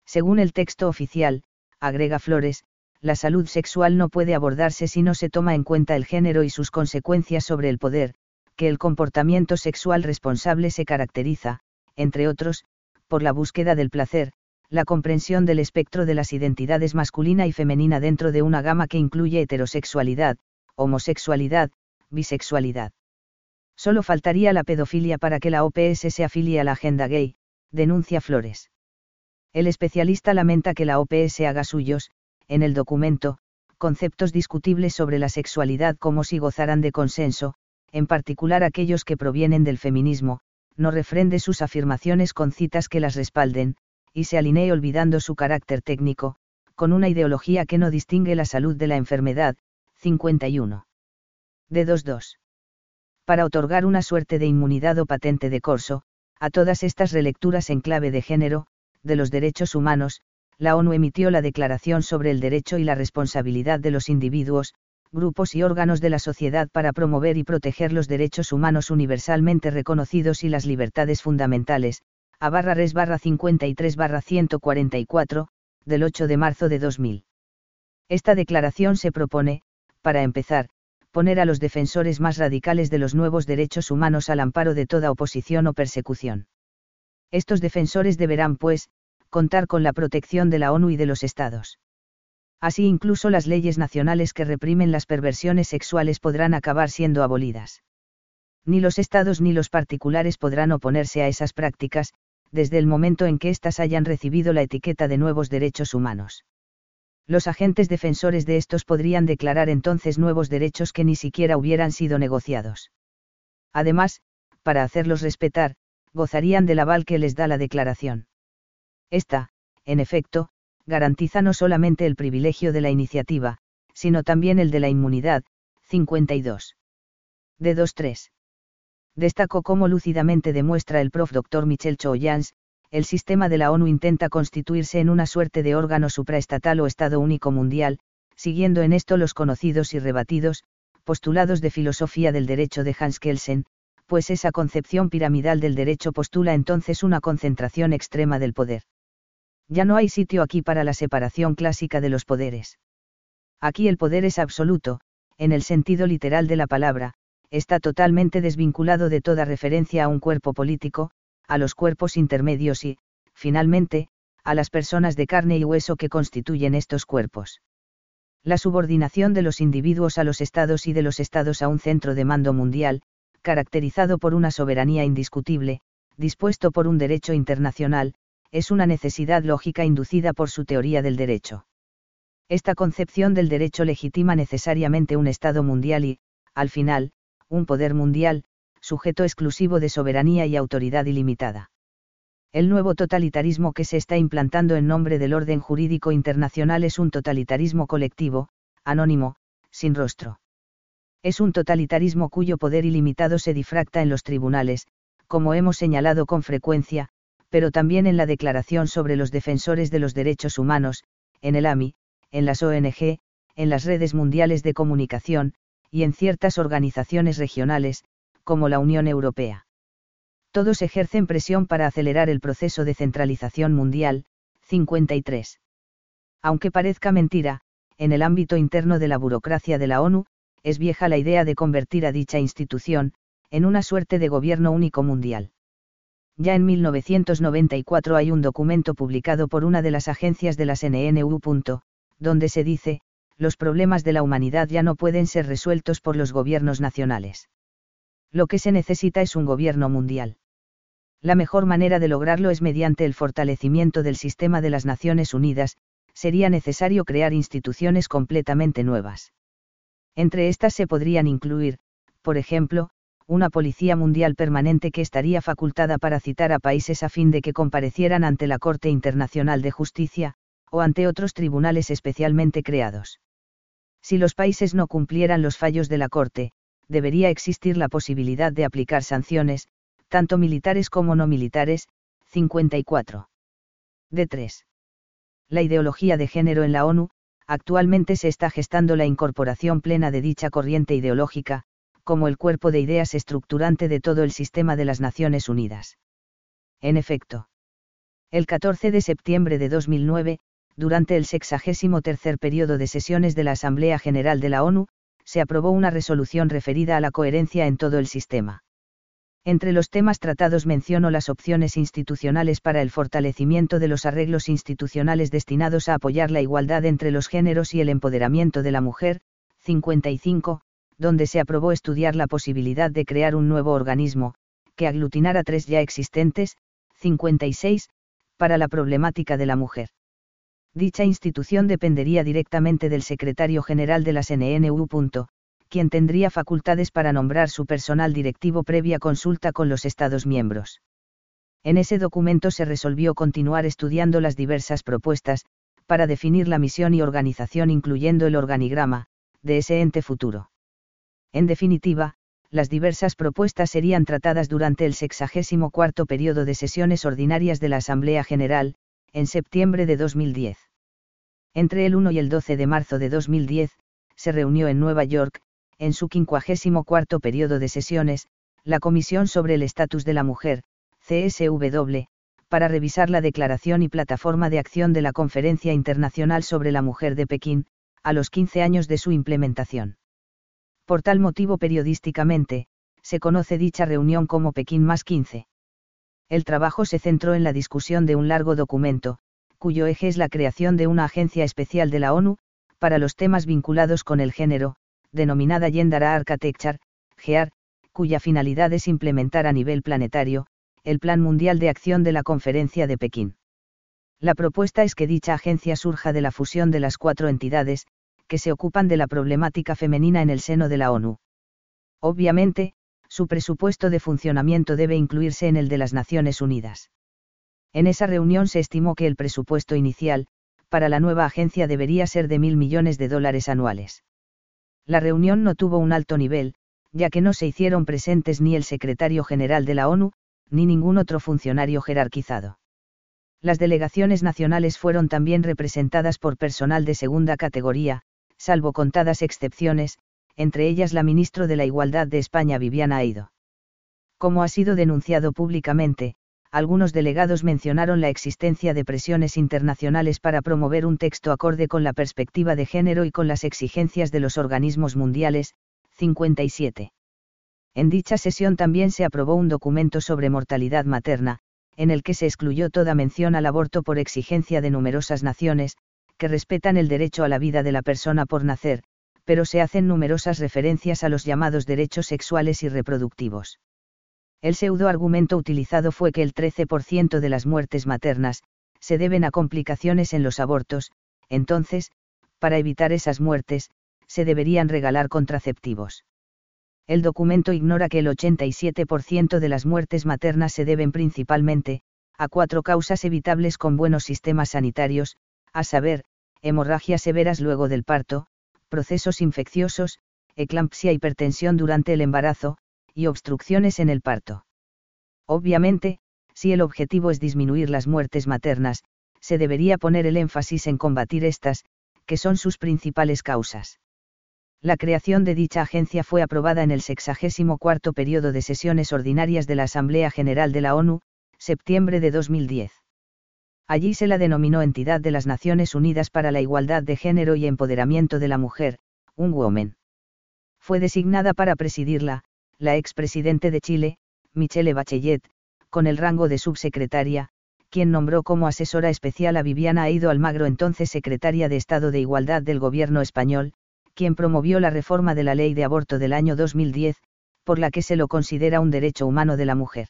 Según el texto oficial, agrega Flores, la salud sexual no puede abordarse si no se toma en cuenta el género y sus consecuencias sobre el poder, que el comportamiento sexual responsable se caracteriza, entre otros, por la búsqueda del placer, la comprensión del espectro de las identidades masculina y femenina dentro de una gama que incluye heterosexualidad, homosexualidad, bisexualidad. Solo faltaría la pedofilia para que la OPS se afilie a la agenda gay, denuncia Flores. El especialista lamenta que la OPS haga suyos, en el documento, conceptos discutibles sobre la sexualidad como si gozaran de consenso, en particular aquellos que provienen del feminismo, no refrende sus afirmaciones con citas que las respalden, y se alinee olvidando su carácter técnico, con una ideología que no distingue la salud de la enfermedad, 51. D22. Para otorgar una suerte de inmunidad o patente de corso, a todas estas relecturas en clave de género, de los derechos humanos, la ONU emitió la Declaración sobre el Derecho y la Responsabilidad de los Individuos, grupos y órganos de la sociedad para promover y proteger los derechos humanos universalmente reconocidos y las libertades fundamentales, A/res/53/144, del 8 de marzo de 2000. Esta declaración se propone, para empezar, poner a los defensores más radicales de los nuevos derechos humanos al amparo de toda oposición o persecución. Estos defensores deberán, pues, contar con la protección de la ONU y de los Estados. Así incluso las leyes nacionales que reprimen las perversiones sexuales podrán acabar siendo abolidas. Ni los estados ni los particulares podrán oponerse a esas prácticas, desde el momento en que éstas hayan recibido la etiqueta de nuevos derechos humanos. Los agentes defensores de estos podrían declarar entonces nuevos derechos que ni siquiera hubieran sido negociados. Además, para hacerlos respetar, gozarían del aval que les da la declaración. Esta, en efecto, garantiza no solamente el privilegio de la iniciativa, sino también el de la inmunidad, 52. D23. Destacó cómo lúcidamente demuestra el prof. Dr. Michel Choyans, el sistema de la ONU intenta constituirse en una suerte de órgano supraestatal o Estado único mundial, siguiendo en esto los conocidos y rebatidos, postulados de filosofía del derecho de Hans Kelsen, pues esa concepción piramidal del derecho postula entonces una concentración extrema del poder. Ya no hay sitio aquí para la separación clásica de los poderes. Aquí el poder es absoluto, en el sentido literal de la palabra, está totalmente desvinculado de toda referencia a un cuerpo político, a los cuerpos intermedios y, finalmente, a las personas de carne y hueso que constituyen estos cuerpos. La subordinación de los individuos a los estados y de los estados a un centro de mando mundial, caracterizado por una soberanía indiscutible, dispuesto por un derecho internacional, es una necesidad lógica inducida por su teoría del derecho. Esta concepción del derecho legitima necesariamente un Estado mundial y, al final, un poder mundial, sujeto exclusivo de soberanía y autoridad ilimitada. El nuevo totalitarismo que se está implantando en nombre del orden jurídico internacional es un totalitarismo colectivo, anónimo, sin rostro. Es un totalitarismo cuyo poder ilimitado se difracta en los tribunales, como hemos señalado con frecuencia, pero también en la Declaración sobre los Defensores de los Derechos Humanos, en el AMI, en las ONG, en las redes mundiales de comunicación, y en ciertas organizaciones regionales, como la Unión Europea. Todos ejercen presión para acelerar el proceso de centralización mundial. 53. Aunque parezca mentira, en el ámbito interno de la burocracia de la ONU, es vieja la idea de convertir a dicha institución, en una suerte de gobierno único mundial. Ya en 1994 hay un documento publicado por una de las agencias de la CNNU, donde se dice, los problemas de la humanidad ya no pueden ser resueltos por los gobiernos nacionales. Lo que se necesita es un gobierno mundial. La mejor manera de lograrlo es mediante el fortalecimiento del sistema de las Naciones Unidas, sería necesario crear instituciones completamente nuevas. Entre estas se podrían incluir, por ejemplo, una policía mundial permanente que estaría facultada para citar a países a fin de que comparecieran ante la Corte Internacional de Justicia, o ante otros tribunales especialmente creados. Si los países no cumplieran los fallos de la Corte, debería existir la posibilidad de aplicar sanciones, tanto militares como no militares. 54. D3. La ideología de género en la ONU, actualmente se está gestando la incorporación plena de dicha corriente ideológica, como el cuerpo de ideas estructurante de todo el sistema de las Naciones Unidas. En efecto, el 14 de septiembre de 2009, durante el 63º periodo de sesiones de la Asamblea General de la ONU, se aprobó una resolución referida a la coherencia en todo el sistema. Entre los temas tratados menciono las opciones institucionales para el fortalecimiento de los arreglos institucionales destinados a apoyar la igualdad entre los géneros y el empoderamiento de la mujer. 55. Donde se aprobó estudiar la posibilidad de crear un nuevo organismo, que aglutinara tres ya existentes. 56, para la problemática de la mujer. Dicha institución dependería directamente del secretario general de la CNNU, quien tendría facultades para nombrar su personal directivo previa consulta con los Estados miembros. En ese documento se resolvió continuar estudiando las diversas propuestas, para definir la misión y organización incluyendo el organigrama, de ese ente futuro. En definitiva, las diversas propuestas serían tratadas durante el 64º periodo de sesiones ordinarias de la Asamblea General, en septiembre de 2010. Entre el 1 y el 12 de marzo de 2010, se reunió en Nueva York, en su 54º periodo de sesiones, la Comisión sobre el Estatus de la Mujer, CSW, para revisar la declaración y plataforma de acción de la Conferencia Internacional sobre la Mujer de Pekín, a los 15 años de su implementación. Por tal motivo periodísticamente, se conoce dicha reunión como Pekín+15. El trabajo se centró en la discusión de un largo documento, cuyo eje es la creación de una agencia especial de la ONU, para los temas vinculados con el género, denominada Gender Architecture, GAR, cuya finalidad es implementar a nivel planetario, el Plan Mundial de Acción de la Conferencia de Pekín. La propuesta es que dicha agencia surja de la fusión de las 4 entidades, que se ocupan de la problemática femenina en el seno de la ONU. Obviamente, su presupuesto de funcionamiento debe incluirse en el de las Naciones Unidas. En esa reunión se estimó que el presupuesto inicial, para la nueva agencia debería ser de $1.000 millones anuales. La reunión no tuvo un alto nivel, ya que no se hicieron presentes ni el secretario general de la ONU, ni ningún otro funcionario jerarquizado. Las delegaciones nacionales fueron también representadas por personal de segunda categoría, salvo contadas excepciones, entre ellas la ministra de la Igualdad de España Bibiana Aído. Como ha sido denunciado públicamente, algunos delegados mencionaron la existencia de presiones internacionales para promover un texto acorde con la perspectiva de género y con las exigencias de los organismos mundiales. 57. En dicha sesión también se aprobó un documento sobre mortalidad materna, en el que se excluyó toda mención al aborto por exigencia de numerosas naciones, que respetan el derecho a la vida de la persona por nacer, pero se hacen numerosas referencias a los llamados derechos sexuales y reproductivos. El pseudoargumento utilizado fue que el 13% de las muertes maternas se deben a complicaciones en los abortos, entonces, para evitar esas muertes, se deberían regalar contraceptivos. El documento ignora que el 87% de las muertes maternas se deben principalmente a 4 causas evitables con buenos sistemas sanitarios, a saber, hemorragias severas luego del parto, procesos infecciosos, eclampsia, hipertensión durante el embarazo, y obstrucciones en el parto. Obviamente, si el objetivo es disminuir las muertes maternas, se debería poner el énfasis en combatir estas, que son sus principales causas. La creación de dicha agencia fue aprobada en el 64º periodo de sesiones ordinarias de la Asamblea General de la ONU, septiembre de 2010. Allí se la denominó Entidad de las Naciones Unidas para la Igualdad de Género y Empoderamiento de la Mujer, UN Women. Fue designada para presidirla la expresidente de Chile, Michelle Bachelet, con el rango de subsecretaria, quien nombró como asesora especial a Bibiana Aído Almagro, entonces secretaria de Estado de Igualdad del Gobierno español, quien promovió la reforma de la Ley de Aborto del año 2010, por la que se lo considera un derecho humano de la mujer.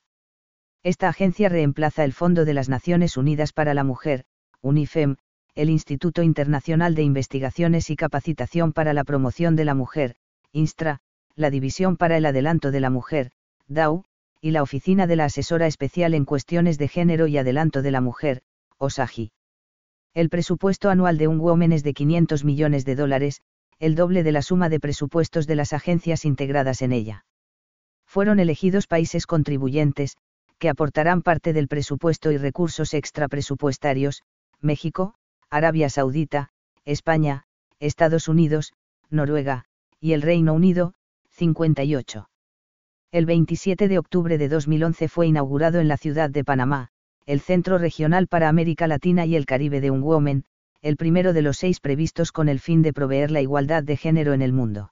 Esta agencia reemplaza el Fondo de las Naciones Unidas para la Mujer, UNIFEM, el Instituto Internacional de Investigaciones y Capacitación para la Promoción de la Mujer, INSTRA, la División para el Adelanto de la Mujer, DAW, y la Oficina de la Asesora Especial en Cuestiones de Género y Adelanto de la Mujer, OSAGI. El presupuesto anual de UN Women es de $500 millones, el doble de la suma de presupuestos de las agencias integradas en ella. Fueron elegidos países contribuyentes, que aportarán parte del presupuesto y recursos extrapresupuestarios: México, Arabia Saudita, España, Estados Unidos, Noruega, y el Reino Unido, 58. El 27 de octubre de 2011 fue inaugurado en la ciudad de Panamá, el Centro Regional para América Latina y el Caribe de UN Women, el primero de los 6 previstos con el fin de proveer la igualdad de género en el mundo.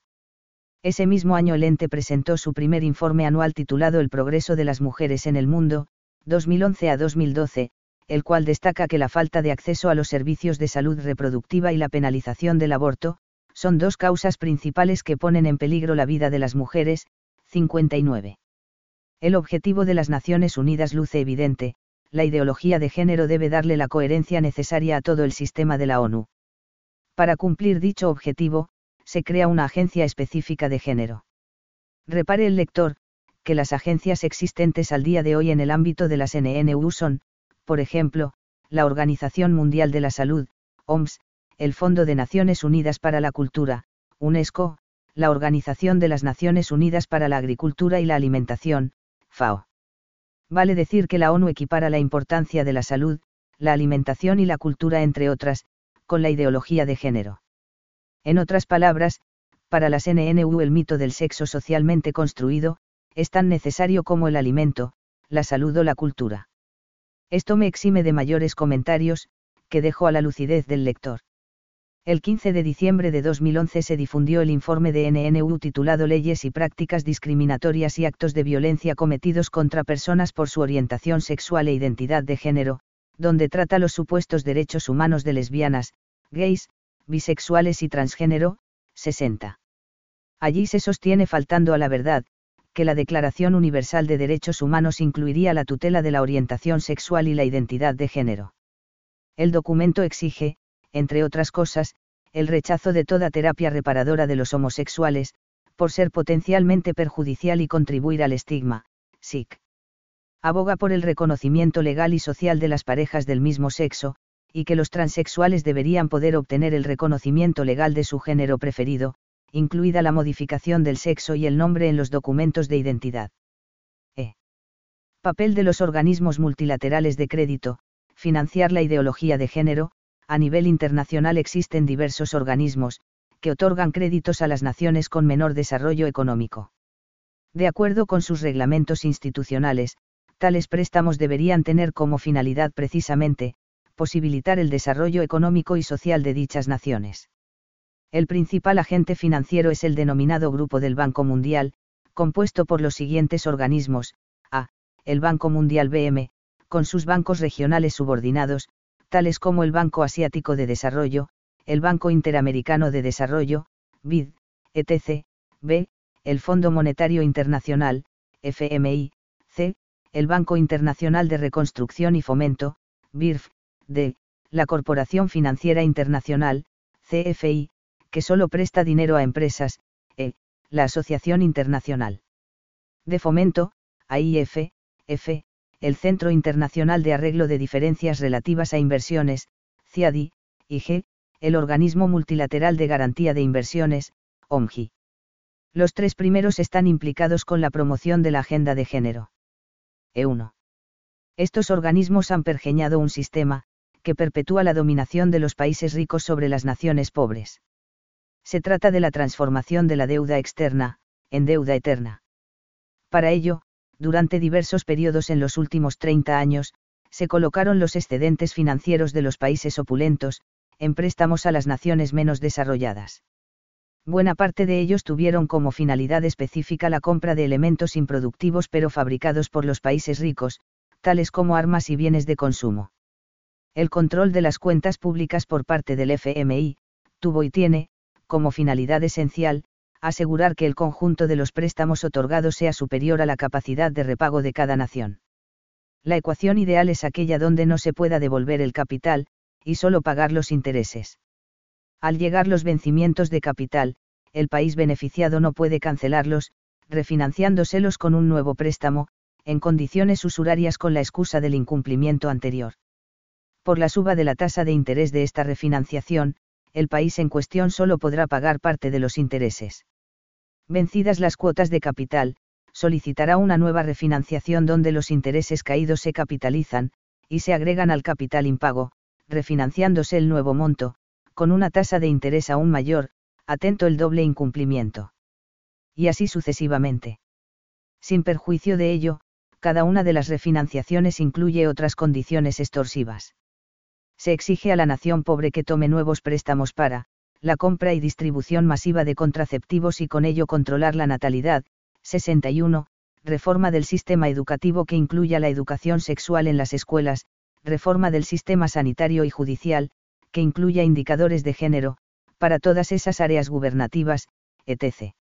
Ese mismo año el ente presentó su primer informe anual titulado El progreso de las mujeres en el mundo, 2011 a 2012, el cual destaca que la falta de acceso a los servicios de salud reproductiva y la penalización del aborto son 2 causas principales que ponen en peligro la vida de las mujeres, 59. El objetivo de las Naciones Unidas luce evidente: la ideología de género debe darle la coherencia necesaria a todo el sistema de la ONU. Para cumplir dicho objetivo, se crea una agencia específica de género. Repare el lector, que las agencias existentes al día de hoy en el ámbito de las NNU son, por ejemplo, la Organización Mundial de la Salud, OMS, el Fondo de Naciones Unidas para la Cultura, UNESCO, la Organización de las Naciones Unidas para la Agricultura y la Alimentación, FAO. Vale decir que la ONU equipara la importancia de la salud, la alimentación y la cultura, entre otras, con la ideología de género. En otras palabras, para las NNU el mito del sexo socialmente construido es tan necesario como el alimento, la salud o la cultura. Esto me exime de mayores comentarios, que dejo a la lucidez del lector. El 15 de diciembre de 2011 se difundió el informe de NNU titulado Leyes y prácticas discriminatorias y actos de violencia cometidos contra personas por su orientación sexual e identidad de género, donde trata los supuestos derechos humanos de lesbianas, gays, bisexuales y transgénero, 60. Allí se sostiene, faltando a la verdad, que la Declaración Universal de Derechos Humanos incluiría la tutela de la orientación sexual y la identidad de género. El documento exige, entre otras cosas, el rechazo de toda terapia reparadora de los homosexuales, por ser potencialmente perjudicial y contribuir al estigma, SIC. Aboga por el reconocimiento legal y social de las parejas del mismo sexo, y que los transexuales deberían poder obtener el reconocimiento legal de su género preferido, incluida la modificación del sexo y el nombre en los documentos de identidad. Papel de los organismos multilaterales de crédito: financiar la ideología de género. A nivel internacional existen diversos organismos, que otorgan créditos a las naciones con menor desarrollo económico. De acuerdo con sus reglamentos institucionales, tales préstamos deberían tener como finalidad precisamente, posibilitar el desarrollo económico y social de dichas naciones. El principal agente financiero es el denominado Grupo del Banco Mundial, compuesto por los siguientes organismos: a. El Banco Mundial BM, con sus bancos regionales subordinados, tales como el Banco Asiático de Desarrollo, el Banco Interamericano de Desarrollo, BID, etc., b. el Fondo Monetario Internacional, FMI, c. el Banco Internacional de Reconstrucción y Fomento, BIRF, d. la Corporación Financiera Internacional, CFI, que solo presta dinero a empresas, e. la Asociación Internacional de Fomento, AIF, f. el Centro Internacional de Arreglo de Diferencias Relativas a Inversiones, CIADI, y g. el Organismo Multilateral de Garantía de Inversiones, OMGI. Los 3 primeros están implicados con la promoción de la agenda de género. E1. Estos organismos han pergeñado un sistema, que perpetúa la dominación de los países ricos sobre las naciones pobres. Se trata de la transformación de la deuda externa, en deuda eterna. Para ello, durante diversos periodos en los últimos 30 años, se colocaron los excedentes financieros de los países opulentos, en préstamos a las naciones menos desarrolladas. Buena parte de ellos tuvieron como finalidad específica la compra de elementos improductivos pero fabricados por los países ricos, tales como armas y bienes de consumo. El control de las cuentas públicas por parte del FMI, tuvo y tiene, como finalidad esencial, asegurar que el conjunto de los préstamos otorgados sea superior a la capacidad de repago de cada nación. La ecuación ideal es aquella donde no se pueda devolver el capital, y solo pagar los intereses. Al llegar los vencimientos de capital, el país beneficiado no puede cancelarlos, refinanciándoselos con un nuevo préstamo, en condiciones usurarias con la excusa del incumplimiento anterior. Por la suba de la tasa de interés de esta refinanciación, el país en cuestión solo podrá pagar parte de los intereses. Vencidas las cuotas de capital, solicitará una nueva refinanciación donde los intereses caídos se capitalizan, y se agregan al capital impago, refinanciándose el nuevo monto, con una tasa de interés aún mayor, atento el doble incumplimiento. Y así sucesivamente. Sin perjuicio de ello, cada una de las refinanciaciones incluye otras condiciones extorsivas. Se exige a la nación pobre que tome nuevos préstamos para la compra y distribución masiva de contraceptivos y con ello controlar la natalidad. 61. Reforma del sistema educativo que incluya la educación sexual en las escuelas, reforma del sistema sanitario y judicial, que incluya indicadores de género, para todas esas áreas gubernativas, etc.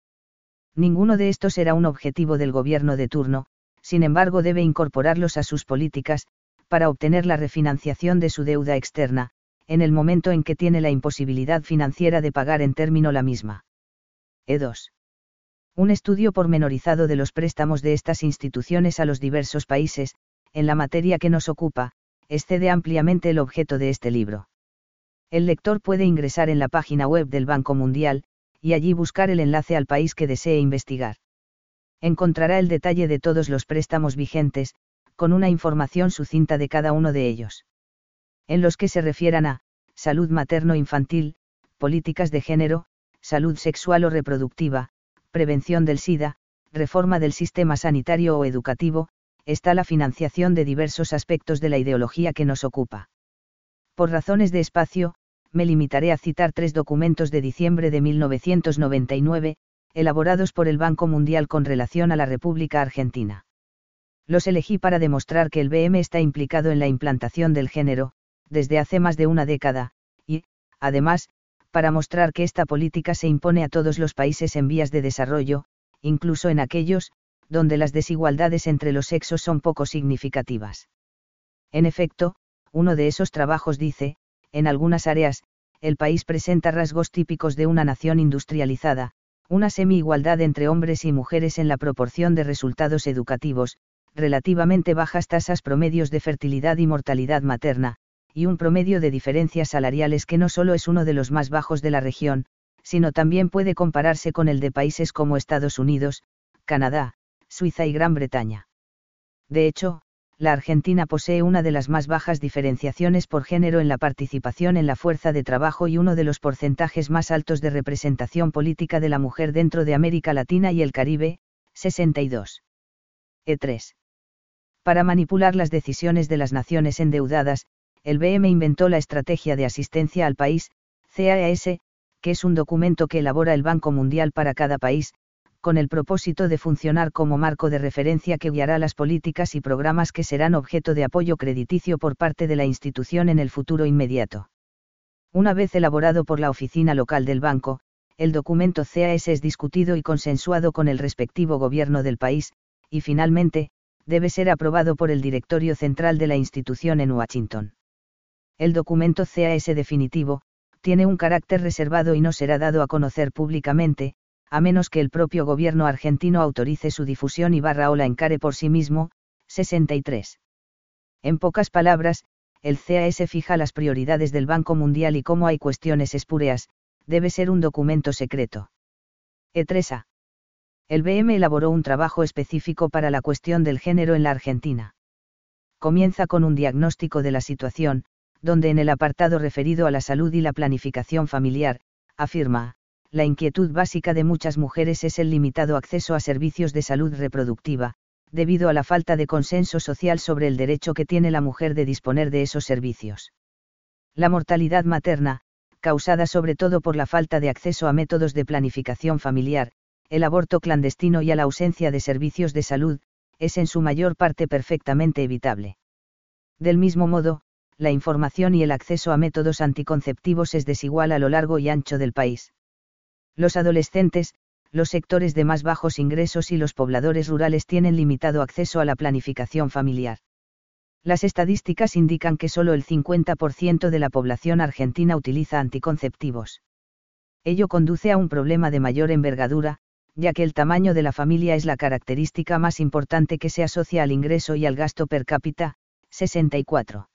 Ninguno de estos era un objetivo del gobierno de turno, sin embargo debe incorporarlos a sus políticas, para obtener la refinanciación de su deuda externa, en el momento en que tiene la imposibilidad financiera de pagar en término la misma. E2. Un estudio pormenorizado de los préstamos de estas instituciones a los diversos países, en la materia que nos ocupa, excede ampliamente el objeto de este libro. El lector puede ingresar en la página web del Banco Mundial, y allí buscar el enlace al país que desee investigar. Encontrará el detalle de todos los préstamos vigentes, con una información sucinta de cada uno de ellos. En los que se refieran a salud materno-infantil, políticas de género, salud sexual o reproductiva, prevención del SIDA, reforma del sistema sanitario o educativo, está la financiación de diversos aspectos de la ideología que nos ocupa. Por razones de espacio, me limitaré a citar 3 documentos de diciembre de 1999, elaborados por el Banco Mundial con relación a la República Argentina. Los elegí para demostrar que el BM está implicado en la implantación del género, desde hace más de una década, y, además, para mostrar que esta política se impone a todos los países en vías de desarrollo, incluso en aquellos, donde las desigualdades entre los sexos son poco significativas. En efecto, uno de esos trabajos dice, en algunas áreas, el país presenta rasgos típicos de una nación industrializada, una semi-igualdad entre hombres y mujeres en la proporción de resultados educativos, relativamente bajas tasas promedios de fertilidad y mortalidad materna, y un promedio de diferencias salariales que no solo es uno de los más bajos de la región, sino también puede compararse con el de países como Estados Unidos, Canadá, Suiza y Gran Bretaña. De hecho, la Argentina posee una de las más bajas diferenciaciones por género en la participación en la fuerza de trabajo y uno de los porcentajes más altos de representación política de la mujer dentro de América Latina y el Caribe, 62. E3. Para manipular las decisiones de las naciones endeudadas, el BM inventó la Estrategia de Asistencia al País, CAS, que es un documento que elabora el Banco Mundial para cada país, con el propósito de funcionar como marco de referencia que guiará las políticas y programas que serán objeto de apoyo crediticio por parte de la institución en el futuro inmediato. Una vez elaborado por la oficina local del banco, el documento CAS es discutido y consensuado con el respectivo gobierno del país, y finalmente, debe ser aprobado por el directorio central de la institución en Washington. El documento CAS definitivo, tiene un carácter reservado y no será dado a conocer públicamente, a menos que el propio gobierno argentino autorice su difusión y o la encare por sí mismo, 63. En pocas palabras, el CAS fija las prioridades del Banco Mundial y como hay cuestiones espúreas, debe ser un documento secreto. E3A. El BM elaboró un trabajo específico para la cuestión del género en la Argentina. Comienza con un diagnóstico de la situación, donde en el apartado referido a la salud y la planificación familiar, afirma: la inquietud básica de muchas mujeres es el limitado acceso a servicios de salud reproductiva, debido a la falta de consenso social sobre el derecho que tiene la mujer de disponer de esos servicios. La mortalidad materna, causada sobre todo por la falta de acceso a métodos de planificación familiar, el aborto clandestino y a la ausencia de servicios de salud, es en su mayor parte perfectamente evitable. Del mismo modo, la información y el acceso a métodos anticonceptivos es desigual a lo largo y ancho del país. Los adolescentes, los sectores de más bajos ingresos y los pobladores rurales tienen limitado acceso a la planificación familiar. Las estadísticas indican que solo el 50% de la población argentina utiliza anticonceptivos. Ello conduce a un problema de mayor envergadura, ya que el tamaño de la familia es la característica más importante que se asocia al ingreso y al gasto per cápita, 64.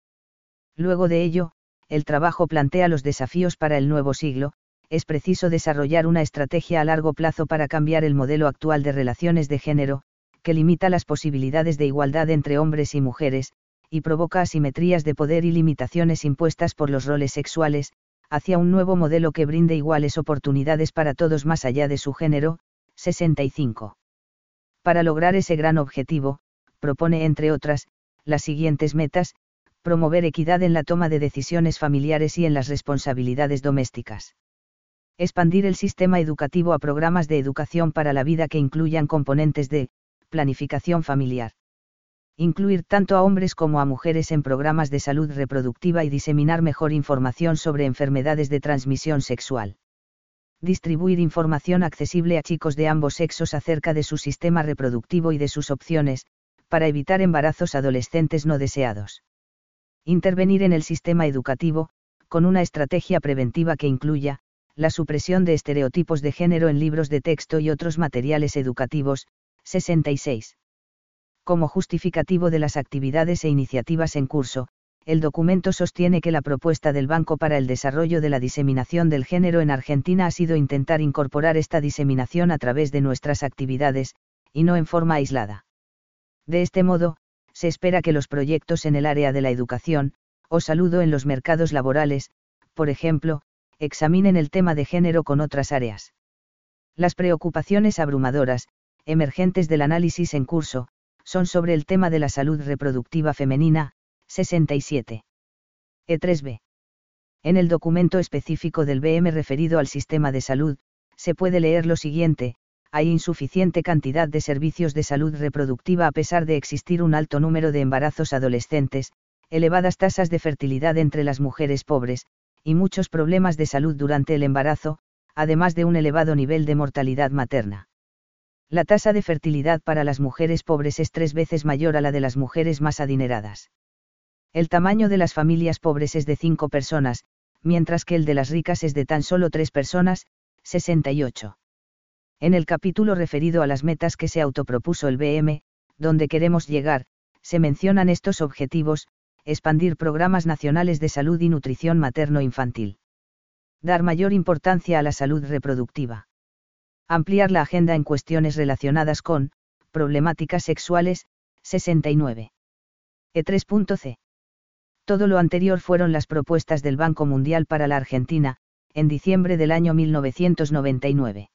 Luego de ello, el trabajo plantea los desafíos para el nuevo siglo. Es preciso desarrollar una estrategia a largo plazo para cambiar el modelo actual de relaciones de género, que limita las posibilidades de igualdad entre hombres y mujeres, y provoca asimetrías de poder y limitaciones impuestas por los roles sexuales, hacia un nuevo modelo que brinde iguales oportunidades para todos más allá de su género, 65. Para lograr ese gran objetivo, propone, entre otras, las siguientes metas: promover equidad en la toma de decisiones familiares y en las responsabilidades domésticas. Expandir el sistema educativo a programas de educación para la vida que incluyan componentes de planificación familiar. Incluir tanto a hombres como a mujeres en programas de salud reproductiva y diseminar mejor información sobre enfermedades de transmisión sexual. Distribuir información accesible a chicos de ambos sexos acerca de su sistema reproductivo y de sus opciones, para evitar embarazos adolescentes no deseados. Intervenir en el sistema educativo, con una estrategia preventiva que incluya la supresión de estereotipos de género en libros de texto y otros materiales educativos, 66. Como justificativo de las actividades e iniciativas en curso, el documento sostiene que la propuesta del Banco para el Desarrollo de la Diseminación del Género en Argentina ha sido intentar incorporar esta diseminación a través de nuestras actividades, y no en forma aislada. De este modo, se espera que los proyectos en el área de la educación, o salud en los mercados laborales, por ejemplo, examinen el tema de género con otras áreas. Las preocupaciones abrumadoras, emergentes del análisis en curso, son sobre el tema de la salud reproductiva femenina, 67. E3b. En el documento específico del BM referido al sistema de salud, se puede leer lo siguiente: hay insuficiente cantidad de servicios de salud reproductiva a pesar de existir un alto número de embarazos adolescentes, elevadas tasas de fertilidad entre las mujeres pobres, y muchos problemas de salud durante el embarazo, además de un elevado nivel de mortalidad materna. La tasa de fertilidad para las mujeres pobres es 3 veces mayor a la de las mujeres más adineradas. El tamaño de las familias pobres es de 5 personas, mientras que el de las ricas es de tan solo 3 personas, 68. En el capítulo referido a las metas que se autopropuso el BM, donde queremos llegar, se mencionan estos objetivos: expandir programas nacionales de salud y nutrición materno-infantil. Dar mayor importancia a la salud reproductiva. Ampliar la agenda en cuestiones relacionadas con problemáticas sexuales, 69. E3.c. Todo lo anterior fueron las propuestas del Banco Mundial para la Argentina, en diciembre del año 1999.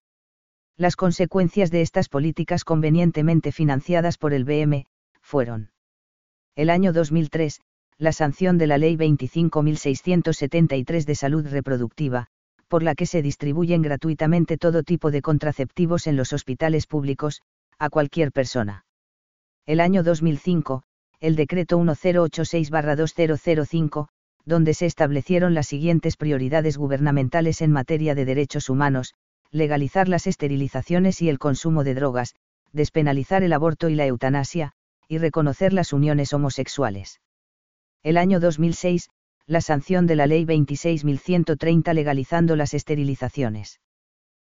Las consecuencias de estas políticas convenientemente financiadas por el BM, fueron: el año 2003, la sanción de la Ley 25.673 de Salud Reproductiva, por la que se distribuyen gratuitamente todo tipo de contraceptivos en los hospitales públicos, a cualquier persona. El año 2005, el Decreto 1086/2005, donde se establecieron las siguientes prioridades gubernamentales en materia de derechos humanos: legalizar las esterilizaciones y el consumo de drogas, despenalizar el aborto y la eutanasia, y reconocer las uniones homosexuales. El año 2006, la sanción de la Ley 26.130 legalizando las esterilizaciones.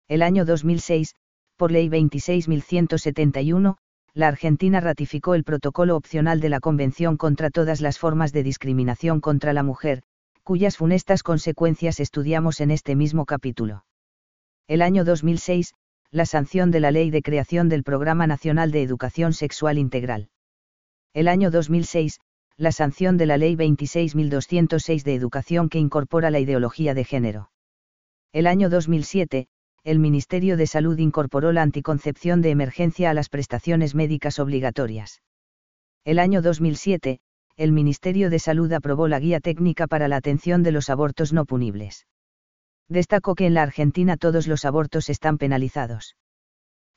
El año 2006, por Ley 26.171, la Argentina ratificó el protocolo opcional de la Convención contra todas las formas de discriminación contra la mujer, cuyas funestas consecuencias estudiamos en este mismo capítulo. El año 2006, la sanción de la Ley de Creación del Programa Nacional de Educación Sexual Integral. El año 2006, la sanción de la Ley 26.206 de Educación que incorpora la ideología de género. El año 2007, el Ministerio de Salud incorporó la anticoncepción de emergencia a las prestaciones médicas obligatorias. El año 2007, el Ministerio de Salud aprobó la Guía Técnica para la Atención de los Abortos No Punibles. Destacó que en la Argentina todos los abortos están penalizados.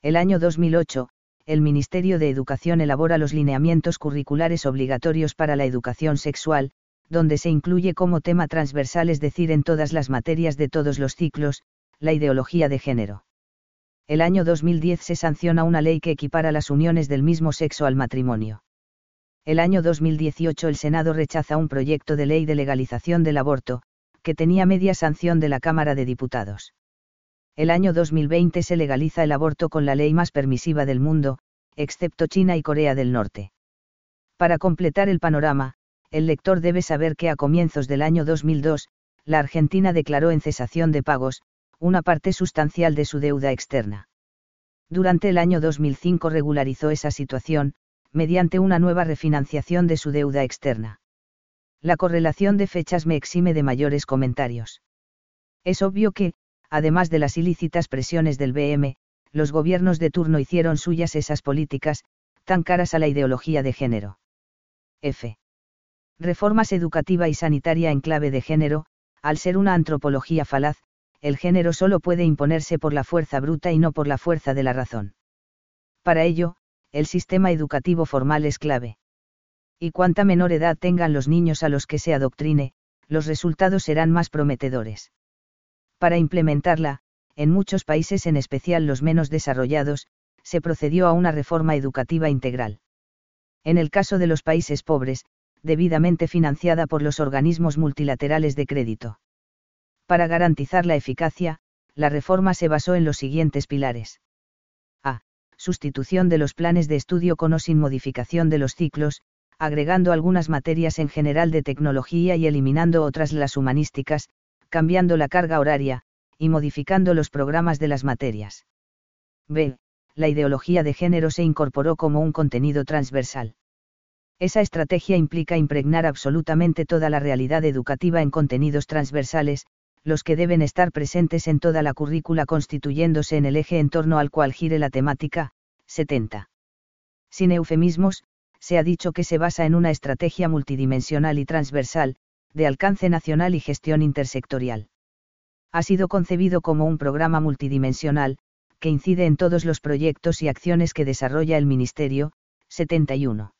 El año 2008, el Ministerio de Educación elabora los lineamientos curriculares obligatorios para la educación sexual, donde se incluye como tema transversal, es decir, en todas las materias de todos los ciclos, la ideología de género. El año 2010 se sanciona una ley que equipara las uniones del mismo sexo al matrimonio. El año 2018 el Senado rechaza un proyecto de ley de legalización del aborto, que tenía media sanción de la Cámara de Diputados. El año 2020 se legaliza el aborto con la ley más permisiva del mundo, excepto China y Corea del Norte. Para completar el panorama, el lector debe saber que a comienzos del año 2002, la Argentina declaró en cesación de pagos, una parte sustancial de su deuda externa. Durante el año 2005 regularizó esa situación, mediante una nueva refinanciación de su deuda externa. La correlación de fechas me exime de mayores comentarios. Es obvio que, además de las ilícitas presiones del BM, los gobiernos de turno hicieron suyas esas políticas, tan caras a la ideología de género. F. Reformas educativa y sanitaria en clave de género, al ser una antropología falaz, el género solo puede imponerse por la fuerza bruta y no por la fuerza de la razón. Para ello, el sistema educativo formal es clave. Y cuanta menor edad tengan los niños a los que se adoctrine, los resultados serán más prometedores. Para implementarla, en muchos países, en especial los menos desarrollados, se procedió a una reforma educativa integral. En el caso de los países pobres, debidamente financiada por los organismos multilaterales de crédito. Para garantizar la eficacia, la reforma se basó en los siguientes pilares. A. Sustitución de los planes de estudio con o sin modificación de los ciclos, agregando algunas materias en general de tecnología y eliminando otras, las humanísticas, cambiando la carga horaria, y modificando los programas de las materias. B. La ideología de género se incorporó como un contenido transversal. Esa estrategia implica impregnar absolutamente toda la realidad educativa en contenidos transversales, los que deben estar presentes en toda la currícula, constituyéndose en el eje en torno al cual gire la temática. 70. Sin eufemismos, se ha dicho que se basa en una estrategia multidimensional y transversal, de alcance nacional y gestión intersectorial. Ha sido concebido como un programa multidimensional, que incide en todos los proyectos y acciones que desarrolla el Ministerio. 71.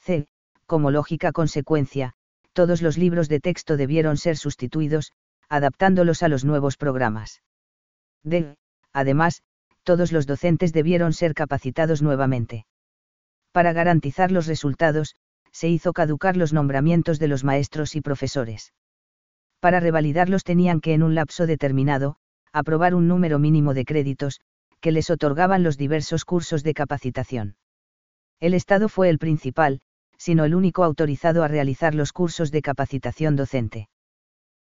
C. Como lógica consecuencia, todos los libros de texto debieron ser sustituidos, adaptándolos a los nuevos programas. D. Además, todos los docentes debieron ser capacitados nuevamente. Para garantizar los resultados, se hizo caducar los nombramientos de los maestros y profesores. Para revalidarlos tenían que, en un lapso determinado, aprobar un número mínimo de créditos, que les otorgaban los diversos cursos de capacitación. El Estado fue el principal, sino el único autorizado a realizar los cursos de capacitación docente.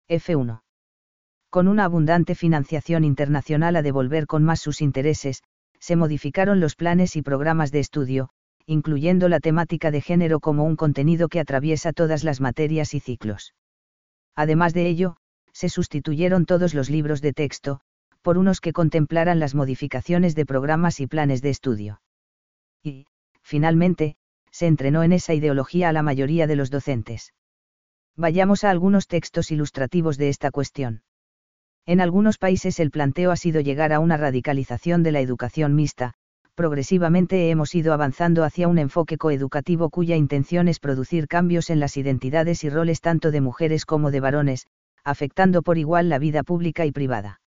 F1. Con una abundante financiación internacional a devolver con más sus intereses, se modificaron los planes y programas de estudio, incluyendo la temática de género como un contenido que atraviesa todas las materias y ciclos. Además de ello, se sustituyeron todos los libros de texto, por unos que contemplaran las modificaciones de programas y planes de estudio. Y, finalmente, se entrenó en esa ideología a la mayoría de los docentes. Vayamos a algunos textos ilustrativos de esta cuestión. En algunos países el planteo ha sido llegar a una radicalización de la educación mixta. Progresivamente hemos ido avanzando hacia un enfoque coeducativo cuya intención es producir cambios en las identidades y roles tanto de mujeres como de varones, afectando por igual la vida pública y privada.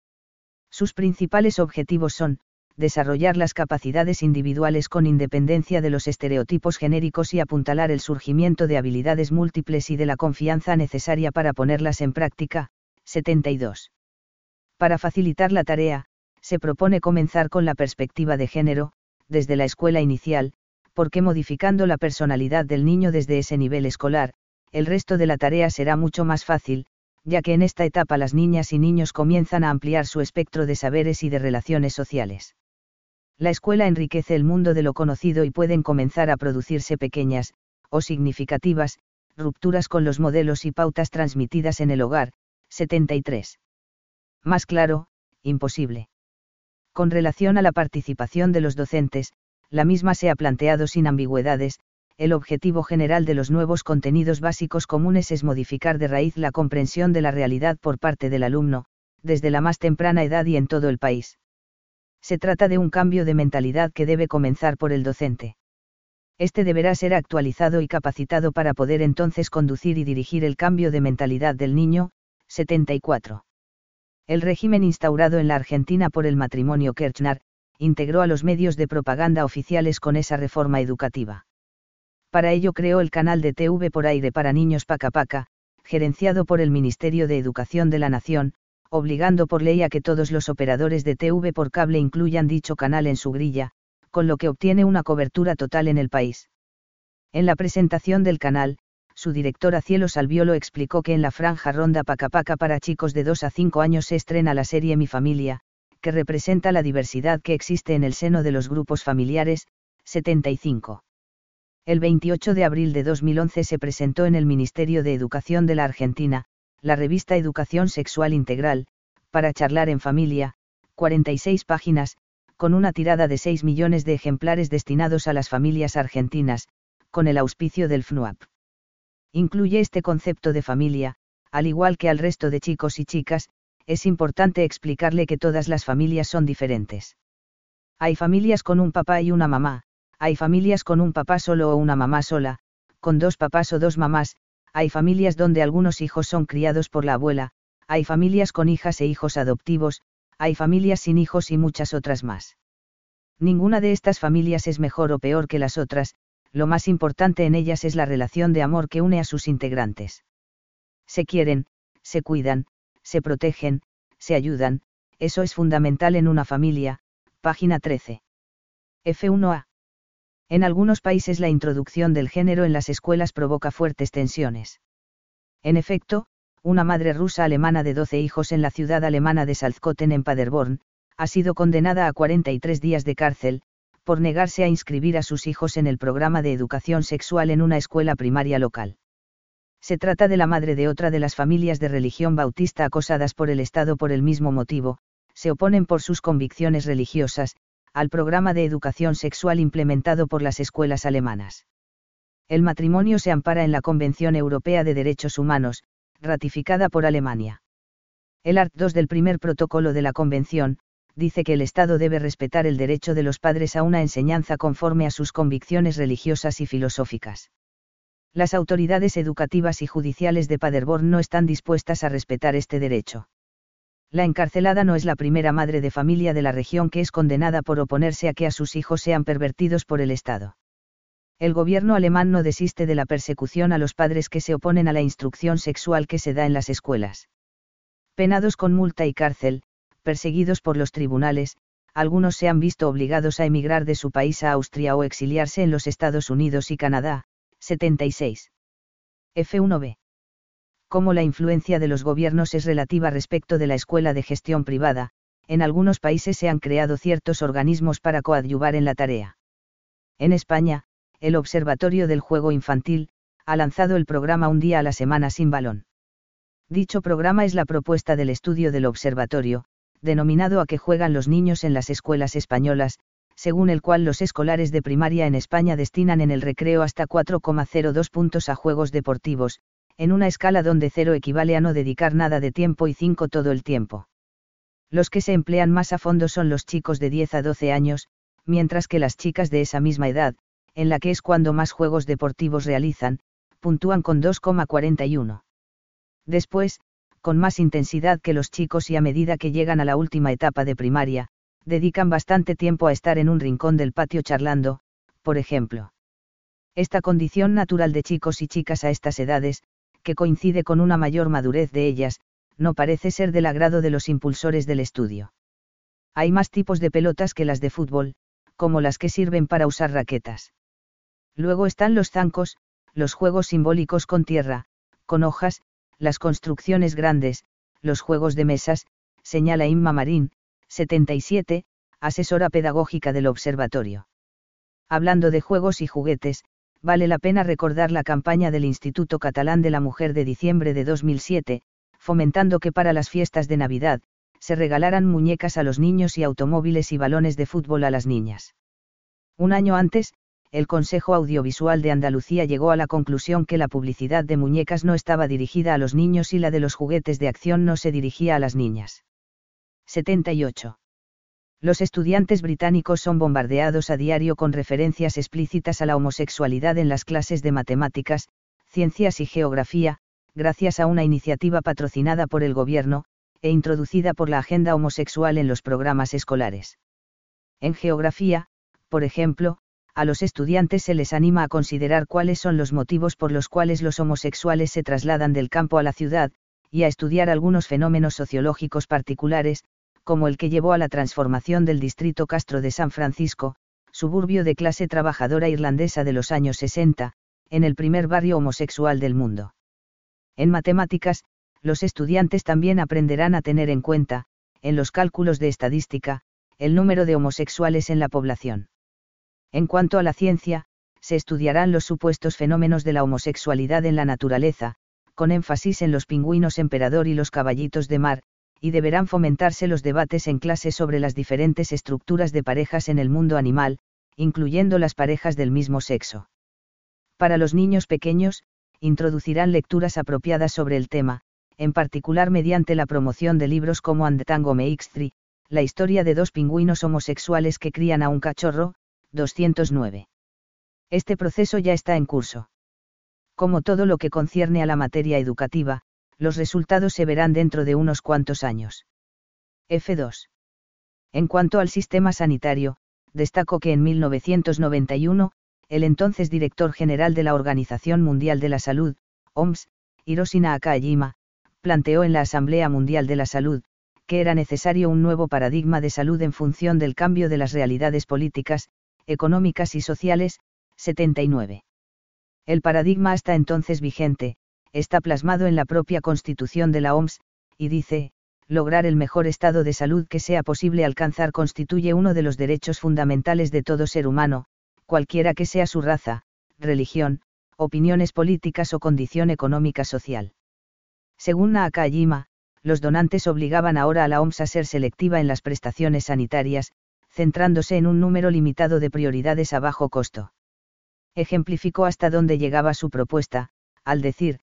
Sus principales objetivos son desarrollar las capacidades individuales con independencia de los estereotipos genéricos y apuntalar el surgimiento de habilidades múltiples y de la confianza necesaria para ponerlas en práctica. 72. Para facilitar la tarea, se propone comenzar con la perspectiva de género, desde la escuela inicial, porque modificando la personalidad del niño desde ese nivel escolar, el resto de la tarea será mucho más fácil, ya que en esta etapa las niñas y niños comienzan a ampliar su espectro de saberes y de relaciones sociales. La escuela enriquece el mundo de lo conocido y pueden comenzar a producirse pequeñas, o significativas, rupturas con los modelos y pautas transmitidas en el hogar. 73. Más claro, imposible. Con relación a la participación de los docentes, la misma se ha planteado sin ambigüedades. El objetivo general de los nuevos contenidos básicos comunes es modificar de raíz la comprensión de la realidad por parte del alumno, desde la más temprana edad y en todo el país. Se trata de un cambio de mentalidad que debe comenzar por el docente. Este deberá ser actualizado y capacitado para poder entonces conducir y dirigir el cambio de mentalidad del niño. 74. El régimen instaurado en la Argentina por el matrimonio Kirchner, integró a los medios de propaganda oficiales con esa reforma educativa. Para ello creó el canal de TV por aire para niños Paca Paca, gerenciado por el Ministerio de Educación de la Nación, obligando por ley a que todos los operadores de TV por cable incluyan dicho canal en su grilla, con lo que obtiene una cobertura total en el país. En la presentación del canal, su directora Cielos Albiolo explicó que en la franja ronda Paca Paca para chicos de 2 a 5 años se estrena la serie Mi Familia, que representa la diversidad que existe en el seno de los grupos familiares. 75. El 28 de abril de 2011 se presentó en el Ministerio de Educación de la Argentina, la revista Educación Sexual Integral, para charlar en familia, 46 páginas, con una tirada de 6 millones de ejemplares destinados a las familias argentinas, con el auspicio del FNUAP. Incluye este concepto de familia, al igual que al resto de chicos y chicas. Es importante explicarle que todas las familias son diferentes. Hay familias con un papá y una mamá, hay familias con un papá solo o una mamá sola, con dos papás o dos mamás, hay familias donde algunos hijos son criados por la abuela, hay familias con hijas e hijos adoptivos, hay familias sin hijos y muchas otras más. Ninguna de estas familias es mejor o peor que las otras, lo más importante en ellas es la relación de amor que une a sus integrantes. Se quieren, se cuidan, se protegen, se ayudan, eso es fundamental en una familia, página 13. F1A. En algunos países la introducción del género en las escuelas provoca fuertes tensiones. En efecto, una madre rusa alemana de 12 hijos en la ciudad alemana de Salzkoten en Paderborn, ha sido condenada a 43 días de cárcel, por negarse a inscribir a sus hijos en el programa de educación sexual en una escuela primaria local. Se trata de la madre de otra de las familias de religión bautista acosadas por el Estado por el mismo motivo, se oponen por sus convicciones religiosas, al programa de educación sexual implementado por las escuelas alemanas. El matrimonio se ampara en la Convención Europea de Derechos Humanos, ratificada por Alemania. El art. 2 del primer protocolo de la Convención, dice que el Estado debe respetar el derecho de los padres a una enseñanza conforme a sus convicciones religiosas y filosóficas. Las autoridades educativas y judiciales de Paderborn no están dispuestas a respetar este derecho. La encarcelada no es la primera madre de familia de la región que es condenada por oponerse a que a sus hijos sean pervertidos por el Estado. El gobierno alemán no desiste de la persecución a los padres que se oponen a la instrucción sexual que se da en las escuelas. Penados con multa y cárcel, perseguidos por los tribunales, algunos se han visto obligados a emigrar de su país a Austria o exiliarse en los Estados Unidos y Canadá. 76. F1b. Como la influencia de los gobiernos es relativa respecto de la escuela de gestión privada, en algunos países se han creado ciertos organismos para coadyuvar en la tarea. En España, el Observatorio del Juego Infantil, ha lanzado el programa Un día a la semana sin balón. Dicho programa es la propuesta del estudio del observatorio, denominado A qué juegan los niños en las escuelas españolas, según el cual los escolares de primaria en España destinan en el recreo hasta 4,02 puntos a juegos deportivos, en una escala donde 0 equivale a no dedicar nada de tiempo y 5 todo el tiempo. Los que se emplean más a fondo son los chicos de 10 a 12 años, mientras que las chicas de esa misma edad, en la que es cuando más juegos deportivos realizan, puntúan con 2,41. Después, con más intensidad que los chicos y a medida que llegan a la última etapa de primaria, dedican bastante tiempo a estar en un rincón del patio charlando, por ejemplo. Esta condición natural de chicos y chicas a estas edades, que coincide con una mayor madurez de ellas, no parece ser del agrado de los impulsores del estudio. Hay más tipos de pelotas que las de fútbol, como las que sirven para usar raquetas. Luego están los zancos, los juegos simbólicos con tierra, con hojas, las construcciones grandes, los juegos de mesas, señala Inma Marín, 77, asesora pedagógica del observatorio. Hablando de juegos y juguetes, vale la pena recordar la campaña del Instituto Catalán de la Mujer de diciembre de 2007, fomentando que para las fiestas de Navidad, se regalaran muñecas a los niños y automóviles y balones de fútbol a las niñas. Un año antes, el Consejo Audiovisual de Andalucía llegó a la conclusión que la publicidad de muñecas no estaba dirigida a los niños y la de los juguetes de acción no se dirigía a las niñas. 78. Los estudiantes británicos son bombardeados a diario con referencias explícitas a la homosexualidad en las clases de matemáticas, ciencias y geografía, gracias a una iniciativa patrocinada por el gobierno, e introducida por la agenda homosexual en los programas escolares. En geografía, por ejemplo, a los estudiantes se les anima a considerar cuáles son los motivos por los cuales los homosexuales se trasladan del campo a la ciudad, y a estudiar algunos fenómenos sociológicos particulares, como el que llevó a la transformación del distrito Castro de San Francisco, suburbio de clase trabajadora irlandesa de los años 60, en el primer barrio homosexual del mundo. En matemáticas, los estudiantes también aprenderán a tener en cuenta, en los cálculos de estadística, el número de homosexuales en la población. En cuanto a la ciencia, se estudiarán los supuestos fenómenos de la homosexualidad en la naturaleza, con énfasis en los pingüinos emperador y los caballitos de mar, y deberán fomentarse los debates en clase sobre las diferentes estructuras de parejas en el mundo animal, incluyendo las parejas del mismo sexo. Para los niños pequeños, introducirán lecturas apropiadas sobre el tema, en particular mediante la promoción de libros como And Tango Makes Three, la historia de dos pingüinos homosexuales que crían a un cachorro, 209. Este proceso ya está en curso. Como todo lo que concierne a la materia educativa, los resultados se verán dentro de unos cuantos años. F2. En cuanto al sistema sanitario, destaco que en 1991, el entonces director general de la Organización Mundial de la Salud, OMS, Hiroshi Nakajima, planteó en la Asamblea Mundial de la Salud, que era necesario un nuevo paradigma de salud en función del cambio de las realidades políticas, económicas y sociales, 79. El paradigma hasta entonces vigente, está plasmado en la propia Constitución de la OMS, y dice, lograr el mejor estado de salud que sea posible alcanzar constituye uno de los derechos fundamentales de todo ser humano, cualquiera que sea su raza, religión, opiniones políticas o condición económica social. Según Nakajima, los donantes obligaban ahora a la OMS a ser selectiva en las prestaciones sanitarias, centrándose en un número limitado de prioridades a bajo costo. Ejemplificó hasta dónde llegaba su propuesta, al decir,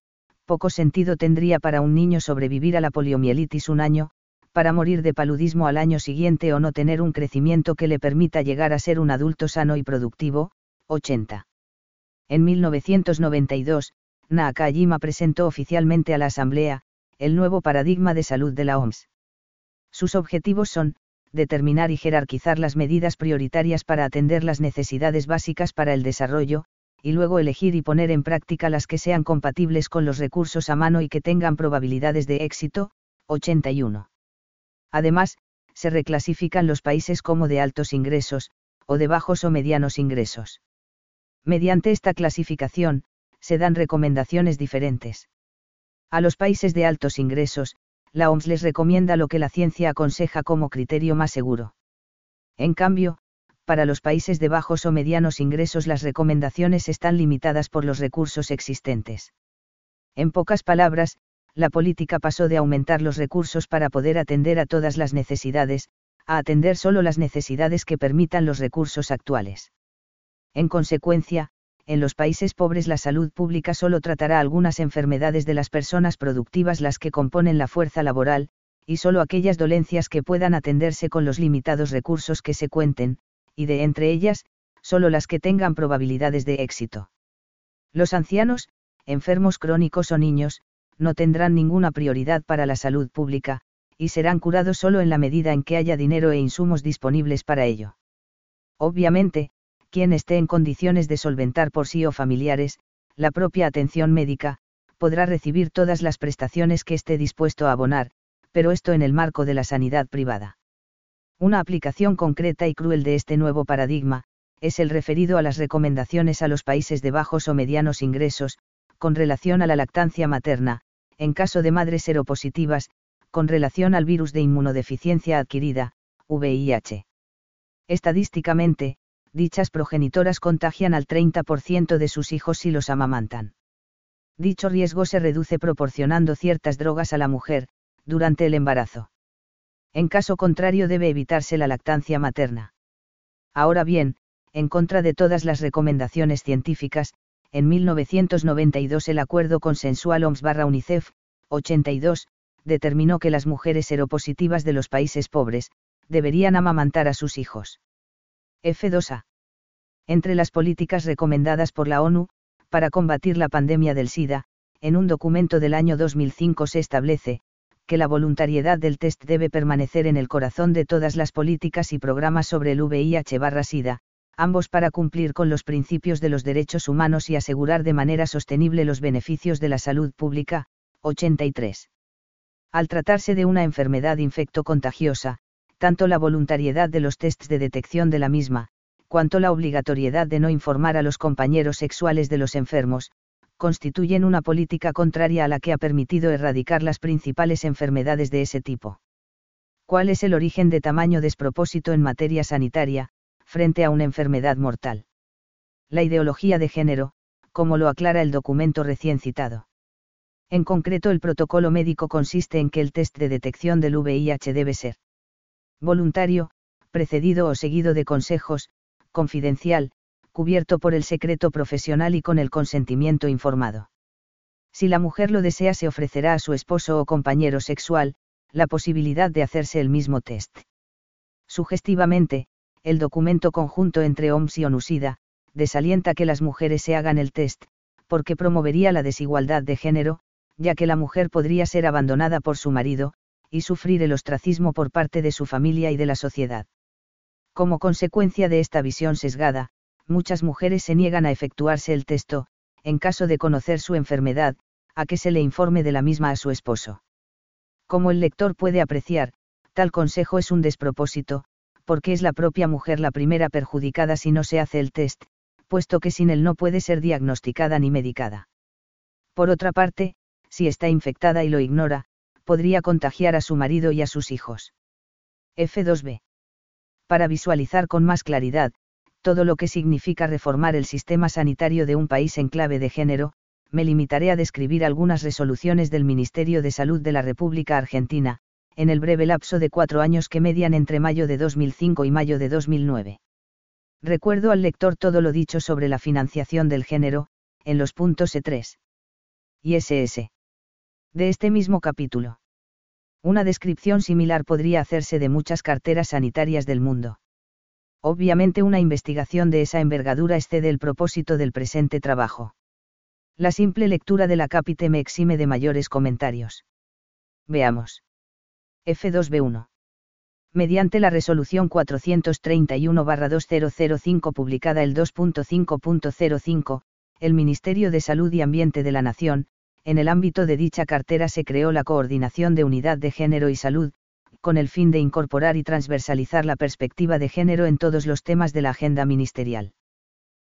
poco sentido tendría para un niño sobrevivir a la poliomielitis un año, para morir de paludismo al año siguiente o no tener un crecimiento que le permita llegar a ser un adulto sano y productivo, 80. En 1992, Nakajima presentó oficialmente a la Asamblea, el nuevo paradigma de salud de la OMS. Sus objetivos son, determinar y jerarquizar las medidas prioritarias para atender las necesidades básicas para el desarrollo, y luego elegir y poner en práctica las que sean compatibles con los recursos a mano y que tengan probabilidades de éxito, 81. Además, se reclasifican los países como de altos ingresos, o de bajos o medianos ingresos. Mediante esta clasificación, se dan recomendaciones diferentes. A los países de altos ingresos, la OMS les recomienda lo que la ciencia aconseja como criterio más seguro. En cambio, para los países de bajos o medianos ingresos las recomendaciones están limitadas por los recursos existentes. En pocas palabras, la política pasó de aumentar los recursos para poder atender a todas las necesidades, a atender solo las necesidades que permitan los recursos actuales. En consecuencia, en los países pobres la salud pública solo tratará algunas enfermedades de las personas productivas, las que componen la fuerza laboral, y solo aquellas dolencias que puedan atenderse con los limitados recursos que se cuenten, y de entre ellas, solo las que tengan probabilidades de éxito. Los ancianos, enfermos crónicos o niños, no tendrán ninguna prioridad para la salud pública, y serán curados solo en la medida en que haya dinero e insumos disponibles para ello. Obviamente, quien esté en condiciones de solventar por sí o familiares, la propia atención médica, podrá recibir todas las prestaciones que esté dispuesto a abonar, pero esto en el marco de la sanidad privada. Una aplicación concreta y cruel de este nuevo paradigma, es el referido a las recomendaciones a los países de bajos o medianos ingresos, con relación a la lactancia materna, en caso de madres seropositivas, con relación al virus de inmunodeficiencia adquirida, VIH. Estadísticamente, dichas progenitoras contagian al 30% de sus hijos si los amamantan. Dicho riesgo se reduce proporcionando ciertas drogas a la mujer, durante el embarazo. En caso contrario debe evitarse la lactancia materna. Ahora bien, en contra de todas las recomendaciones científicas, en 1992 el acuerdo consensual OMS/UNICEF, 82, determinó que las mujeres seropositivas de los países pobres, deberían amamantar a sus hijos. F2A. Entre las políticas recomendadas por la ONU, para combatir la pandemia del SIDA, en un documento del año 2005 se establece, que la voluntariedad del test debe permanecer en el corazón de todas las políticas y programas sobre el VIH/SIDA, ambos para cumplir con los principios de los derechos humanos y asegurar de manera sostenible los beneficios de la salud pública, 83. Al tratarse de una enfermedad infectocontagiosa, tanto la voluntariedad de los tests de detección de la misma, cuanto la obligatoriedad de no informar a los compañeros sexuales de los enfermos, constituyen una política contraria a la que ha permitido erradicar las principales enfermedades de ese tipo. ¿Cuál es el origen de tamaño despropósito en materia sanitaria, frente a una enfermedad mortal? La ideología de género, como lo aclara el documento recién citado. En concreto, el protocolo médico consiste en que el test de detección del VIH debe ser voluntario, precedido o seguido de consejos, confidencial, cubierto por el secreto profesional y con el consentimiento informado. Si la mujer lo desea, se ofrecerá a su esposo o compañero sexual la posibilidad de hacerse el mismo test. Sugestivamente, el documento conjunto entre OMS y ONU-SIDA desalienta que las mujeres se hagan el test, porque promovería la desigualdad de género, ya que la mujer podría ser abandonada por su marido, y sufrir el ostracismo por parte de su familia y de la sociedad. Como consecuencia de esta visión sesgada, muchas mujeres se niegan a efectuarse el test, en caso de conocer su enfermedad, a que se le informe de la misma a su esposo. Como el lector puede apreciar, tal consejo es un despropósito, porque es la propia mujer la primera perjudicada si no se hace el test, puesto que sin él no puede ser diagnosticada ni medicada. Por otra parte, si está infectada y lo ignora, podría contagiar a su marido y a sus hijos. F2B. Para visualizar con más claridad, todo lo que significa reformar el sistema sanitario de un país en clave de género, me limitaré a describir algunas resoluciones del Ministerio de Salud de la República Argentina, en el breve lapso de 4 años que median entre mayo de 2005 y mayo de 2009. Recuerdo al lector todo lo dicho sobre la financiación del género, en los puntos E3 y SS. De este mismo capítulo. Una descripción similar podría hacerse de muchas carteras sanitarias del mundo. Obviamente una investigación de esa envergadura excede el propósito del presente trabajo. La simple lectura del acápite me exime de mayores comentarios. Veamos. F2B1. Mediante la resolución 431/2005 publicada el 2.5.05, el Ministerio de Salud y Ambiente de la Nación, en el ámbito de dicha cartera se creó la Coordinación de Unidad de Género y Salud, con el fin de incorporar y transversalizar la perspectiva de género en todos los temas de la agenda ministerial.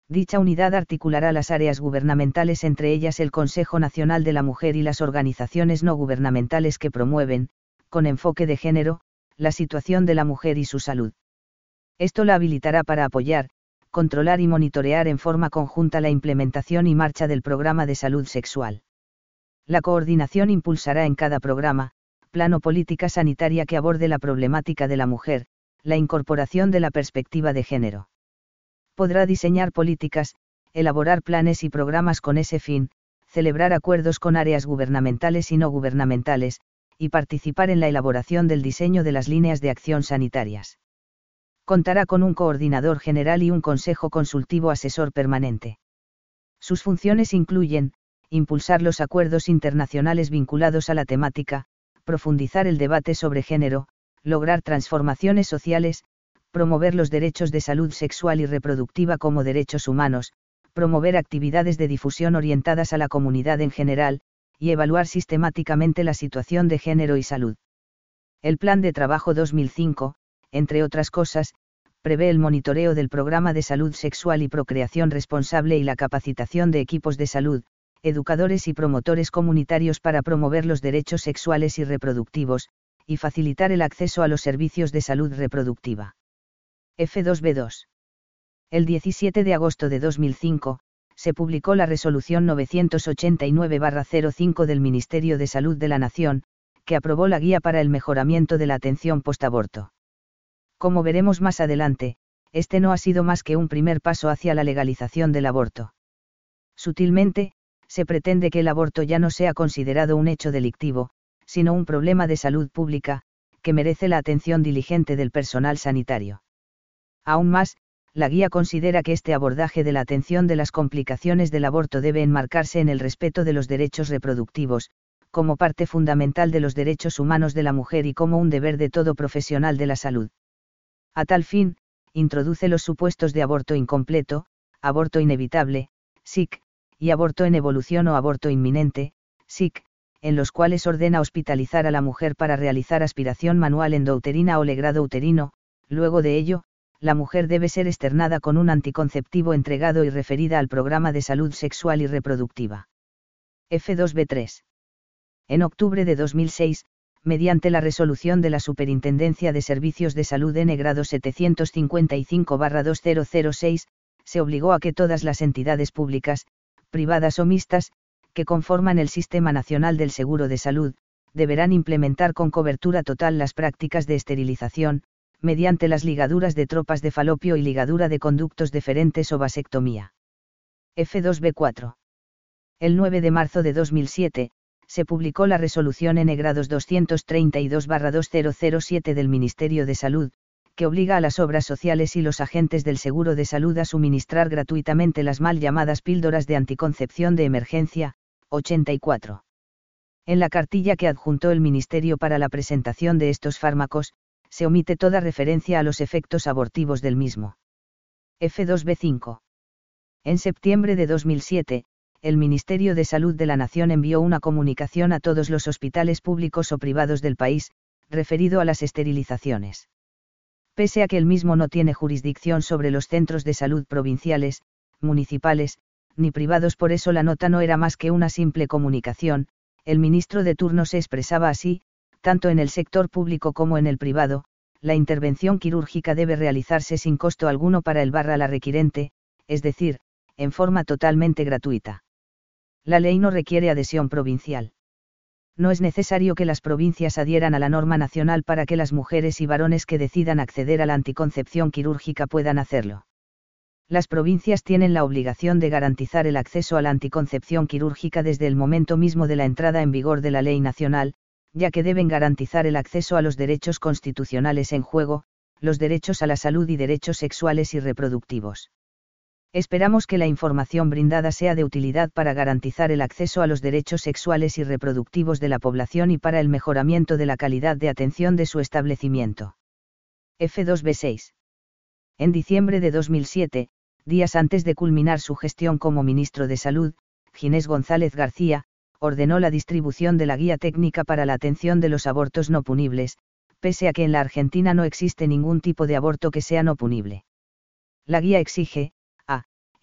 Dicha unidad articulará las áreas gubernamentales, entre ellas el Consejo Nacional de la Mujer y las organizaciones no gubernamentales que promueven, con enfoque de género, la situación de la mujer y su salud. Esto la habilitará para apoyar, controlar y monitorear en forma conjunta la implementación y marcha del programa de salud sexual. La coordinación impulsará en cada programa, plano política sanitaria que aborde la problemática de la mujer, la incorporación de la perspectiva de género. Podrá diseñar políticas, elaborar planes y programas con ese fin, celebrar acuerdos con áreas gubernamentales y no gubernamentales, y participar en la elaboración del diseño de las líneas de acción sanitarias. Contará con un coordinador general y un consejo consultivo asesor permanente. Sus funciones incluyen, impulsar los acuerdos internacionales vinculados a la temática, profundizar el debate sobre género, lograr transformaciones sociales, promover los derechos de salud sexual y reproductiva como derechos humanos, promover actividades de difusión orientadas a la comunidad en general, y evaluar sistemáticamente la situación de género y salud. El Plan de Trabajo 2005, entre otras cosas, prevé el monitoreo del programa de salud sexual y procreación responsable y la capacitación de equipos de salud, educadores y promotores comunitarios para promover los derechos sexuales y reproductivos, y facilitar el acceso a los servicios de salud reproductiva. F2B2. El 17 de agosto de 2005, se publicó la Resolución 989-05 del Ministerio de Salud de la Nación, que aprobó la Guía para el Mejoramiento de la Atención Postaborto. Como veremos más adelante, este no ha sido más que un primer paso hacia la legalización del aborto. Sutilmente, se pretende que el aborto ya no sea considerado un hecho delictivo, sino un problema de salud pública, que merece la atención diligente del personal sanitario. Aún más, la guía considera que este abordaje de la atención de las complicaciones del aborto debe enmarcarse en el respeto de los derechos reproductivos, como parte fundamental de los derechos humanos de la mujer y como un deber de todo profesional de la salud. A tal fin, introduce los supuestos de aborto incompleto, aborto inevitable, SIC, y aborto en evolución o aborto inminente, SIC, en los cuales ordena hospitalizar a la mujer para realizar aspiración manual endouterina o legrado uterino. Luego de ello, la mujer debe ser externada con un anticonceptivo entregado y referida al programa de salud sexual y reproductiva. F2B3. En octubre de 2006, mediante la resolución de la Superintendencia de Servicios de Salud n/grado 755/2006, se obligó a que todas las entidades públicas, privadas o mixtas, que conforman el Sistema Nacional del Seguro de Salud, deberán implementar con cobertura total las prácticas de esterilización, mediante las ligaduras de tropas de falopio y ligadura de conductos deferentes o vasectomía. F2B4. El 9 de marzo de 2007, se publicó la resolución n/232/2007 del Ministerio de Salud, que obliga a las obras sociales y los agentes del seguro de salud a suministrar gratuitamente las mal llamadas píldoras de anticoncepción de emergencia, 84. En la cartilla que adjuntó el Ministerio para la presentación de estos fármacos, se omite toda referencia a los efectos abortivos del mismo. F2B5. En septiembre de 2007, el Ministerio de Salud de la Nación envió una comunicación a todos los hospitales públicos o privados del país, referido a las esterilizaciones. Pese a que el mismo no tiene jurisdicción sobre los centros de salud provinciales, municipales, ni privados, por eso la nota no era más que una simple comunicación, el ministro de turno se expresaba así: tanto en el sector público como en el privado, la intervención quirúrgica debe realizarse sin costo alguno para la requirente, es decir, en forma totalmente gratuita. La ley no requiere adhesión provincial. No es necesario que las provincias adhieran a la norma nacional para que las mujeres y varones que decidan acceder a la anticoncepción quirúrgica puedan hacerlo. Las provincias tienen la obligación de garantizar el acceso a la anticoncepción quirúrgica desde el momento mismo de la entrada en vigor de la ley nacional, ya que deben garantizar el acceso a los derechos constitucionales en juego, los derechos a la salud y derechos sexuales y reproductivos. Esperamos que la información brindada sea de utilidad para garantizar el acceso a los derechos sexuales y reproductivos de la población y para el mejoramiento de la calidad de atención de su establecimiento. F2B6. En diciembre de 2007, días antes de culminar su gestión como ministro de Salud, Ginés González García ordenó la distribución de la Guía Técnica para la Atención de los Abortos No Punibles, pese a que en la Argentina no existe ningún tipo de aborto que sea no punible. La guía exige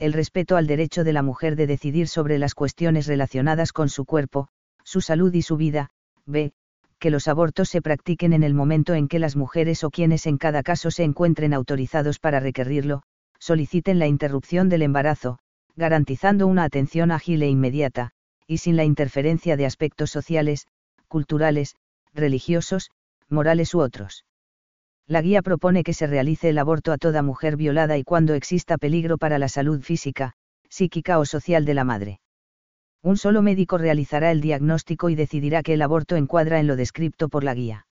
el respeto al derecho de la mujer de decidir sobre las cuestiones relacionadas con su cuerpo, su salud y su vida. B. Que los abortos se practiquen en el momento en que las mujeres o quienes en cada caso se encuentren autorizados para requerirlo, soliciten la interrupción del embarazo, garantizando una atención ágil e inmediata, y sin la interferencia de aspectos sociales, culturales, religiosos, morales u otros. La guía propone que se realice el aborto a toda mujer violada y cuando exista peligro para la salud física, psíquica o social de la madre. Un solo médico realizará el diagnóstico y decidirá que el aborto encuadra en lo descrito por la guía.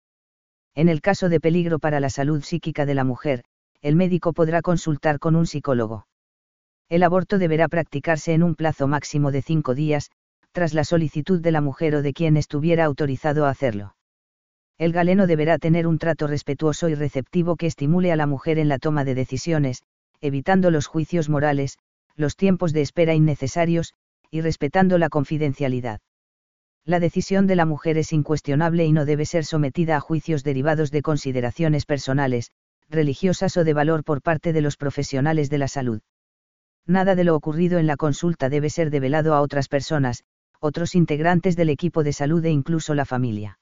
En el caso de peligro para la salud psíquica de la mujer, el médico podrá consultar con un psicólogo. El aborto deberá practicarse en un plazo máximo de 5 días, tras la solicitud de la mujer o de quien estuviera autorizado a hacerlo. El galeno deberá tener un trato respetuoso y receptivo que estimule a la mujer en la toma de decisiones, evitando los juicios morales, los tiempos de espera innecesarios, y respetando la confidencialidad. La decisión de la mujer es incuestionable y no debe ser sometida a juicios derivados de consideraciones personales, religiosas o de valor por parte de los profesionales de la salud. nada de lo ocurrido en la consulta debe ser develado a otras personas, otros integrantes del equipo de salud e incluso la familia.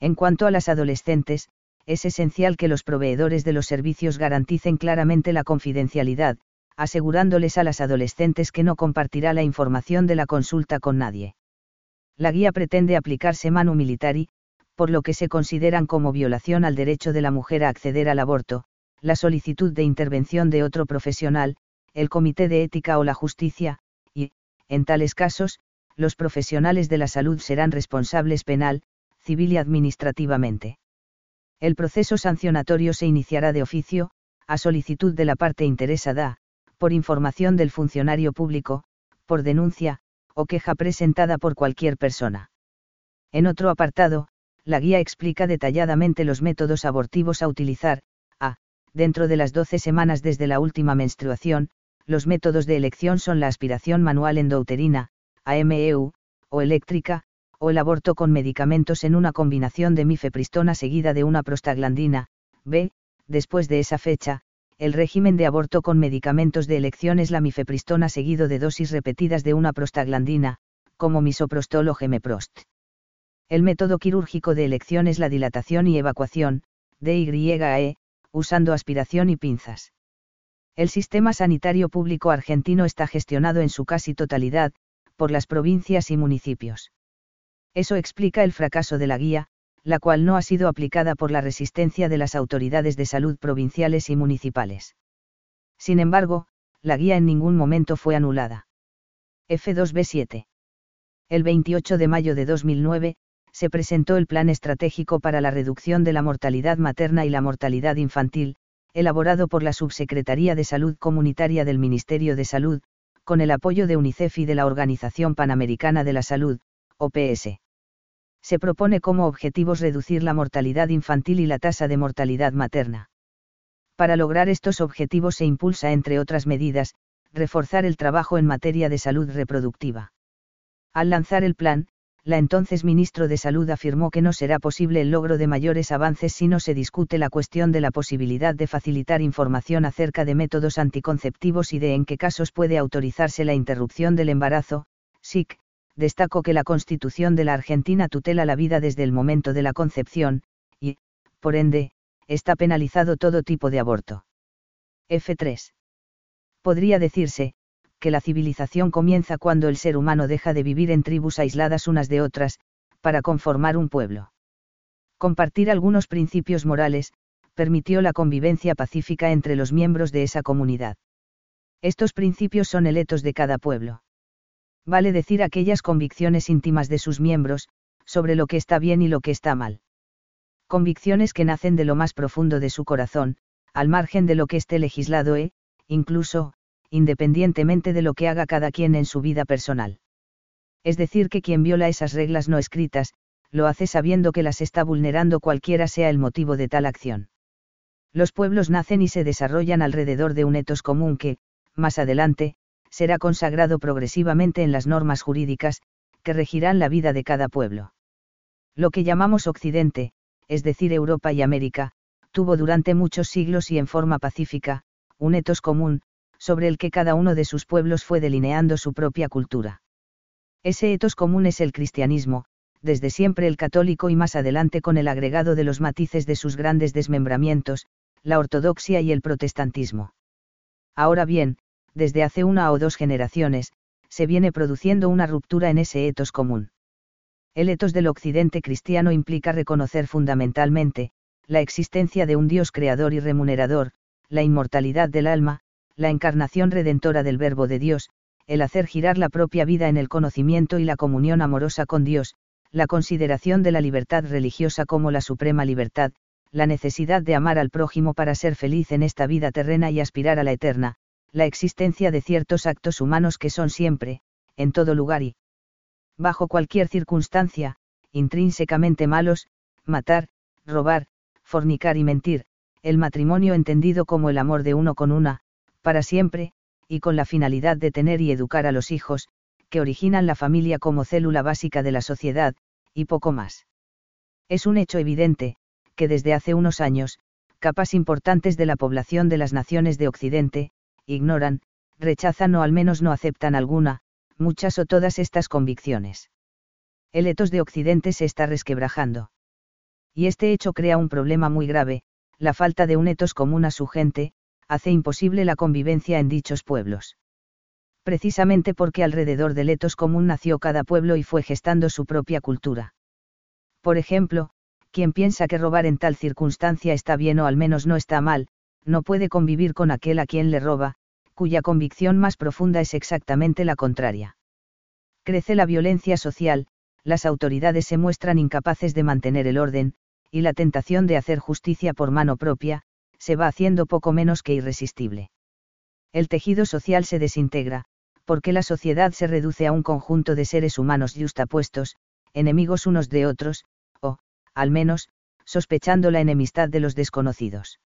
En cuanto a las adolescentes, es esencial que los proveedores de los servicios garanticen claramente la confidencialidad, asegurándoles a las adolescentes que no compartirá la información de la consulta con nadie. La guía pretende aplicarse manu militari, por lo que se consideran como violación al derecho de la mujer a acceder al aborto, la solicitud de intervención de otro profesional, el Comité de Ética o la Justicia, y, en tales casos, los profesionales de la salud serán responsables penal, civil y administrativamente. El proceso sancionatorio se iniciará de oficio, a solicitud de la parte interesada, por información del funcionario público, por denuncia, o queja presentada por cualquier persona. En otro apartado, la guía explica detalladamente los métodos abortivos a utilizar, a. Dentro de las 12 semanas desde la última menstruación, los métodos de elección son la aspiración manual endouterina, AMEU, o eléctrica, o el aborto con medicamentos en una combinación de mifepristona seguida de una prostaglandina, b. Después de esa fecha, el régimen de aborto con medicamentos de elección es la mifepristona seguido de dosis repetidas de una prostaglandina, como misoprostol o gemeprost. El método quirúrgico de elección es la dilatación y evacuación, DYAE, usando aspiración y pinzas. El sistema sanitario público argentino está gestionado en su casi totalidad, por las provincias y municipios. Eso explica el fracaso de la guía, la cual no ha sido aplicada por la resistencia de las autoridades de salud provinciales y municipales. Sin embargo, la guía en ningún momento fue anulada. F2B7. El 28 de mayo de 2009, se presentó el Plan Estratégico para la Reducción de la Mortalidad Materna y la Mortalidad Infantil, elaborado por la Subsecretaría de Salud Comunitaria del Ministerio de Salud, con el apoyo de UNICEF y de la Organización Panamericana de la Salud, OPS. Se propone como objetivos reducir la mortalidad infantil y la tasa de mortalidad materna. Para lograr estos objetivos se impulsa, entre otras medidas, reforzar el trabajo en materia de salud reproductiva. Al lanzar el plan, la entonces ministra de Salud afirmó que no será posible el logro de mayores avances si no se discute la cuestión de la posibilidad de facilitar información acerca de métodos anticonceptivos y de en qué casos puede autorizarse la interrupción del embarazo. SIC. Destacó que la Constitución de la Argentina tutela la vida desde el momento de la concepción, y, por ende, está penalizado todo tipo de aborto. F3. Podría decirse, que la civilización comienza cuando el ser humano deja de vivir en tribus aisladas unas de otras, para conformar un pueblo. Compartir algunos principios morales, permitió la convivencia pacífica entre los miembros de esa comunidad. Estos principios son el etos de cada pueblo. Vale decir aquellas convicciones íntimas de sus miembros, sobre lo que está bien y lo que está mal. Convicciones que nacen de lo más profundo de su corazón, al margen de lo que esté legislado e, incluso, independientemente de lo que haga cada quien en su vida personal. Es decir, que quien viola esas reglas no escritas, lo hace sabiendo que las está vulnerando cualquiera sea el motivo de tal acción. Los pueblos nacen y se desarrollan alrededor de un etos común que, más adelante, será consagrado progresivamente en las normas jurídicas, que regirán la vida de cada pueblo. Lo que llamamos Occidente, es decir Europa y América, tuvo durante muchos siglos y en forma pacífica, un etos común, sobre el que cada uno de sus pueblos fue delineando su propia cultura. Ese etos común es el cristianismo, desde siempre el católico y más adelante con el agregado de los matices de sus grandes desmembramientos, la ortodoxia y el protestantismo. Ahora bien, desde hace una o dos generaciones, se viene produciendo una ruptura en ese etos común. El etos del occidente cristiano implica reconocer fundamentalmente, la existencia de un Dios creador y remunerador, la inmortalidad del alma, la encarnación redentora del Verbo de Dios, el hacer girar la propia vida en el conocimiento y la comunión amorosa con Dios, la consideración de la libertad religiosa como la suprema libertad, la necesidad de amar al prójimo para ser feliz en esta vida terrena y aspirar a la eterna, la existencia de ciertos actos humanos que son siempre, en todo lugar y, bajo cualquier circunstancia, intrínsecamente malos, matar, robar, fornicar y mentir, el matrimonio entendido como el amor de uno con una, para siempre, y con la finalidad de tener y educar a los hijos, que originan la familia como célula básica de la sociedad, y poco más. Es un hecho evidente, que desde hace unos años, capas importantes de la población de las naciones de Occidente, ignoran, rechazan o al menos no aceptan alguna, muchas o todas estas convicciones. El etos de Occidente se está resquebrajando. Y este hecho crea un problema muy grave: la falta de un etos común a su gente, hace imposible la convivencia en dichos pueblos. Precisamente porque alrededor del etos común nació cada pueblo y fue gestando su propia cultura. Por ejemplo, quien piensa que robar en tal circunstancia está bien o al menos no está mal, no puede convivir con aquel a quien le roba, cuya convicción más profunda es exactamente la contraria. Crece la violencia social, las autoridades se muestran incapaces de mantener el orden, y la tentación de hacer justicia por mano propia se va haciendo poco menos que irresistible. El tejido social se desintegra, porque la sociedad se reduce a un conjunto de seres humanos yuxtapuestos, enemigos unos de otros, o, al menos, sospechando la enemistad de los desconocidos.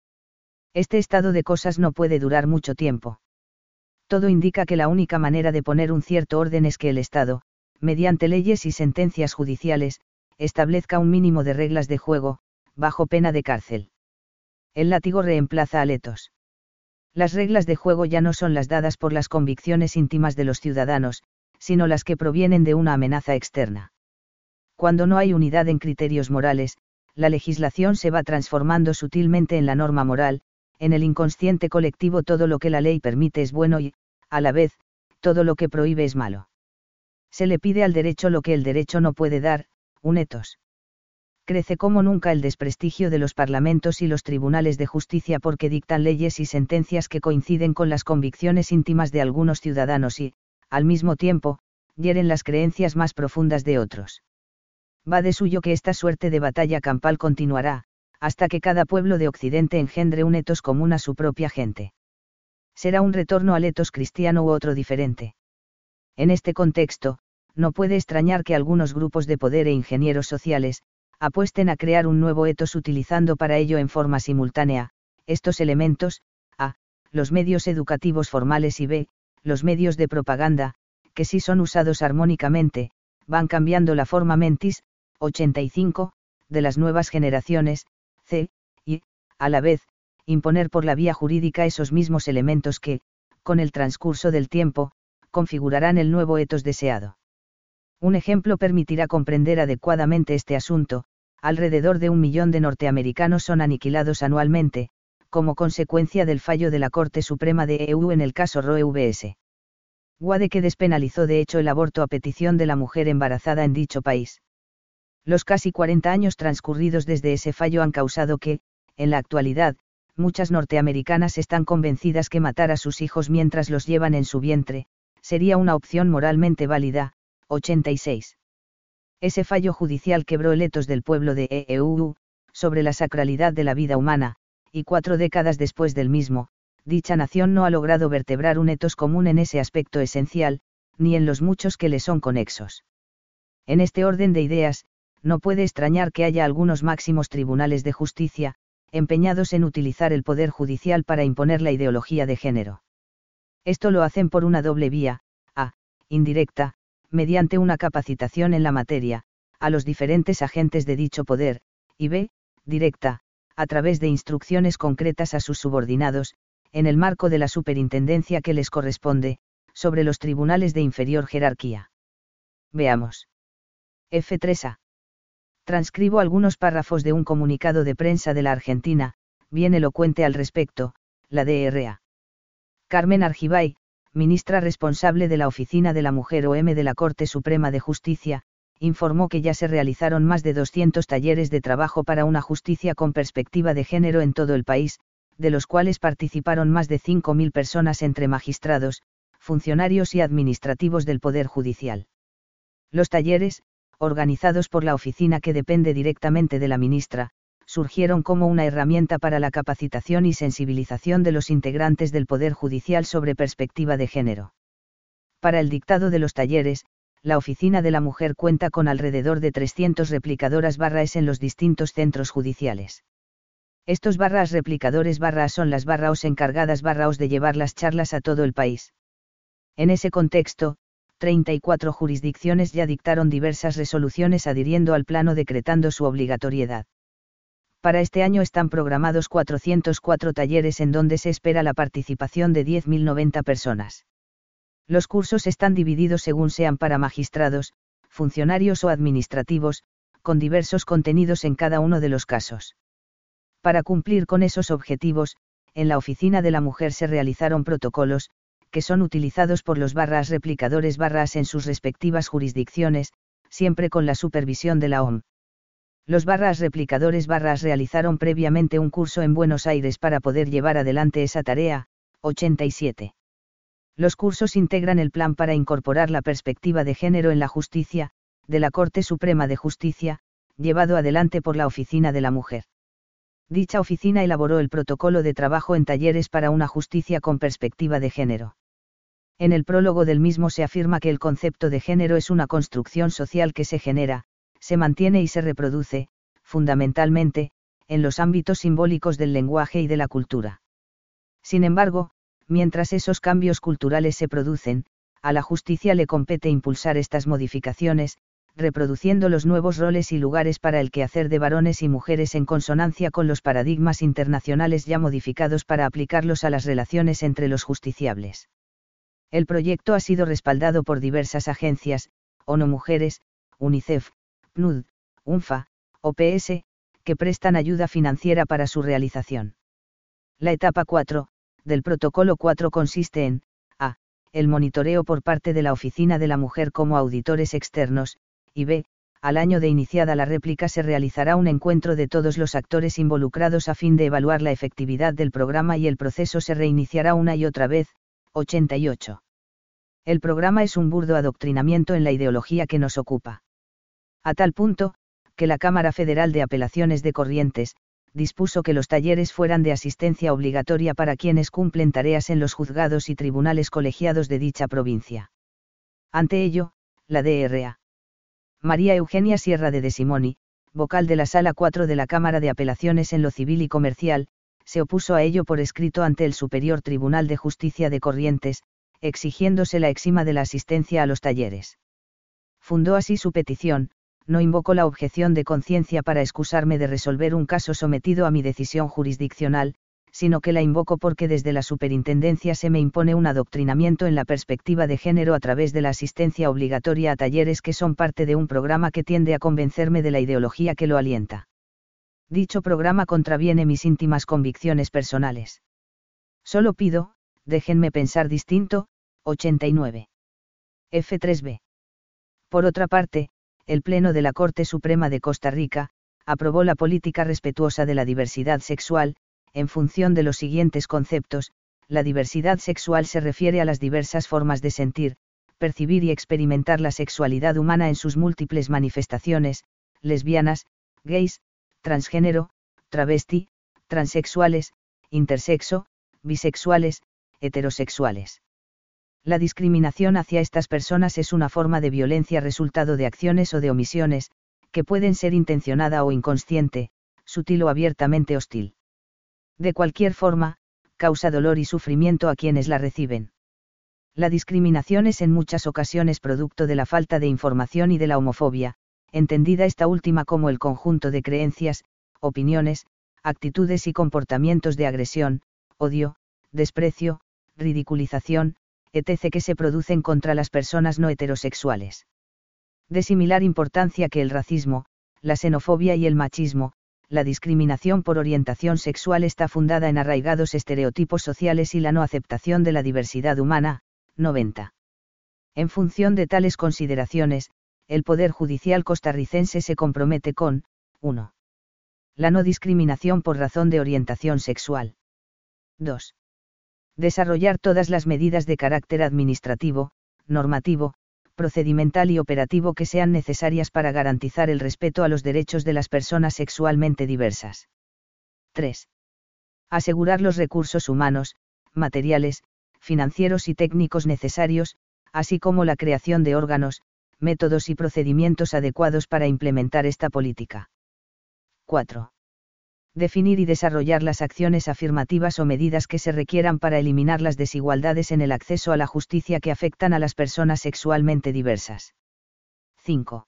Este estado de cosas no puede durar mucho tiempo. Todo indica que la única manera de poner un cierto orden es que el Estado, mediante leyes y sentencias judiciales, establezca un mínimo de reglas de juego, bajo pena de cárcel. El látigo reemplaza al etos. Las reglas de juego ya no son las dadas por las convicciones íntimas de los ciudadanos, sino las que provienen de una amenaza externa. Cuando no hay unidad en criterios morales, la legislación se va transformando sutilmente en la norma moral. En el inconsciente colectivo todo lo que la ley permite es bueno y, a la vez, todo lo que prohíbe es malo. Se le pide al derecho lo que el derecho no puede dar, un etos. Crece como nunca el desprestigio de los parlamentos y los tribunales de justicia porque dictan leyes y sentencias que coinciden con las convicciones íntimas de algunos ciudadanos y, al mismo tiempo, hieren las creencias más profundas de otros. Va de suyo que esta suerte de batalla campal continuará, hasta que cada pueblo de Occidente engendre un etos común a su propia gente. Será un retorno al etos cristiano u otro diferente. En este contexto, no puede extrañar que algunos grupos de poder e ingenieros sociales apuesten a crear un nuevo etos utilizando para ello en forma simultánea estos elementos: a. los medios educativos formales y b. los medios de propaganda, que si son usados armónicamente, van cambiando la forma mentis, 85, de las nuevas generaciones, c. y, a la vez, imponer por la vía jurídica esos mismos elementos que, con el transcurso del tiempo, configurarán el nuevo etos deseado. Un ejemplo permitirá comprender adecuadamente este asunto: alrededor de 1 millón de norteamericanos son aniquilados anualmente, como consecuencia del fallo de la Corte Suprema de EU en el caso Roe vs. Wade, que despenalizó de hecho el aborto a petición de la mujer embarazada en dicho país. Los casi 40 años transcurridos desde ese fallo han causado que, en la actualidad, muchas norteamericanas están convencidas que matar a sus hijos mientras los llevan en su vientre sería una opción moralmente válida, 86. Ese fallo judicial quebró el etos del pueblo de EU sobre la sacralidad de la vida humana, y 4 décadas después del mismo, dicha nación no ha logrado vertebrar un etos común en ese aspecto esencial, ni en los muchos que le son conexos. En este orden de ideas, no puede extrañar que haya algunos máximos tribunales de justicia, empeñados en utilizar el poder judicial para imponer la ideología de género. Esto lo hacen por una doble vía: a. indirecta, mediante una capacitación en la materia, a los diferentes agentes de dicho poder, y b. directa, a través de instrucciones concretas a sus subordinados, en el marco de la superintendencia que les corresponde, sobre los tribunales de inferior jerarquía. Veamos. F3A. Transcribo algunos párrafos de un comunicado de prensa de la Argentina, bien elocuente al respecto, la DRA. Carmen Argibay, ministra responsable de la Oficina de la Mujer OM de la Corte Suprema de Justicia, informó que ya se realizaron más de 200 talleres de trabajo para una justicia con perspectiva de género en todo el país, de los cuales participaron más de 5.000 personas entre magistrados, funcionarios y administrativos del Poder Judicial. Los talleres, organizados por la oficina que depende directamente de la ministra, surgieron como una herramienta para la capacitación y sensibilización de los integrantes del Poder Judicial sobre perspectiva de género. Para el dictado de los talleres, la Oficina de la Mujer cuenta con alrededor de 300 replicadoras/es en los distintos centros judiciales. Estos replicadores son las os encargadas os de llevar las charlas a todo el país. En ese contexto, 34 jurisdicciones ya dictaron diversas resoluciones adhiriendo al plano decretando su obligatoriedad. Para este año están programados 404 talleres en donde se espera la participación de 10.090 personas. Los cursos están divididos según sean para magistrados, funcionarios o administrativos, con diversos contenidos en cada uno de los casos. Para cumplir con esos objetivos, en la Oficina de la Mujer se realizaron protocolos, que son utilizados por los replicadores en sus respectivas jurisdicciones, siempre con la supervisión de la OMS. Los replicadores realizaron previamente un curso en Buenos Aires para poder llevar adelante esa tarea. 87. Los cursos integran el plan para incorporar la perspectiva de género en la justicia, de la Corte Suprema de Justicia, llevado adelante por la Oficina de la Mujer. Dicha oficina elaboró el protocolo de trabajo en talleres para una justicia con perspectiva de género. En el prólogo del mismo se afirma que el concepto de género es una construcción social que se genera, se mantiene y se reproduce, fundamentalmente, en los ámbitos simbólicos del lenguaje y de la cultura. Sin embargo, mientras esos cambios culturales se producen, a la justicia le compete impulsar estas modificaciones, reproduciendo los nuevos roles y lugares para el quehacer de varones y mujeres en consonancia con los paradigmas internacionales ya modificados para aplicarlos a las relaciones entre los justiciables. El proyecto ha sido respaldado por diversas agencias, ONU Mujeres, UNICEF, PNUD, UNFA, OPS, que prestan ayuda financiera para su realización. La etapa 4, del protocolo 4 consiste en, a. El monitoreo por parte de la Oficina de la Mujer como auditores externos, y b. Al año de iniciada la réplica se realizará un encuentro de todos los actores involucrados a fin de evaluar la efectividad del programa y el proceso se reiniciará una y otra vez. 88. El programa es un burdo adoctrinamiento en la ideología que nos ocupa. A tal punto, que la Cámara Federal de Apelaciones de Corrientes, dispuso que los talleres fueran de asistencia obligatoria para quienes cumplen tareas en los juzgados y tribunales colegiados de dicha provincia. Ante ello, la DRA. María Eugenia Sierra de Simoni, vocal de la Sala 4 de la Cámara de Apelaciones en lo Civil y Comercial, se opuso a ello por escrito ante el Superior Tribunal de Justicia de Corrientes, exigiéndose la exima de la asistencia a los talleres. Fundó así su petición: no invoco la objeción de conciencia para excusarme de resolver un caso sometido a mi decisión jurisdiccional, sino que la invoco porque desde la superintendencia se me impone un adoctrinamiento en la perspectiva de género a través de la asistencia obligatoria a talleres que son parte de un programa que tiende a convencerme de la ideología que lo alienta. Dicho programa contraviene mis íntimas convicciones personales. Solo pido, déjenme pensar distinto. 89. F3b. Por otra parte, el Pleno de la Corte Suprema de Costa Rica aprobó la política respetuosa de la diversidad sexual, en función de los siguientes conceptos: la diversidad sexual se refiere a las diversas formas de sentir, percibir y experimentar la sexualidad humana en sus múltiples manifestaciones, lesbianas, gays, transgénero, travesti, transexuales, intersexo, bisexuales, heterosexuales. La discriminación hacia estas personas es una forma de violencia resultado de acciones o de omisiones, que pueden ser intencionada o inconsciente, sutil o abiertamente hostil. De cualquier forma, causa dolor y sufrimiento a quienes la reciben. La discriminación es en muchas ocasiones producto de la falta de información y de la homofobia, entendida esta última como el conjunto de creencias, opiniones, actitudes y comportamientos de agresión, odio, desprecio, ridiculización, etc. que se producen contra las personas no heterosexuales. De similar importancia que el racismo, la xenofobia y el machismo, la discriminación por orientación sexual está fundada en arraigados estereotipos sociales y la no aceptación de la diversidad humana. 90. En función de tales consideraciones, el Poder Judicial costarricense se compromete con: 1. La no discriminación por razón de orientación sexual. 2. Desarrollar todas las medidas de carácter administrativo, normativo, procedimental y operativo que sean necesarias para garantizar el respeto a los derechos de las personas sexualmente diversas. 3. Asegurar los recursos humanos, materiales, financieros y técnicos necesarios, así como la creación de órganos, métodos y procedimientos adecuados para implementar esta política. 4. Definir y desarrollar las acciones afirmativas o medidas que se requieran para eliminar las desigualdades en el acceso a la justicia que afectan a las personas sexualmente diversas. 5.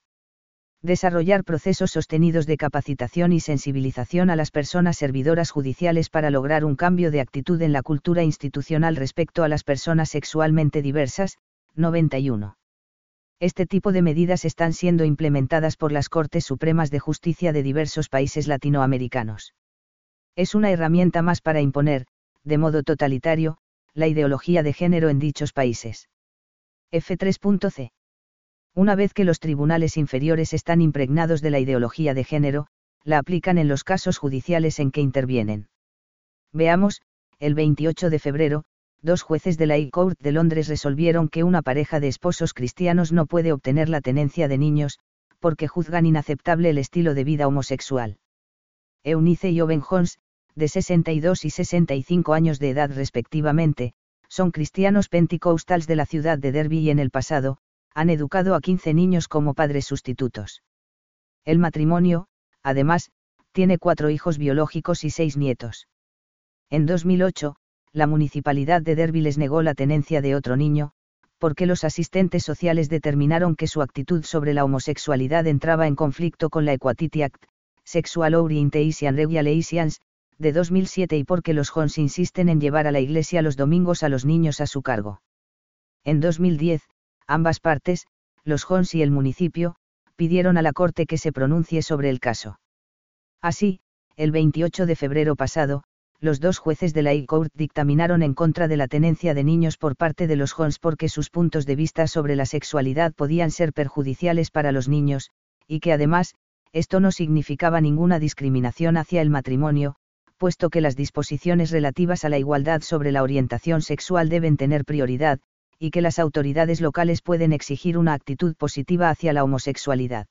Desarrollar procesos sostenidos de capacitación y sensibilización a las personas servidoras judiciales para lograr un cambio de actitud en la cultura institucional respecto a las personas sexualmente diversas, 91. Este tipo de medidas están siendo implementadas por las Cortes Supremas de Justicia de diversos países latinoamericanos. Es una herramienta más para imponer, de modo totalitario, la ideología de género en dichos países. F3.c. Una vez que los tribunales inferiores están impregnados de la ideología de género, la aplican en los casos judiciales en que intervienen. Veamos, el 28 de febrero, 2 jueces de la High Court de Londres resolvieron que una pareja de esposos cristianos no puede obtener la tenencia de niños, porque juzgan inaceptable el estilo de vida homosexual. Eunice y Owen Jones, de 62 y 65 años de edad respectivamente, son cristianos pentecostales de la ciudad de Derby y en el pasado, han educado a 15 niños como padres sustitutos. El matrimonio, además, tiene 4 hijos biológicos y 6 nietos. En 2008, la municipalidad de Derby les negó la tenencia de otro niño, porque los asistentes sociales determinaron que su actitud sobre la homosexualidad entraba en conflicto con la Equality Act, Sexual Orientation Regulations, de 2007 y porque los Jones insisten en llevar a la iglesia los domingos a los niños a su cargo. En 2010, ambas partes, los Jones y el municipio, pidieron a la Corte que se pronuncie sobre el caso. Así, el 28 de febrero pasado, los 2 jueces de la High Court dictaminaron en contra de la tenencia de niños por parte de los Jones porque sus puntos de vista sobre la sexualidad podían ser perjudiciales para los niños, y que además, esto no significaba ninguna discriminación hacia el matrimonio, puesto que las disposiciones relativas a la igualdad sobre la orientación sexual deben tener prioridad, y que las autoridades locales pueden exigir una actitud positiva hacia la homosexualidad.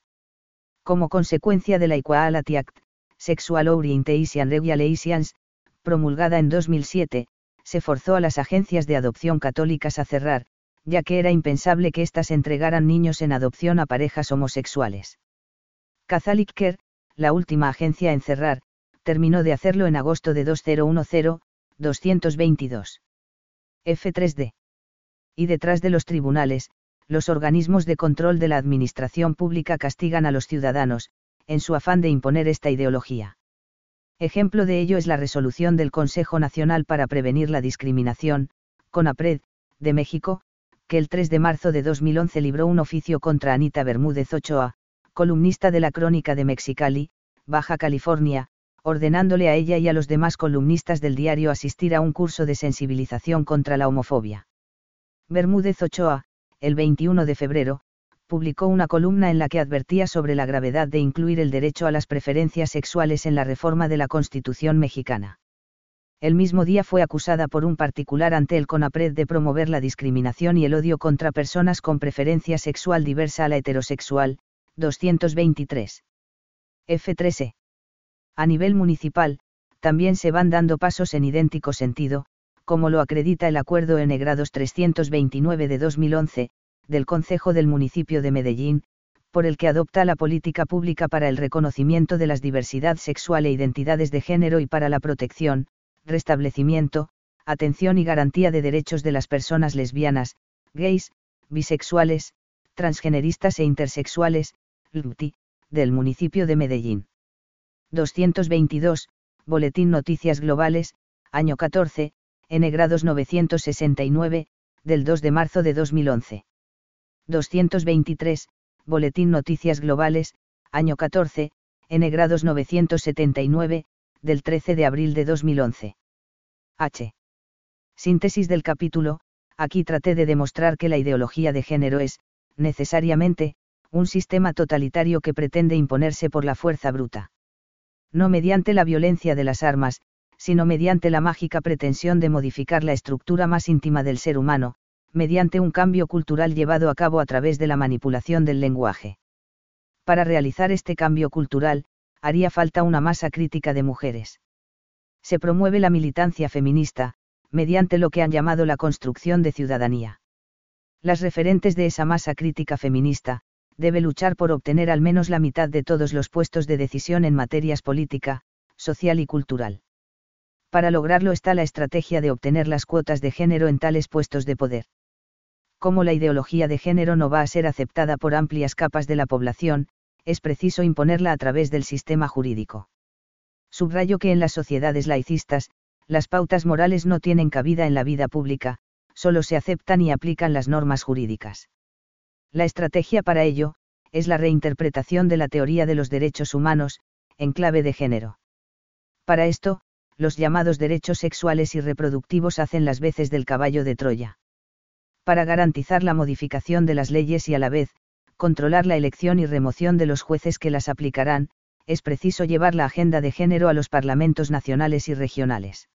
Como consecuencia de la Equality Act, Sexual Orientation Regulations, promulgada en 2007, se forzó a las agencias de adopción católicas a cerrar, ya que era impensable que éstas entregaran niños en adopción a parejas homosexuales. Catholic Care, la última agencia en cerrar, terminó de hacerlo en agosto de 2010-222. F3D. Y detrás de los tribunales, los organismos de control de la administración pública castigan a los ciudadanos, en su afán de imponer esta ideología. Ejemplo de ello es la resolución del Consejo Nacional para Prevenir la Discriminación, CONAPRED, de México, que el 3 de marzo de 2011 libró un oficio contra Anita Bermúdez Ochoa, columnista de la Crónica de Mexicali, Baja California, ordenándole a ella y a los demás columnistas del diario asistir a un curso de sensibilización contra la homofobia. Bermúdez Ochoa, el 21 de febrero, publicó una columna en la que advertía sobre la gravedad de incluir el derecho a las preferencias sexuales en la reforma de la Constitución mexicana. El mismo día fue acusada por un particular ante el CONAPRED de promover la discriminación y el odio contra personas con preferencia sexual diversa a la heterosexual, 223. F13. A nivel municipal, también se van dando pasos en idéntico sentido, como lo acredita el acuerdo N-Grados 329 de 2011, del Concejo del Municipio de Medellín, por el que adopta la política pública para el reconocimiento de las diversidad sexual e identidades de género y para la protección, restablecimiento, atención y garantía de derechos de las personas lesbianas, gays, bisexuales, transgeneristas e intersexuales, LGBTI, del municipio de Medellín. 222, Boletín Noticias Globales, año 14, N-Grados 969, del 2 de marzo de 2011. 223, Boletín Noticias Globales, año 14, N-Grados 979, del 13 de abril de 2011. H. Síntesis del capítulo, aquí traté de demostrar que la ideología de género es, necesariamente, un sistema totalitario que pretende imponerse por la fuerza bruta. No mediante la violencia de las armas, sino mediante la mágica pretensión de modificar la estructura más íntima del ser humano, mediante un cambio cultural llevado a cabo a través de la manipulación del lenguaje. Para realizar este cambio cultural, haría falta una masa crítica de mujeres. Se promueve la militancia feminista, mediante lo que han llamado la construcción de ciudadanía. Las referentes de esa masa crítica feminista, debe luchar por obtener al menos la mitad de todos los puestos de decisión en materias política, social y cultural. Para lograrlo está la estrategia de obtener las cuotas de género en tales puestos de poder. Como la ideología de género no va a ser aceptada por amplias capas de la población, es preciso imponerla a través del sistema jurídico. Subrayo que en las sociedades laicistas, las pautas morales no tienen cabida en la vida pública, solo se aceptan y aplican las normas jurídicas. La estrategia para ello, es la reinterpretación de la teoría de los derechos humanos, en clave de género. Para esto, los llamados derechos sexuales y reproductivos hacen las veces del caballo de Troya. Para garantizar la modificación de las leyes y a la vez, controlar la elección y remoción de los jueces que las aplicarán, es preciso llevar la agenda de género a los parlamentos nacionales y regionales.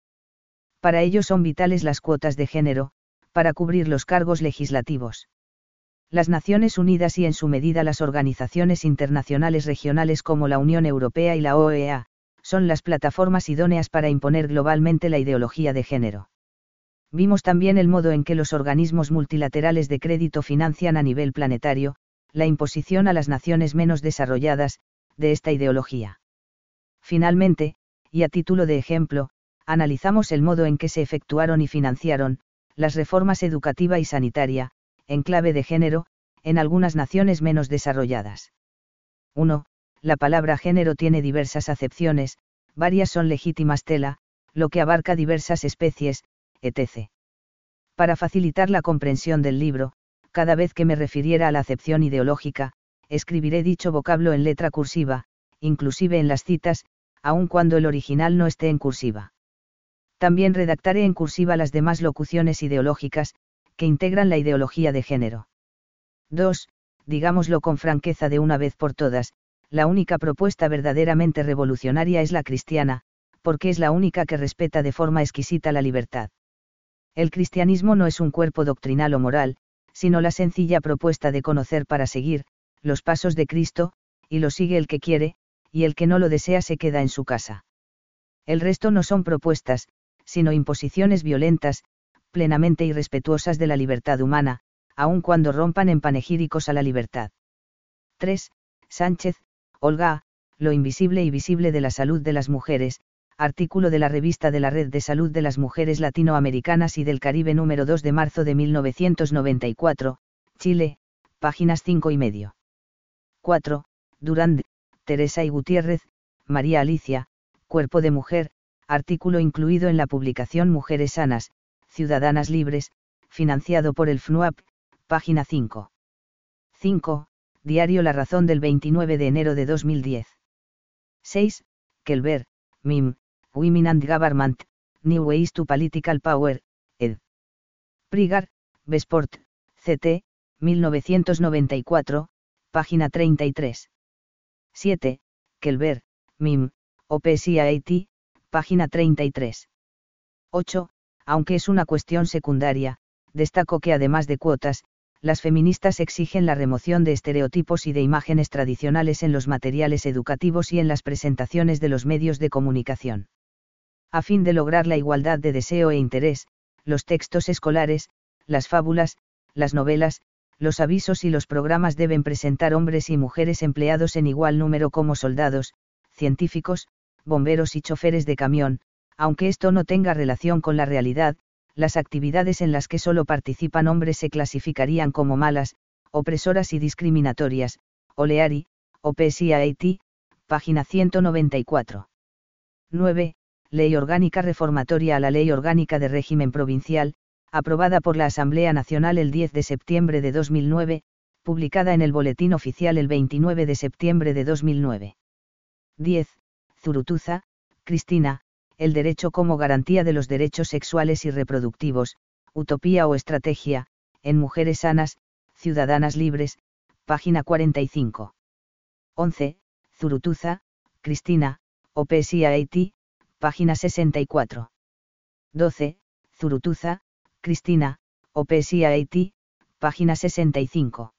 Para ello son vitales las cuotas de género, para cubrir los cargos legislativos. Las Naciones Unidas y en su medida las organizaciones internacionales regionales como la Unión Europea y la OEA, son las plataformas idóneas para imponer globalmente la ideología de género. Vimos también el modo en que los organismos multilaterales de crédito financian a nivel planetario, la imposición a las naciones menos desarrolladas, de esta ideología. Finalmente, y a título de ejemplo, analizamos el modo en que se efectuaron y financiaron, las reformas educativa y sanitaria, en clave de género, en algunas naciones menos desarrolladas. 1. La palabra género tiene diversas acepciones, varias son legítimas tela, lo que abarca diversas especies, etc. Para facilitar la comprensión del libro, cada vez que me refiriera a la acepción ideológica, escribiré dicho vocablo en letra cursiva, inclusive en las citas, aun cuando el original no esté en cursiva. También redactaré en cursiva las demás locuciones ideológicas, que integran la ideología de género. 2. Digámoslo con franqueza de una vez por todas, la única propuesta verdaderamente revolucionaria es la cristiana, porque es la única que respeta de forma exquisita la libertad. El cristianismo no es un cuerpo doctrinal o moral, sino la sencilla propuesta de conocer para seguir, los pasos de Cristo, y lo sigue el que quiere, y el que no lo desea se queda en su casa. El resto no son propuestas, sino imposiciones violentas, plenamente irrespetuosas de la libertad humana, aun cuando rompan en panegíricos a la libertad. 3. Sánchez, Olga, Lo invisible y visible de la salud de las mujeres, artículo de la revista de la Red de Salud de las Mujeres Latinoamericanas y del Caribe número 2 de marzo de 1994, Chile, páginas 5,5. 4. Durand, Teresa y Gutiérrez, María Alicia, Cuerpo de Mujer, artículo incluido en la publicación Mujeres Sanas, Ciudadanas Libres, financiado por el FNUAP, página 5. 5. Diario La Razón del 29 de enero de 2010. 6. Kelber, Mim, Women and Government, New Ways to Political Power, ed. Prigar, Besport, CT, 1994, página 33. 7. Kelber, Mim, OPS y AIT, página 33. 8. Aunque es una cuestión secundaria, destaco que además de cuotas, las feministas exigen la remoción de estereotipos y de imágenes tradicionales en los materiales educativos y en las presentaciones de los medios de comunicación. A fin de lograr la igualdad de deseo e interés, los textos escolares, las fábulas, las novelas, los avisos y los programas deben presentar hombres y mujeres empleados en igual número como soldados, científicos, bomberos y choferes de camión. Aunque esto no tenga relación con la realidad, las actividades en las que solo participan hombres se clasificarían como malas, opresoras y discriminatorias, Oleari, OPS y AIT, página 194. 9. Ley Orgánica Reformatoria a la Ley Orgánica de Régimen Provincial, aprobada por la Asamblea Nacional el 10 de septiembre de 2009, publicada en el Boletín Oficial el 29 de septiembre de 2009. 10. Zurutuza, Cristina. El derecho como garantía de los derechos sexuales y reproductivos, utopía o estrategia, en Mujeres Sanas, Ciudadanas Libres, página 45. 11. Zurutuza, Cristina, OPS y AIT, página 64. 12. Zurutuza, Cristina, OPS y AIT, página 65.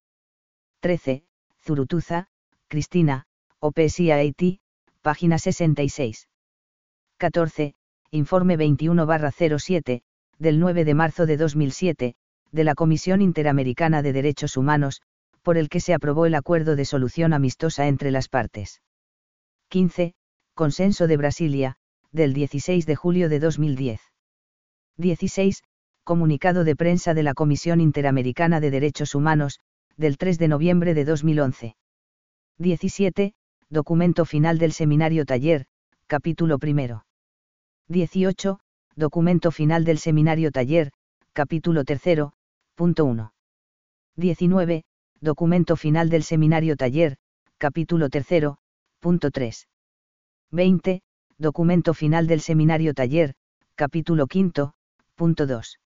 13. Zurutuza, Cristina, OPS y AIT, página 66. 14. Informe 21/07, del 9 de marzo de 2007, de la Comisión Interamericana de Derechos Humanos, por el que se aprobó el acuerdo de solución amistosa entre las partes. 15. Consenso de Brasilia, del 16 de julio de 2010. 16. Comunicado de prensa de la Comisión Interamericana de Derechos Humanos, del 3 de noviembre de 2011. 17, documento final del seminario taller, capítulo primero. 18, documento final del seminario taller, capítulo tercero, punto 1. 19, documento final del seminario taller, capítulo tercero, punto 3. 20, documento final del seminario taller, capítulo quinto, punto 2.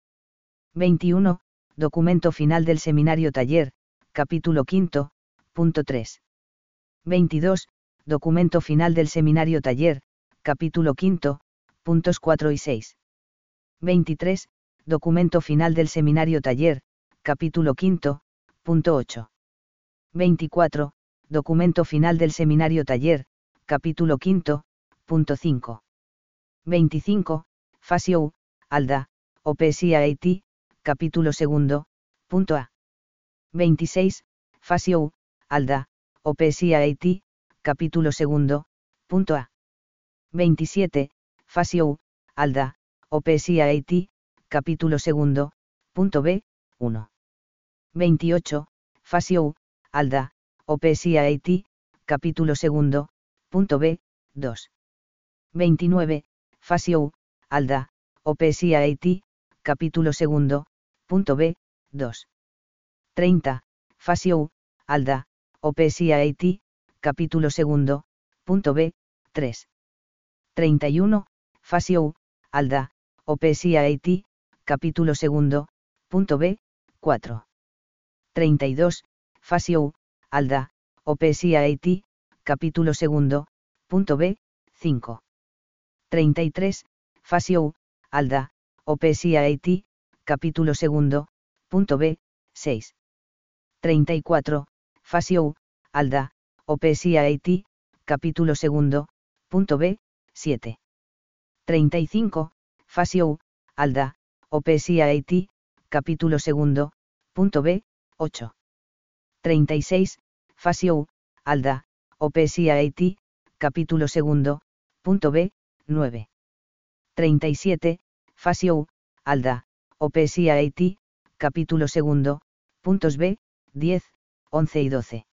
21, documento final del seminario taller, capítulo quinto, punto 3. 22, documento final del seminario taller, capítulo quinto, puntos 4 y 6. 23, documento final del seminario taller, capítulo quinto, punto 8. 24, documento final del seminario taller, capítulo quinto, punto 5. 25, Fasio U, Alda, OPS y AIT, capítulo segundo, punto A. 26, Fasio U, Alda, OPS y AIT, capítulo segundo, punto A. 27, Fasio U, Alda, OPS y AIT, capítulo segundo, punto B, 1. 28, Fasio U, Alda, OPS y AIT, capítulo segundo, punto B, 2. 29, Fasio U, Alda, OPS y AIT, capítulo segundo, punto B, 2. 30, Fasio U, Alda, OPS y AIT, capítulo segundo, punto B, 3. 31, Fasio U, Alda, OPS y AIT, capítulo segundo, punto B, 4. 32, Fasio U, Alda, OPS y AIT, capítulo segundo, punto B, 5. 33, Fasio U, Alda, OPS y AIT, capítulo segundo, punto B, 6. 34, Fasio U, Alda, OPS y AIT, capítulo segundo, punto B, 7. 35, Fasio U, Alda, OPS y AIT, capítulo segundo, punto B, 8. 36, Fasio U, Alda, OPS y AIT, capítulo segundo, punto B, 9. 37, Fasio U, Alda, OPS y AIT, capítulo segundo, puntos B, 10, 11 y 12.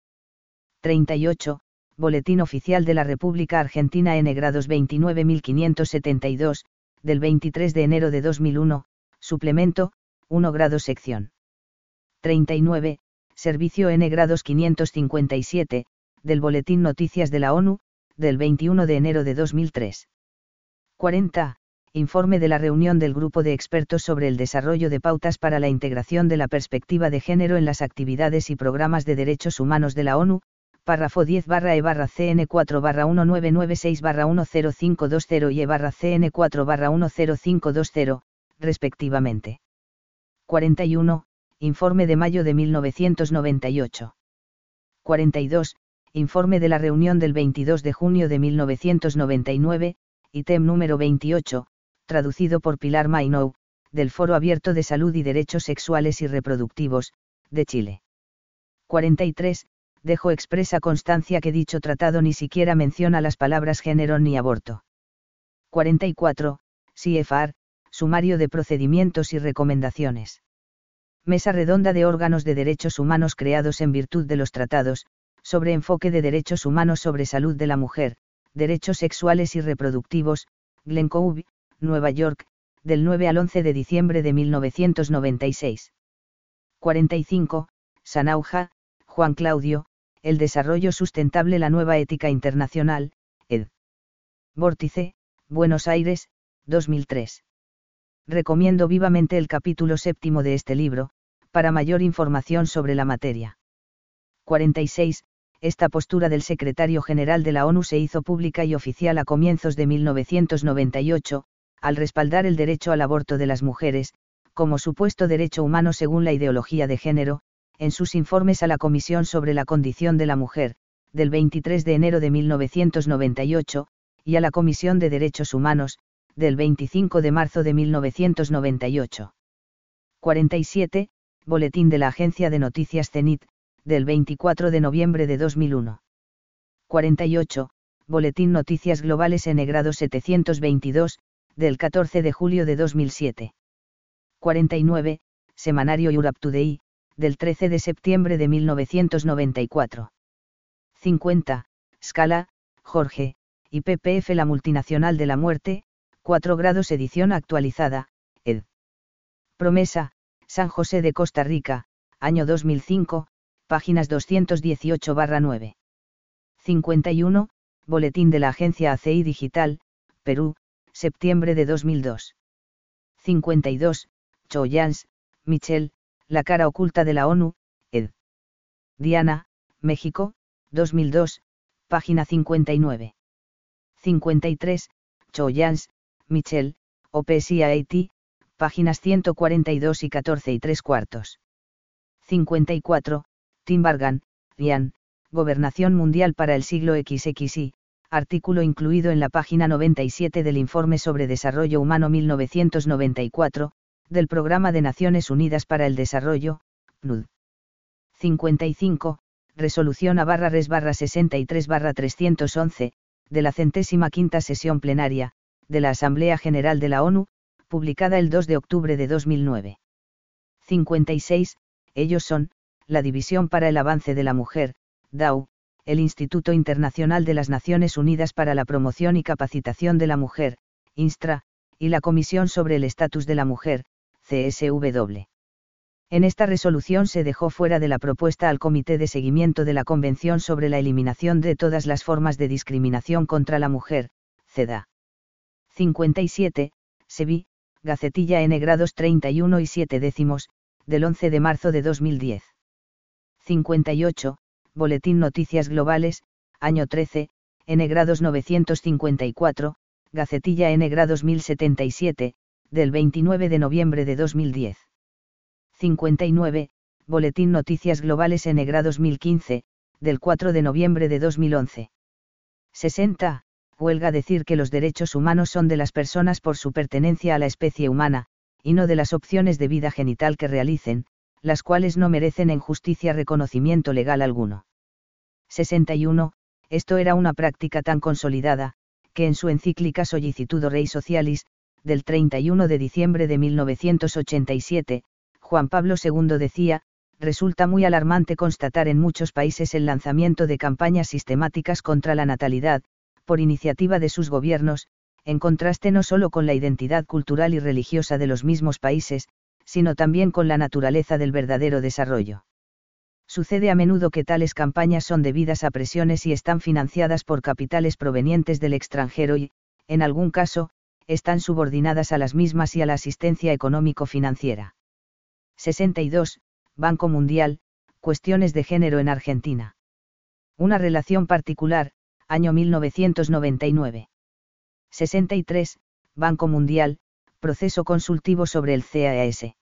38, Boletín Oficial de la República Argentina N. Grados 29.572, del 23 de enero de 2001, suplemento, 1 grado sección. 39, Servicio N. Grados 557, del Boletín Noticias de la ONU, del 21 de enero de 2003. 40. Informe de la reunión del Grupo de Expertos sobre el desarrollo de pautas para la integración de la perspectiva de género en las actividades y programas de derechos humanos de la ONU, párrafo 10/E/CN4/1996/10520 y E/CN4/10520, respectivamente. 41. Informe de mayo de 1998. 42. Informe de la reunión del 22 de junio de 1999, ítem número 28, traducido por Pilar Mainou, del Foro Abierto de Salud y Derechos Sexuales y Reproductivos, de Chile. 43. Dejo expresa constancia que dicho tratado ni siquiera menciona las palabras género ni aborto. 44. CFR, Sumario de Procedimientos y Recomendaciones. Mesa Redonda de Órganos de Derechos Humanos creados en virtud de los tratados, sobre enfoque de derechos humanos sobre salud de la mujer, derechos sexuales y reproductivos, Glencoe, Nueva York, del 9 al 11 de diciembre de 1996. 45. Sanauja, Juan Claudio, El desarrollo sustentable, la nueva ética internacional, ed. Vórtice, Buenos Aires, 2003. Recomiendo vivamente el capítulo séptimo de este libro, para mayor información sobre la materia. 46. Esta postura del secretario general de la ONU se hizo pública y oficial a comienzos de 1998, al respaldar el derecho al aborto de las mujeres, como supuesto derecho humano según la ideología de género, en sus informes a la Comisión sobre la Condición de la Mujer, del 23 de enero de 1998, y a la Comisión de Derechos Humanos, del 25 de marzo de 1998. 47. Boletín de la Agencia de Noticias CENIT, del 24 de noviembre de 2001. 48. Boletín Noticias Globales N. Grado 722, del 14 de julio de 2007. 49. Semanario Europe Today, del 13 de septiembre de 1994. 50, Scala, Jorge, IPPF La multinacional de la muerte, 4 grados edición actualizada, ed. Promesa, San José de Costa Rica, año 2005, páginas 218-9. 51, Boletín de la Agencia ACI Digital, Perú, septiembre de 2002. 52, Choyans, Michelle, La cara oculta de la ONU, ed. Diana, México, 2002, página 59. 53, Choyans, Michelle, OPS y Haití, páginas 142 y 14 3/4. 54, Tim Bargan, Ian, Gobernación Mundial para el siglo XXI, artículo incluido en la página 97 del Informe sobre Desarrollo Humano 1994, del Programa de Naciones Unidas para el Desarrollo, PNUD. 55, Resolución A/res/63/311, de la 105ª sesión plenaria, de la Asamblea General de la ONU, publicada el 2 de octubre de 2009. 56, ellos son, la División para el Avance de la Mujer, DAW, el Instituto Internacional de las Naciones Unidas para la Promoción y Capacitación de la Mujer, INSTRA, y la Comisión sobre el Estatus de la Mujer, CSW. En esta resolución se dejó fuera de la propuesta al Comité de Seguimiento de la Convención sobre la Eliminación de todas las formas de discriminación contra la mujer, CEDAW. 57, SEBI, Gacetilla N. grados 31 7/10, del 11 de marzo de 2010. 58, Boletín Noticias Globales, año 13, N. grados 954, Gacetilla N. grados 1077, del 29 de noviembre de 2010. 59, Boletín Noticias Globales N. grados 1015, del 4 de noviembre de 2011. 60, huelga decir que los derechos humanos son de las personas por su pertenencia a la especie humana, y no de las opciones de vida genital que realicen, las cuales no merecen en justicia reconocimiento legal alguno. 61. Esto era una práctica tan consolidada, que en su encíclica Sollicitudo Rei Socialis, del 31 de diciembre de 1987, Juan Pablo II decía, resulta muy alarmante constatar en muchos países el lanzamiento de campañas sistemáticas contra la natalidad, por iniciativa de sus gobiernos, en contraste no solo con la identidad cultural y religiosa de los mismos países, sino también con la naturaleza del verdadero desarrollo. Sucede a menudo que tales campañas son debidas a presiones y están financiadas por capitales provenientes del extranjero y, en algún caso, están subordinadas a las mismas y a la asistencia económico-financiera. 62. Banco Mundial, Cuestiones de Género en Argentina. Una relación particular, año 1999. 63. Banco Mundial, Proceso consultivo sobre el CAS.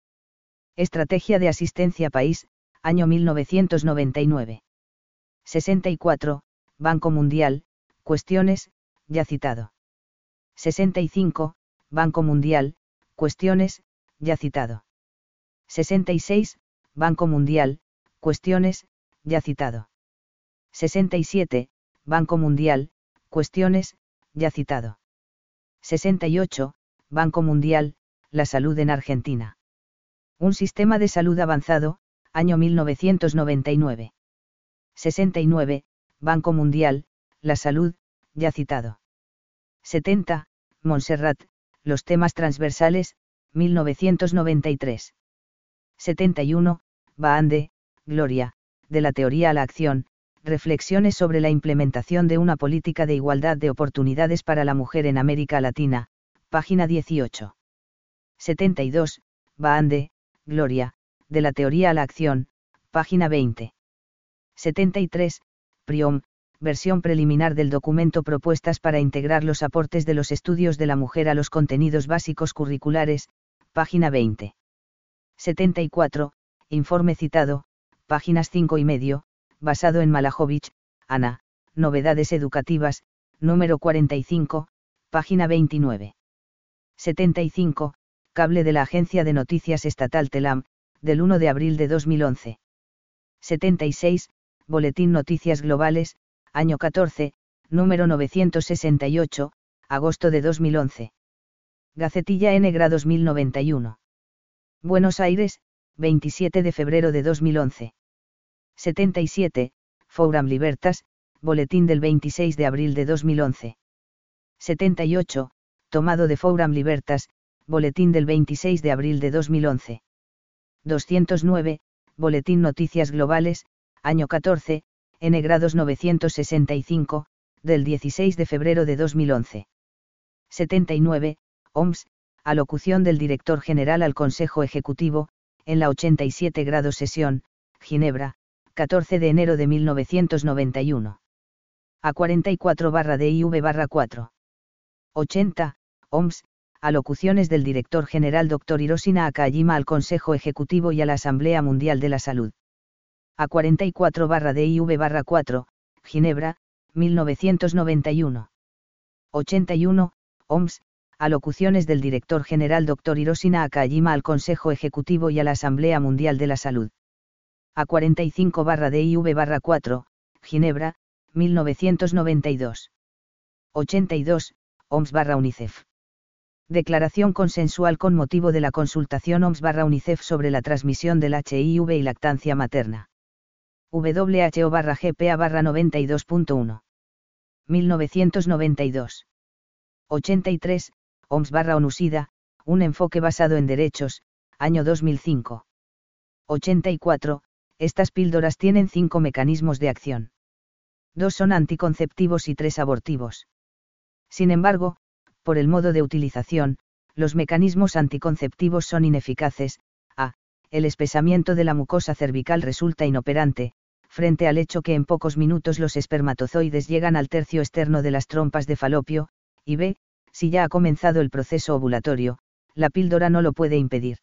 Estrategia de asistencia país, año 1999. 64. Banco Mundial, Cuestiones, ya citado. 65. Banco Mundial, Cuestiones, ya citado. 66. Banco Mundial, Cuestiones, ya citado. 67. Banco Mundial, Cuestiones, ya citado. 68. Banco Mundial, La salud en Argentina. Un sistema de salud avanzado, año 1999. 69. Banco Mundial, La salud, ya citado. 70. Montserrat, Los temas transversales, 1993. 71. Baande, Gloria, De la teoría a la acción, reflexiones sobre la implementación de una política de igualdad de oportunidades para la mujer en América Latina, página 18. 72, Baande, Gloria, De la teoría a la acción, página 20. 73, Priom, versión preliminar del documento Propuestas para integrar los aportes de los estudios de la mujer a los contenidos básicos curriculares, página 20. 74, Informe citado, páginas 5 y medio, basado en Malajovich, Ana, Novedades educativas, número 45, página 29. 75, Cable de la Agencia de Noticias Estatal TELAM, del 1 de abril de 2011. 76, Boletín Noticias Globales, año 14, número 968, agosto de 2011. Gacetilla N. grados 1091. Buenos Aires, 27 de febrero de 2011. 77, Forum Libertas, Boletín del 26 de abril de 2011. 78, tomado de Forum Libertas, Boletín del 26 de abril de 2011. 209, Boletín Noticias Globales, año 14, N grados 965, del 16 de febrero de 2011. 79, OMS, alocución del Director General al Consejo Ejecutivo, en la 87 grado sesión, Ginebra, 14 de enero de 1991. A44/DIV/4. 80, OMS, alocuciones del Director General Dr. Hiroshi Nakajima al Consejo Ejecutivo y a la Asamblea Mundial de la Salud. A44/DIV/4, Ginebra, 1991. 81, OMS, alocuciones del Director General Dr. Hiroshi Nakajima al Consejo Ejecutivo y a la Asamblea Mundial de la Salud. A45/DIV/4, Ginebra, 1992. 82, OMS/UNICEF. Declaración consensual con motivo de la consultación OMS/UNICEF sobre la transmisión del HIV y lactancia materna. WHO/GPA/92.1. 1992. 83, OMS/ONU/SIDA, un enfoque basado en derechos, año 2005. 84, estas píldoras tienen 5 mecanismos de acción. 2 son anticonceptivos y 3 abortivos. Sin embargo, por el modo de utilización, los mecanismos anticonceptivos son ineficaces. A. El espesamiento de la mucosa cervical resulta inoperante, frente al hecho que en pocos minutos los espermatozoides llegan al tercio externo de las trompas de falopio, y B. Si ya ha comenzado el proceso ovulatorio, la píldora no lo puede impedir.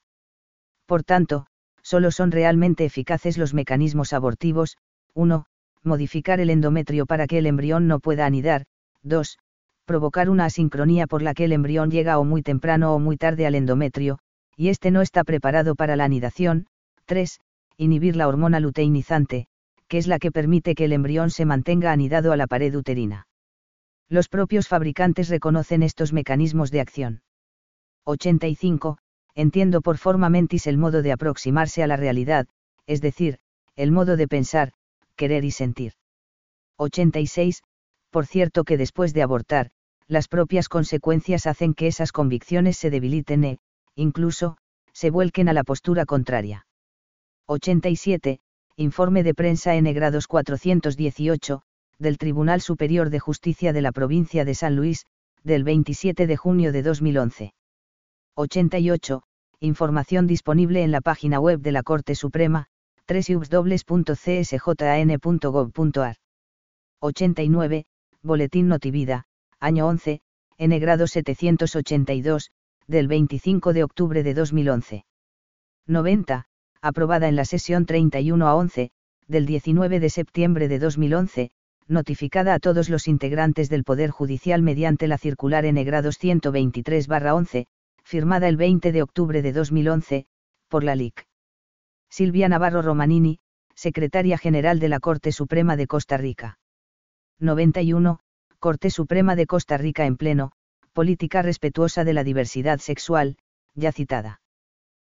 Por tanto, solo son realmente eficaces los mecanismos abortivos: 1. Modificar el endometrio para que el embrión no pueda anidar. 2. Provocar una asincronía por la que el embrión llega o muy temprano o muy tarde al endometrio, y este no está preparado para la anidación. 3. Inhibir la hormona luteinizante, que es la que permite que el embrión se mantenga anidado a la pared uterina. Los propios fabricantes reconocen estos mecanismos de acción. 85. Entiendo por forma mentis el modo de aproximarse a la realidad, es decir, el modo de pensar, querer y sentir. 86. Por cierto que después de abortar, las propias consecuencias hacen que esas convicciones se debiliten e, incluso, se vuelquen a la postura contraria. 87. Informe de prensa N/418, del Tribunal Superior de Justicia de la Provincia de San Luis, del 27 de junio de 2011. 88. Información disponible en la página web de la Corte Suprema, www.csjn.gov.ar. 89. Boletín Notivida, año 11, N/782, del 25 de octubre de 2011. 90. Aprobada en la sesión 31-11, del 19 de septiembre de 2011, notificada a todos los integrantes del Poder Judicial mediante la circular N/123/11, firmada el 20 de octubre de 2011, por la LIC. Silvia Navarro Romanini, Secretaria General de la Corte Suprema de Costa Rica. 91. Corte Suprema de Costa Rica en pleno, política respetuosa de la diversidad sexual, ya citada.